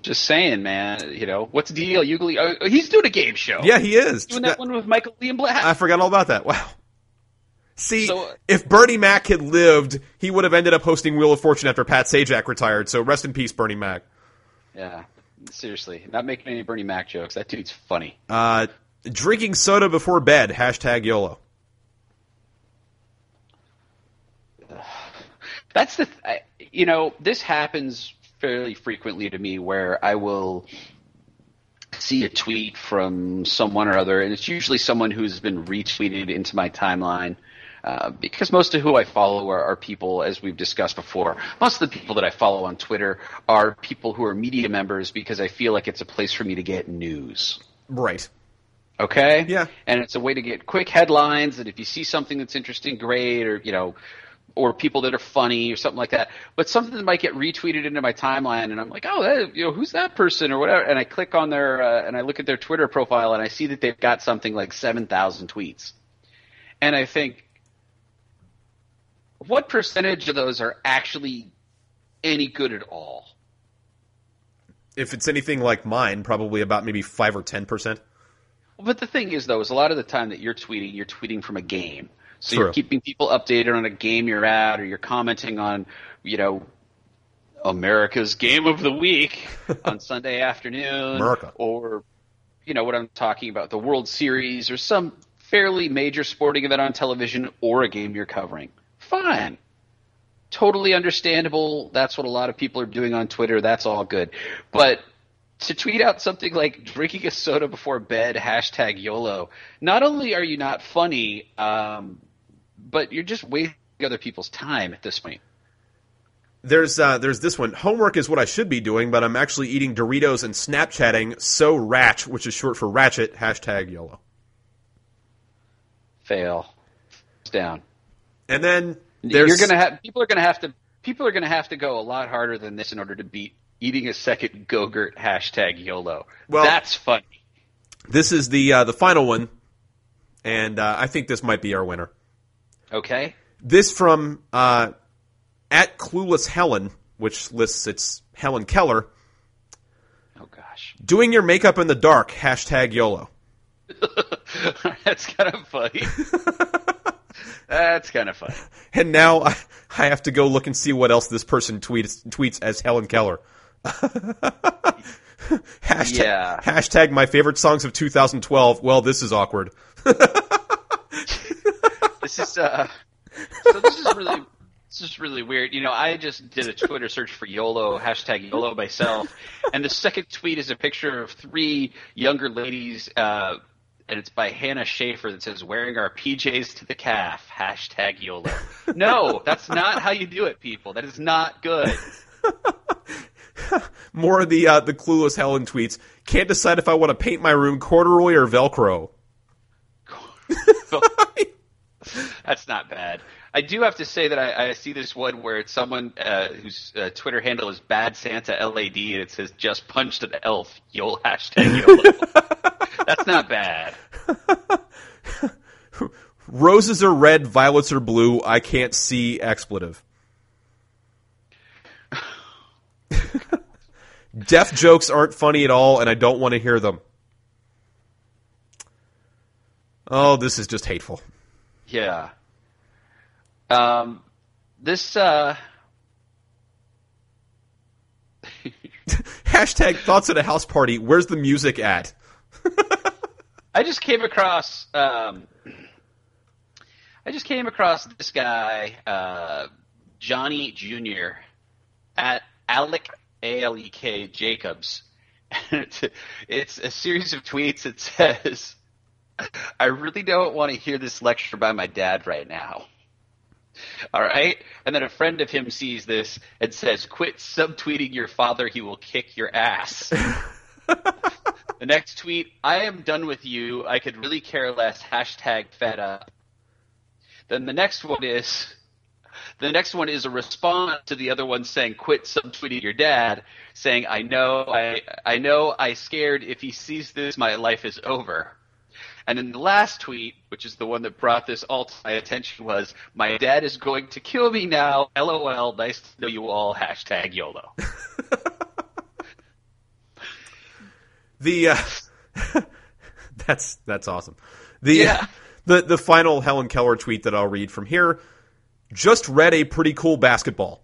Just saying, man. You know what's the deal? Ugly, oh, he's doing a game show. Yeah, he is. He's doing that, that one with Michael Liam Black. I forgot all about that. Wow. See, so, if Bernie Mac had lived, he would have ended up hosting Wheel of Fortune after Pat Sajak retired. So rest in peace, Bernie Mac. Yeah, seriously. Not making any Bernie Mac jokes. That dude's funny. Uh, drinking soda before bed. Hashtag YOLO. That's the th- – you know, this happens fairly frequently to me where I will see a tweet from someone or other, and it's usually someone who's been retweeted into my timeline. Uh, because most of who I follow are, are people, as we've discussed before, most of the people that I follow on Twitter are people who are media members because I feel like it's a place for me to get news. Right. Okay? Yeah. And it's a way to get quick headlines, and if you see something that's interesting, great, or, you know, or people that are funny or something like that. But something that might get retweeted into my timeline, and I'm like, oh, that, you know, who's that person or whatever? And I click on their uh, – and I look at their Twitter profile, and I see that they've got something like seven thousand tweets. And I think – what percentage of those are actually any good at all? If it's anything like mine, probably about maybe five or ten percent. But the thing is, though, is a lot of the time that you're tweeting, you're tweeting from a game. So True. You're keeping people updated on a game you're at, or you're commenting on, you know, America's Game of the Week on Sunday afternoon. America. Or, you know, what I'm talking about, the World Series or some fairly major sporting event on television or a game you're covering. Fine. Totally understandable. That's what a lot of people are doing on Twitter. That's all good. But to tweet out something like drinking a soda before bed, hashtag YOLO, not only are you not funny, um, but you're just wasting other people's time at this point. There's uh, there's this one. Homework is what I should be doing, but I'm actually eating Doritos and Snapchatting so ratch, which is short for ratchet, hashtag YOLO. Fail. It's down. And then there's... you're gonna have people are gonna have to people are gonna have to go a lot harder than this in order to beat eating a second Go-Gurt hashtag YOLO. Well, that's funny. This is the uh, the final one, and uh, I think this might be our winner. Okay. This from uh, at Clueless Helen, which lists it's Helen Keller. Oh gosh. Doing your makeup in the dark hashtag YOLO. That's kind of funny. That's kind of fun. And now I, I have to go look and see what else this person tweets tweets as Helen Keller. hashtag, yeah. hashtag my favorite songs of two thousand twelve. Well, this is awkward. This is uh, so this is really this is really weird. You know, I just did a Twitter search for YOLO hashtag YOLO myself, and the second tweet is a picture of three younger ladies. Uh, And it's by Hannah Schaefer that says, wearing our P Js to the calf, hashtag YOLO. No, that's not how you do it, people. That is not good. More of the, uh, the Clueless Helen tweets. Can't decide if I want to paint my room corduroy or Velcro. That's not bad. I do have to say that I, I see this one where it's someone uh, whose uh, Twitter handle is Bad Santa L A D, and it says, just punched an elf, YOLO, hashtag YOLO. That's not bad. Roses are red, violets are blue. I can't see expletive. Deaf jokes aren't funny at all, and I don't want to hear them. Oh, this is just hateful. Yeah. Um, this, uh... Hashtag thoughts at a house party. Where's the music at? I just came across, um... I just came across this guy, uh... Johnny Junior at Alec... A L E K Jacobs. It's a series of tweets that says, I really don't want to hear this lecture by my dad right now. All right? And then a friend of him sees this and says, quit subtweeting your father. He will kick your ass. The next tweet, I am done with you. I could really care less. Hashtag fed up. Then the next one is... The next one is a response to the other one saying, quit subtweeting your dad, saying, I know, I I know, I scared. If he sees this, my life is over. And then the last tweet, which is the one that brought this all to my attention, was, my dad is going to kill me now. LOL, nice to know you all. Hashtag YOLO. the uh, that's that's awesome. The, yeah. the The final Helen Keller tweet that I'll read from here. Just read a pretty cool basketball.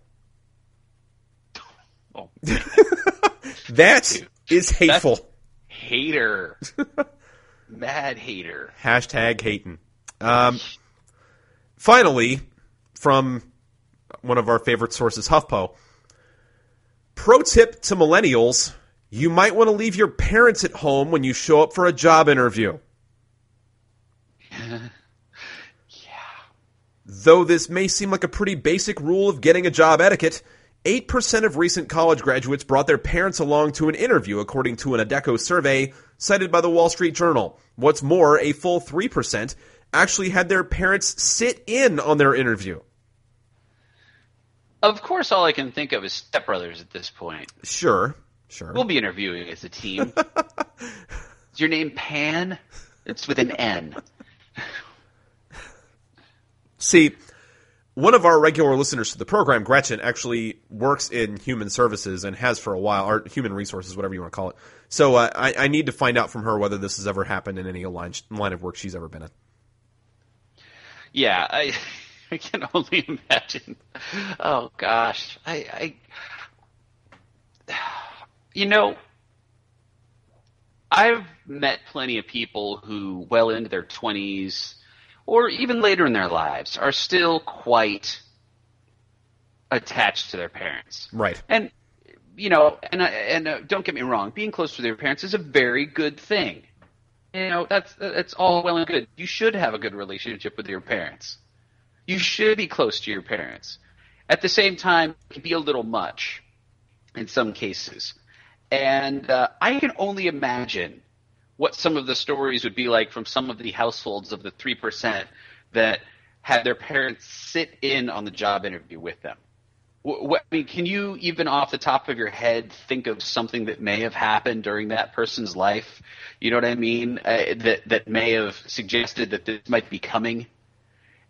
Oh, that Dude, is hateful. Hater. Mad hater. Hashtag hatin'. Um, finally, from one of our favorite sources, HuffPo. Pro tip to millennials, you might want to leave your parents at home when you show up for a job interview. Though this may seem like a pretty basic rule of getting a job etiquette, eight percent of recent college graduates brought their parents along to an interview, according to an Adecco survey cited by the Wall Street Journal. What's more, a full three percent actually had their parents sit in on their interview. Of course, all I can think of is Step Brothers at this point. Sure, sure. We'll be interviewing as a team. Is your name Pan? It's with an N. See, one of our regular listeners to the program, Gretchen, actually works in human services and has for a while, or human resources, whatever you want to call it. So uh, I, I need to find out from her whether this has ever happened in any line, line of work she's ever been in. Yeah, I, I can only imagine. Oh, gosh. I, I, you know, I've met plenty of people who well into their twenties or even later in their lives, are still quite attached to their parents. Right. And, you know, and and uh, don't get me wrong, being close to their parents is a very good thing. You know, that's that's all well and good. You should have a good relationship with your parents. You should be close to your parents. At the same time, it can be a little much in some cases. And uh, I can only imagine what some of the stories would be like from some of the households of the three percent that had their parents sit in on the job interview with them. What, I mean, can you even off the top of your head think of something that may have happened during that person's life? You know what I mean? Uh, that that may have suggested that this might be coming.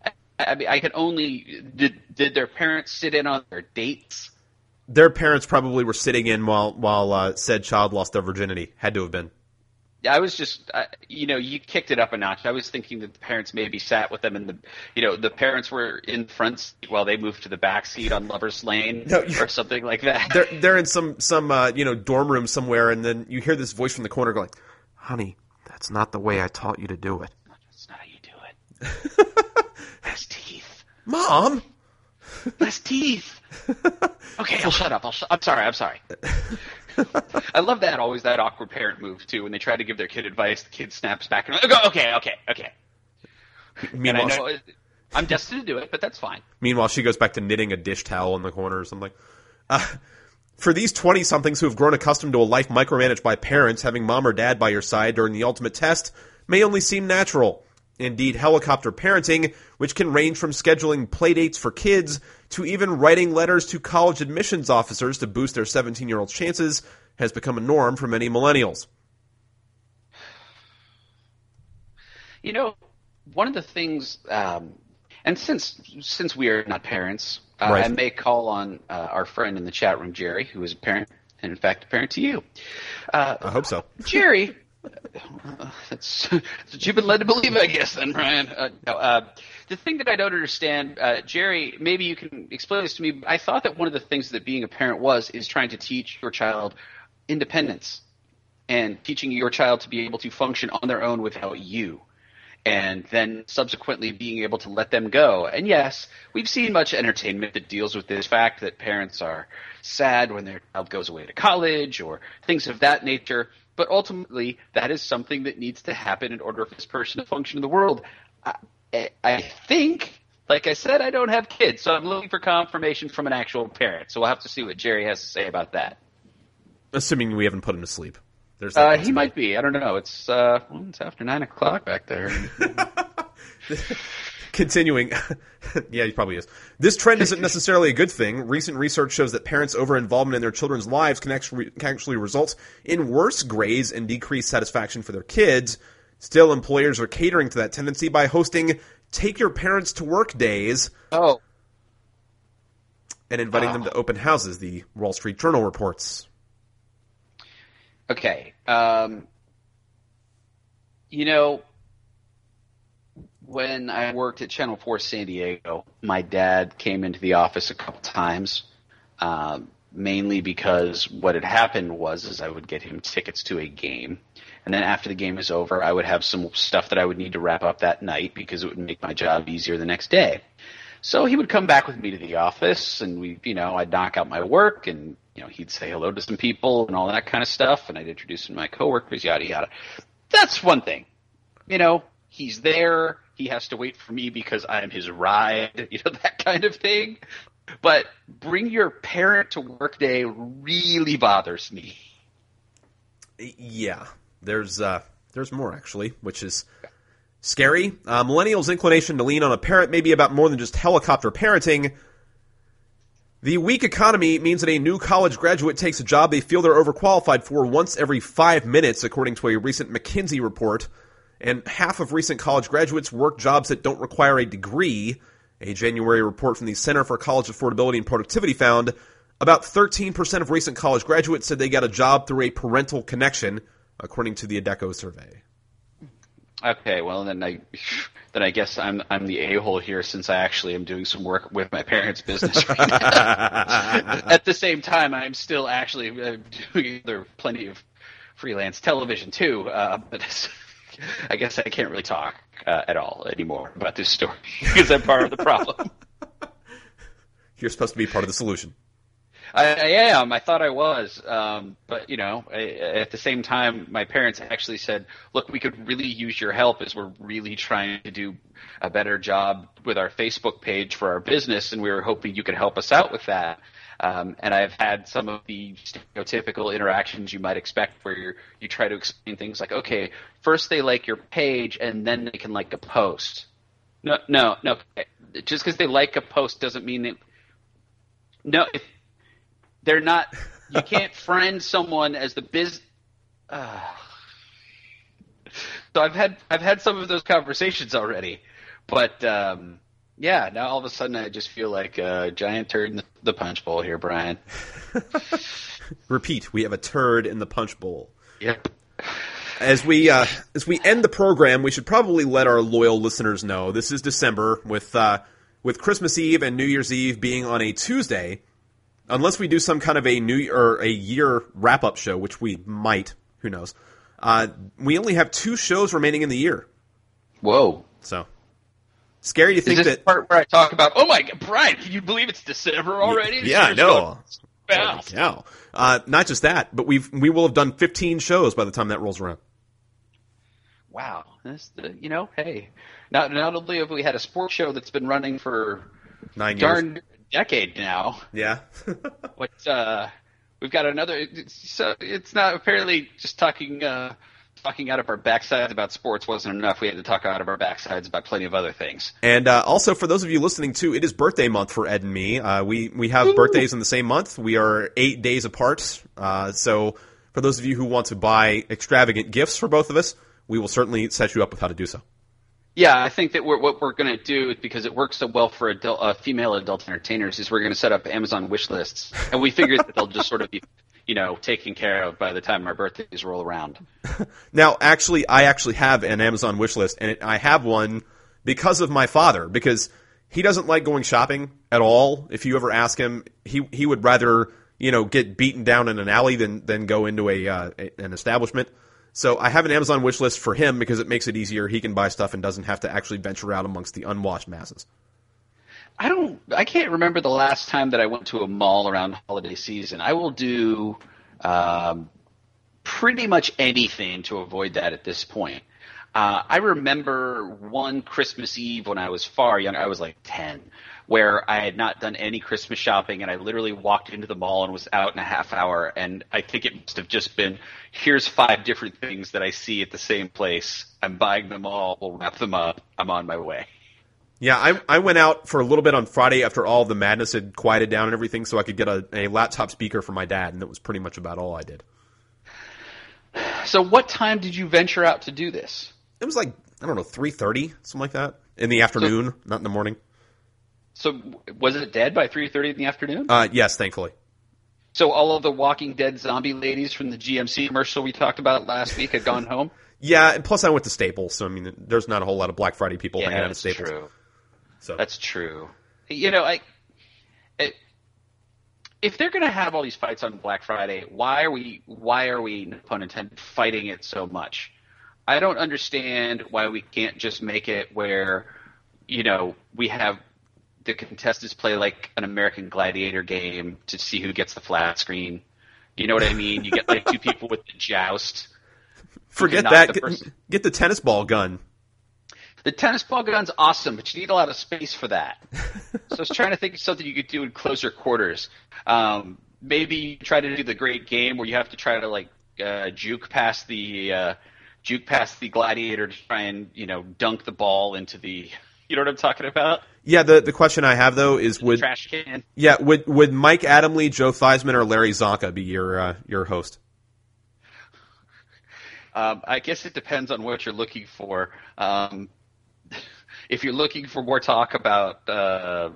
I, I mean, I could only did, – did their parents sit in on their dates? Their parents probably were sitting in while, while uh, said child lost their virginity. Had to have been. I was just, uh, you know, you kicked it up a notch. I was thinking that the parents maybe sat with them, and the, you know, the parents were in front seat while they moved to the back seat on Lover's Lane no, or something like that. They're they're in some some uh, you know dorm room somewhere, and then you hear this voice from the corner going, "Honey, that's not the way I taught you to do it. That's not how you do it. Less teeth, Mom. Less teeth. Okay, I'll shut up. I'll sh- I'm sorry. I'm sorry." I love that always that awkward parent move too when they try to give their kid advice, the kid snaps back and goes, okay, okay, okay. Meanwhile, and I know it, I'm destined to do it, but that's fine. Meanwhile, she goes back to knitting a dish towel in the corner or something. Uh, for these twenty-somethings who have grown accustomed to a life micromanaged by parents, having mom or dad by your side during the ultimate test may only seem natural. Indeed, helicopter parenting, which can range from scheduling playdates for kids to even writing letters to college admissions officers to boost their seventeen-year-old chances, has become a norm for many millennials. You know, one of the things, um, and since since we are not parents, uh, right. I may call on uh, our friend in the chat room, Jerry, who is a parent, and in fact, a parent to you. Uh, I hope so. Jerry, uh, that's, that's what you've been led to believe, I guess, then, Ryan. Uh, no, uh, the thing that I don't understand, uh, Jerry, maybe you can explain this to me. I thought that one of the things that being a parent was is trying to teach your child independence and teaching your child to be able to function on their own without you. And then subsequently being able to let them go. And yes, we've seen much entertainment that deals with this fact that parents are sad when their child goes away to college or things of that nature. But ultimately, that is something that needs to happen in order for this person to function in the world. I, I think, like I said, I don't have kids, so I'm looking for confirmation from an actual parent. So we'll have to see what Jerry has to say about that. Assuming we haven't put him to sleep. Uh, he might be. I don't know. It's uh, well, it's after nine o'clock back there. Continuing. Yeah, he probably is. This trend isn't necessarily a good thing. Recent research shows that parents' over-involvement in their children's lives can actually, can actually result in worse grades and decreased satisfaction for their kids. Still, employers are catering to that tendency by hosting take-your-parents-to-work days oh. and inviting oh. them to open houses, the Wall Street Journal reports. Okay, um, you know, when I worked at Channel four San Diego, my dad came into the office a couple times, um, mainly because what had happened was is I would get him tickets to a game, and then after the game is over, I would have some stuff that I would need to wrap up that night because it would make my job easier the next day. So he would come back with me to the office, and we, you know, I'd knock out my work and. You know, he'd say hello to some people and all that kind of stuff, and I'd introduce him to my coworkers, yada, yada. That's one thing. You know, he's there. He has to wait for me because I'm his ride, you know, that kind of thing. But bring your parent to work day really bothers me. Yeah. There's uh, there's more, actually, which is scary. Uh, millennials' inclination to lean on a parent may be about more than just helicopter parenting. The weak economy means that a new college graduate takes a job they feel they're overqualified for once every five minutes, according to a recent McKinsey report. And half of recent college graduates work jobs that don't require a degree. A January report from the Center for College Affordability and Productivity found about thirteen percent of recent college graduates said they got a job through a parental connection, according to the Adecco survey. Okay, well then I, then I guess I'm I'm the a-hole here since I actually am doing some work with my parents' business right now. At the same time, I'm still actually doing there are plenty of freelance television too, uh, but I guess I can't really talk uh, at all anymore about this story because I'm part of the problem. You're supposed to be part of the solution. I, I am. I thought I was. Um, but, you know, I, at the same time, my parents actually said, look, we could really use your help as we're really trying to do a better job with our Facebook page for our business, and we were hoping you could help us out with that. Um, and I've had some of the stereotypical interactions you might expect where you're, you try to explain things like, okay, first they like your page and then they can like a post. No, no, no. Just because they like a post doesn't mean they – no, if – they're not – you can't friend someone as the biz uh. – so I've had I've had some of those conversations already. But, um, yeah, now all of a sudden I just feel like a giant turd in the punch bowl here, Brian. Repeat, we have a turd in the punch bowl. Yep. As we uh, as we end the program, we should probably let our loyal listeners know this is December with uh, with Christmas Eve and New Year's Eve being on a Tuesday – unless we do some kind of a new or a year wrap-up show, which we might, who knows, uh, we only have two shows remaining in the year. Whoa. So, scary to think that... Is this the part where I talk about, oh my God, Brian, can you believe it's December already? This yeah, I know. Fast. Oh, uh, not just that, but we've, we will have done fifteen shows by the time that rolls around. Wow. That's the, you know, hey, not, not only have we had a sports show that's been running for... Nine darn years. Decade now. Yeah. But uh, we've got another. So it's not apparently just talking uh, talking out of our backsides about sports wasn't enough. We had to talk out of our backsides about plenty of other things. And uh, also for those of you listening too, it is birthday month for Ed and me. Uh, we we have Ooh. birthdays in the same month. We are eight days apart. Uh, so for those of you who want to buy extravagant gifts for both of us, we will certainly set you up with how to do so. Yeah, I think that we're, what we're going to do, because it works so well for adult, uh, female adult entertainers, is we're going to set up Amazon wish lists, and we figure that they'll just sort of be, you know, taken care of by the time our birthdays roll around. Now, actually, I actually have an Amazon wish list, and it, I have one because of my father, because he doesn't like going shopping at all. If you ever ask him, he he would rather, you know, get beaten down in an alley than than go into a, uh, a an establishment. So I have an Amazon wish list for him because it makes it easier. He can buy stuff and doesn't have to actually venture out amongst the unwashed masses. I don't – I can't remember the last time that I went to a mall around holiday season. I will do um, pretty much anything to avoid that at this point. Uh, I remember one Christmas Eve when I was far younger. I was like ten, where I had not done any Christmas shopping, and I literally walked into the mall and was out in a half hour, and I think it must have just been, here's five different things that I see at the same place. I'm buying them all. We'll wrap them up. I'm on my way. Yeah, I I went out for a little bit on Friday after all the madness had quieted down and everything, so I could get a, a laptop speaker for my dad, and that was pretty much about all I did. So what time did you venture out to do this? It was like, I don't know, three thirty, something like that, in the afternoon, so, not in the morning. So was it dead by three thirty in the afternoon? Uh, yes, thankfully. So all of the Walking Dead zombie ladies from the G M C commercial we talked about last week had gone home? Yeah, and plus I went to Staples, so I mean, there's not a whole lot of Black Friday people yeah, hanging out at Staples. True. So. That's true. You know, I, it, if they're going to have all these fights on Black Friday, why are we, why are we, no pun intended, fighting it so much? I don't understand why we can't just make it where, you know, we have – the contestants play like an American Gladiator game to see who gets the flat screen. You know what I mean? You get like two people with the joust. Forget that. The get, get the tennis ball gun. The tennis ball gun's awesome, but you need a lot of space for that. So I was trying to think of something you could do in closer quarters. Um, maybe you try to do the great game where you have to try to like uh, juke past the uh, juke past the gladiator to try and, you know, dunk the ball into the. You know what I'm talking about? Yeah, the, the question I have, though, is would – trash can. Yeah, would would Mike Adamley, Joe Theismann, or Larry Zonka be your uh, your host? Um, I guess it depends on what you're looking for. Um, if you're looking for more talk about uh,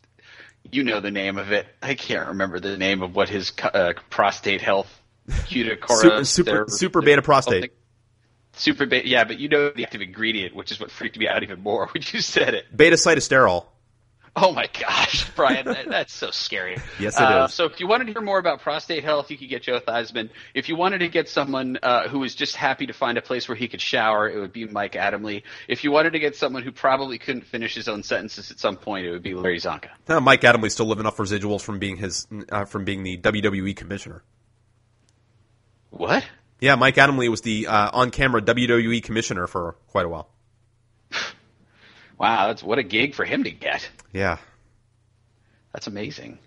– you know the name of it. I can't remember the name of what his uh, prostate health cuticora. super super, super beta prostate. Super beta, yeah, but you know the active ingredient, which is what freaked me out even more when you said it. Beta-cytosterol. Oh my gosh, Brian, that, that's so scary. Yes, it uh, is. So if you wanted to hear more about prostate health, you could get Joe Theismann. If you wanted to get someone uh, who was just happy to find a place where he could shower, it would be Mike Adamley. If you wanted to get someone who probably couldn't finish his own sentences at some point, it would be Larry Zonka. No, Mike Adamley's still living off residuals from being his uh, from being the W W E commissioner. What? Yeah, Mike Adamley was the uh, on-camera W W E commissioner for quite a while. Wow, that's what a gig for him to get. Yeah. That's amazing.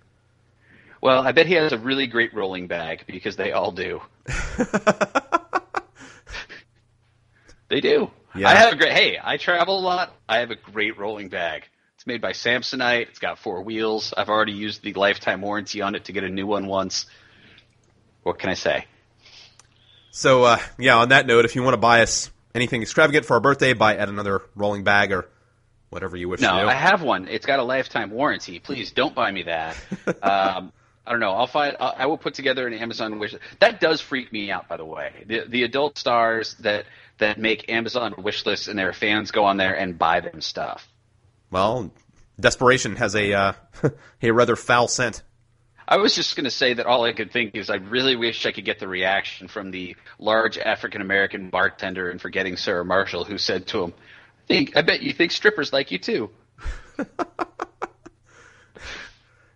Well, I bet he has a really great rolling bag because they all do. They do. Yeah. I have a great – hey, I travel a lot. I have a great rolling bag. It's made by Samsonite. It's got four wheels. I've already used the lifetime warranty on it to get a new one once. What can I say? So, uh, yeah, on that note, if you want to buy us anything extravagant for our birthday, buy at another rolling bag or whatever you wish no, to do. No, I have one. It's got a lifetime warranty. Please don't buy me that. um, I don't know. I'll find. I'll, I will put together an Amazon wish. That does freak me out, by the way. The the adult stars that, that make Amazon wish lists and their fans go on there and buy them stuff. Well, desperation has a uh, a rather foul scent. I was just going to say that all I could think is I really wish I could get the reaction from the large African-American bartender in Forgetting Sarah Marshall who said to him, I, think, I bet you think strippers like you too.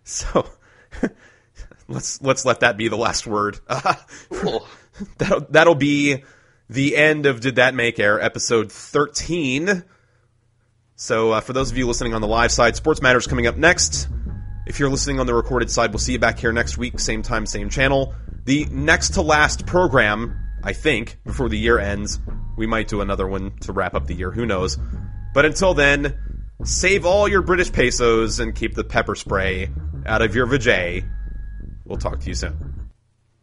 So let's let's let that be the last word. Uh, cool. That'll, that'll be the end of Did That Make Air, episode thirteen. So uh, for those of you listening on the live side, Sports Matters coming up next. If you're listening on the recorded side, we'll see you back here next week, same time, same channel. The next to last program, I think, before the year ends. We might do another one to wrap up the year, who knows. But until then, save all your British pesos and keep the pepper spray out of your vajay. We'll talk to you soon.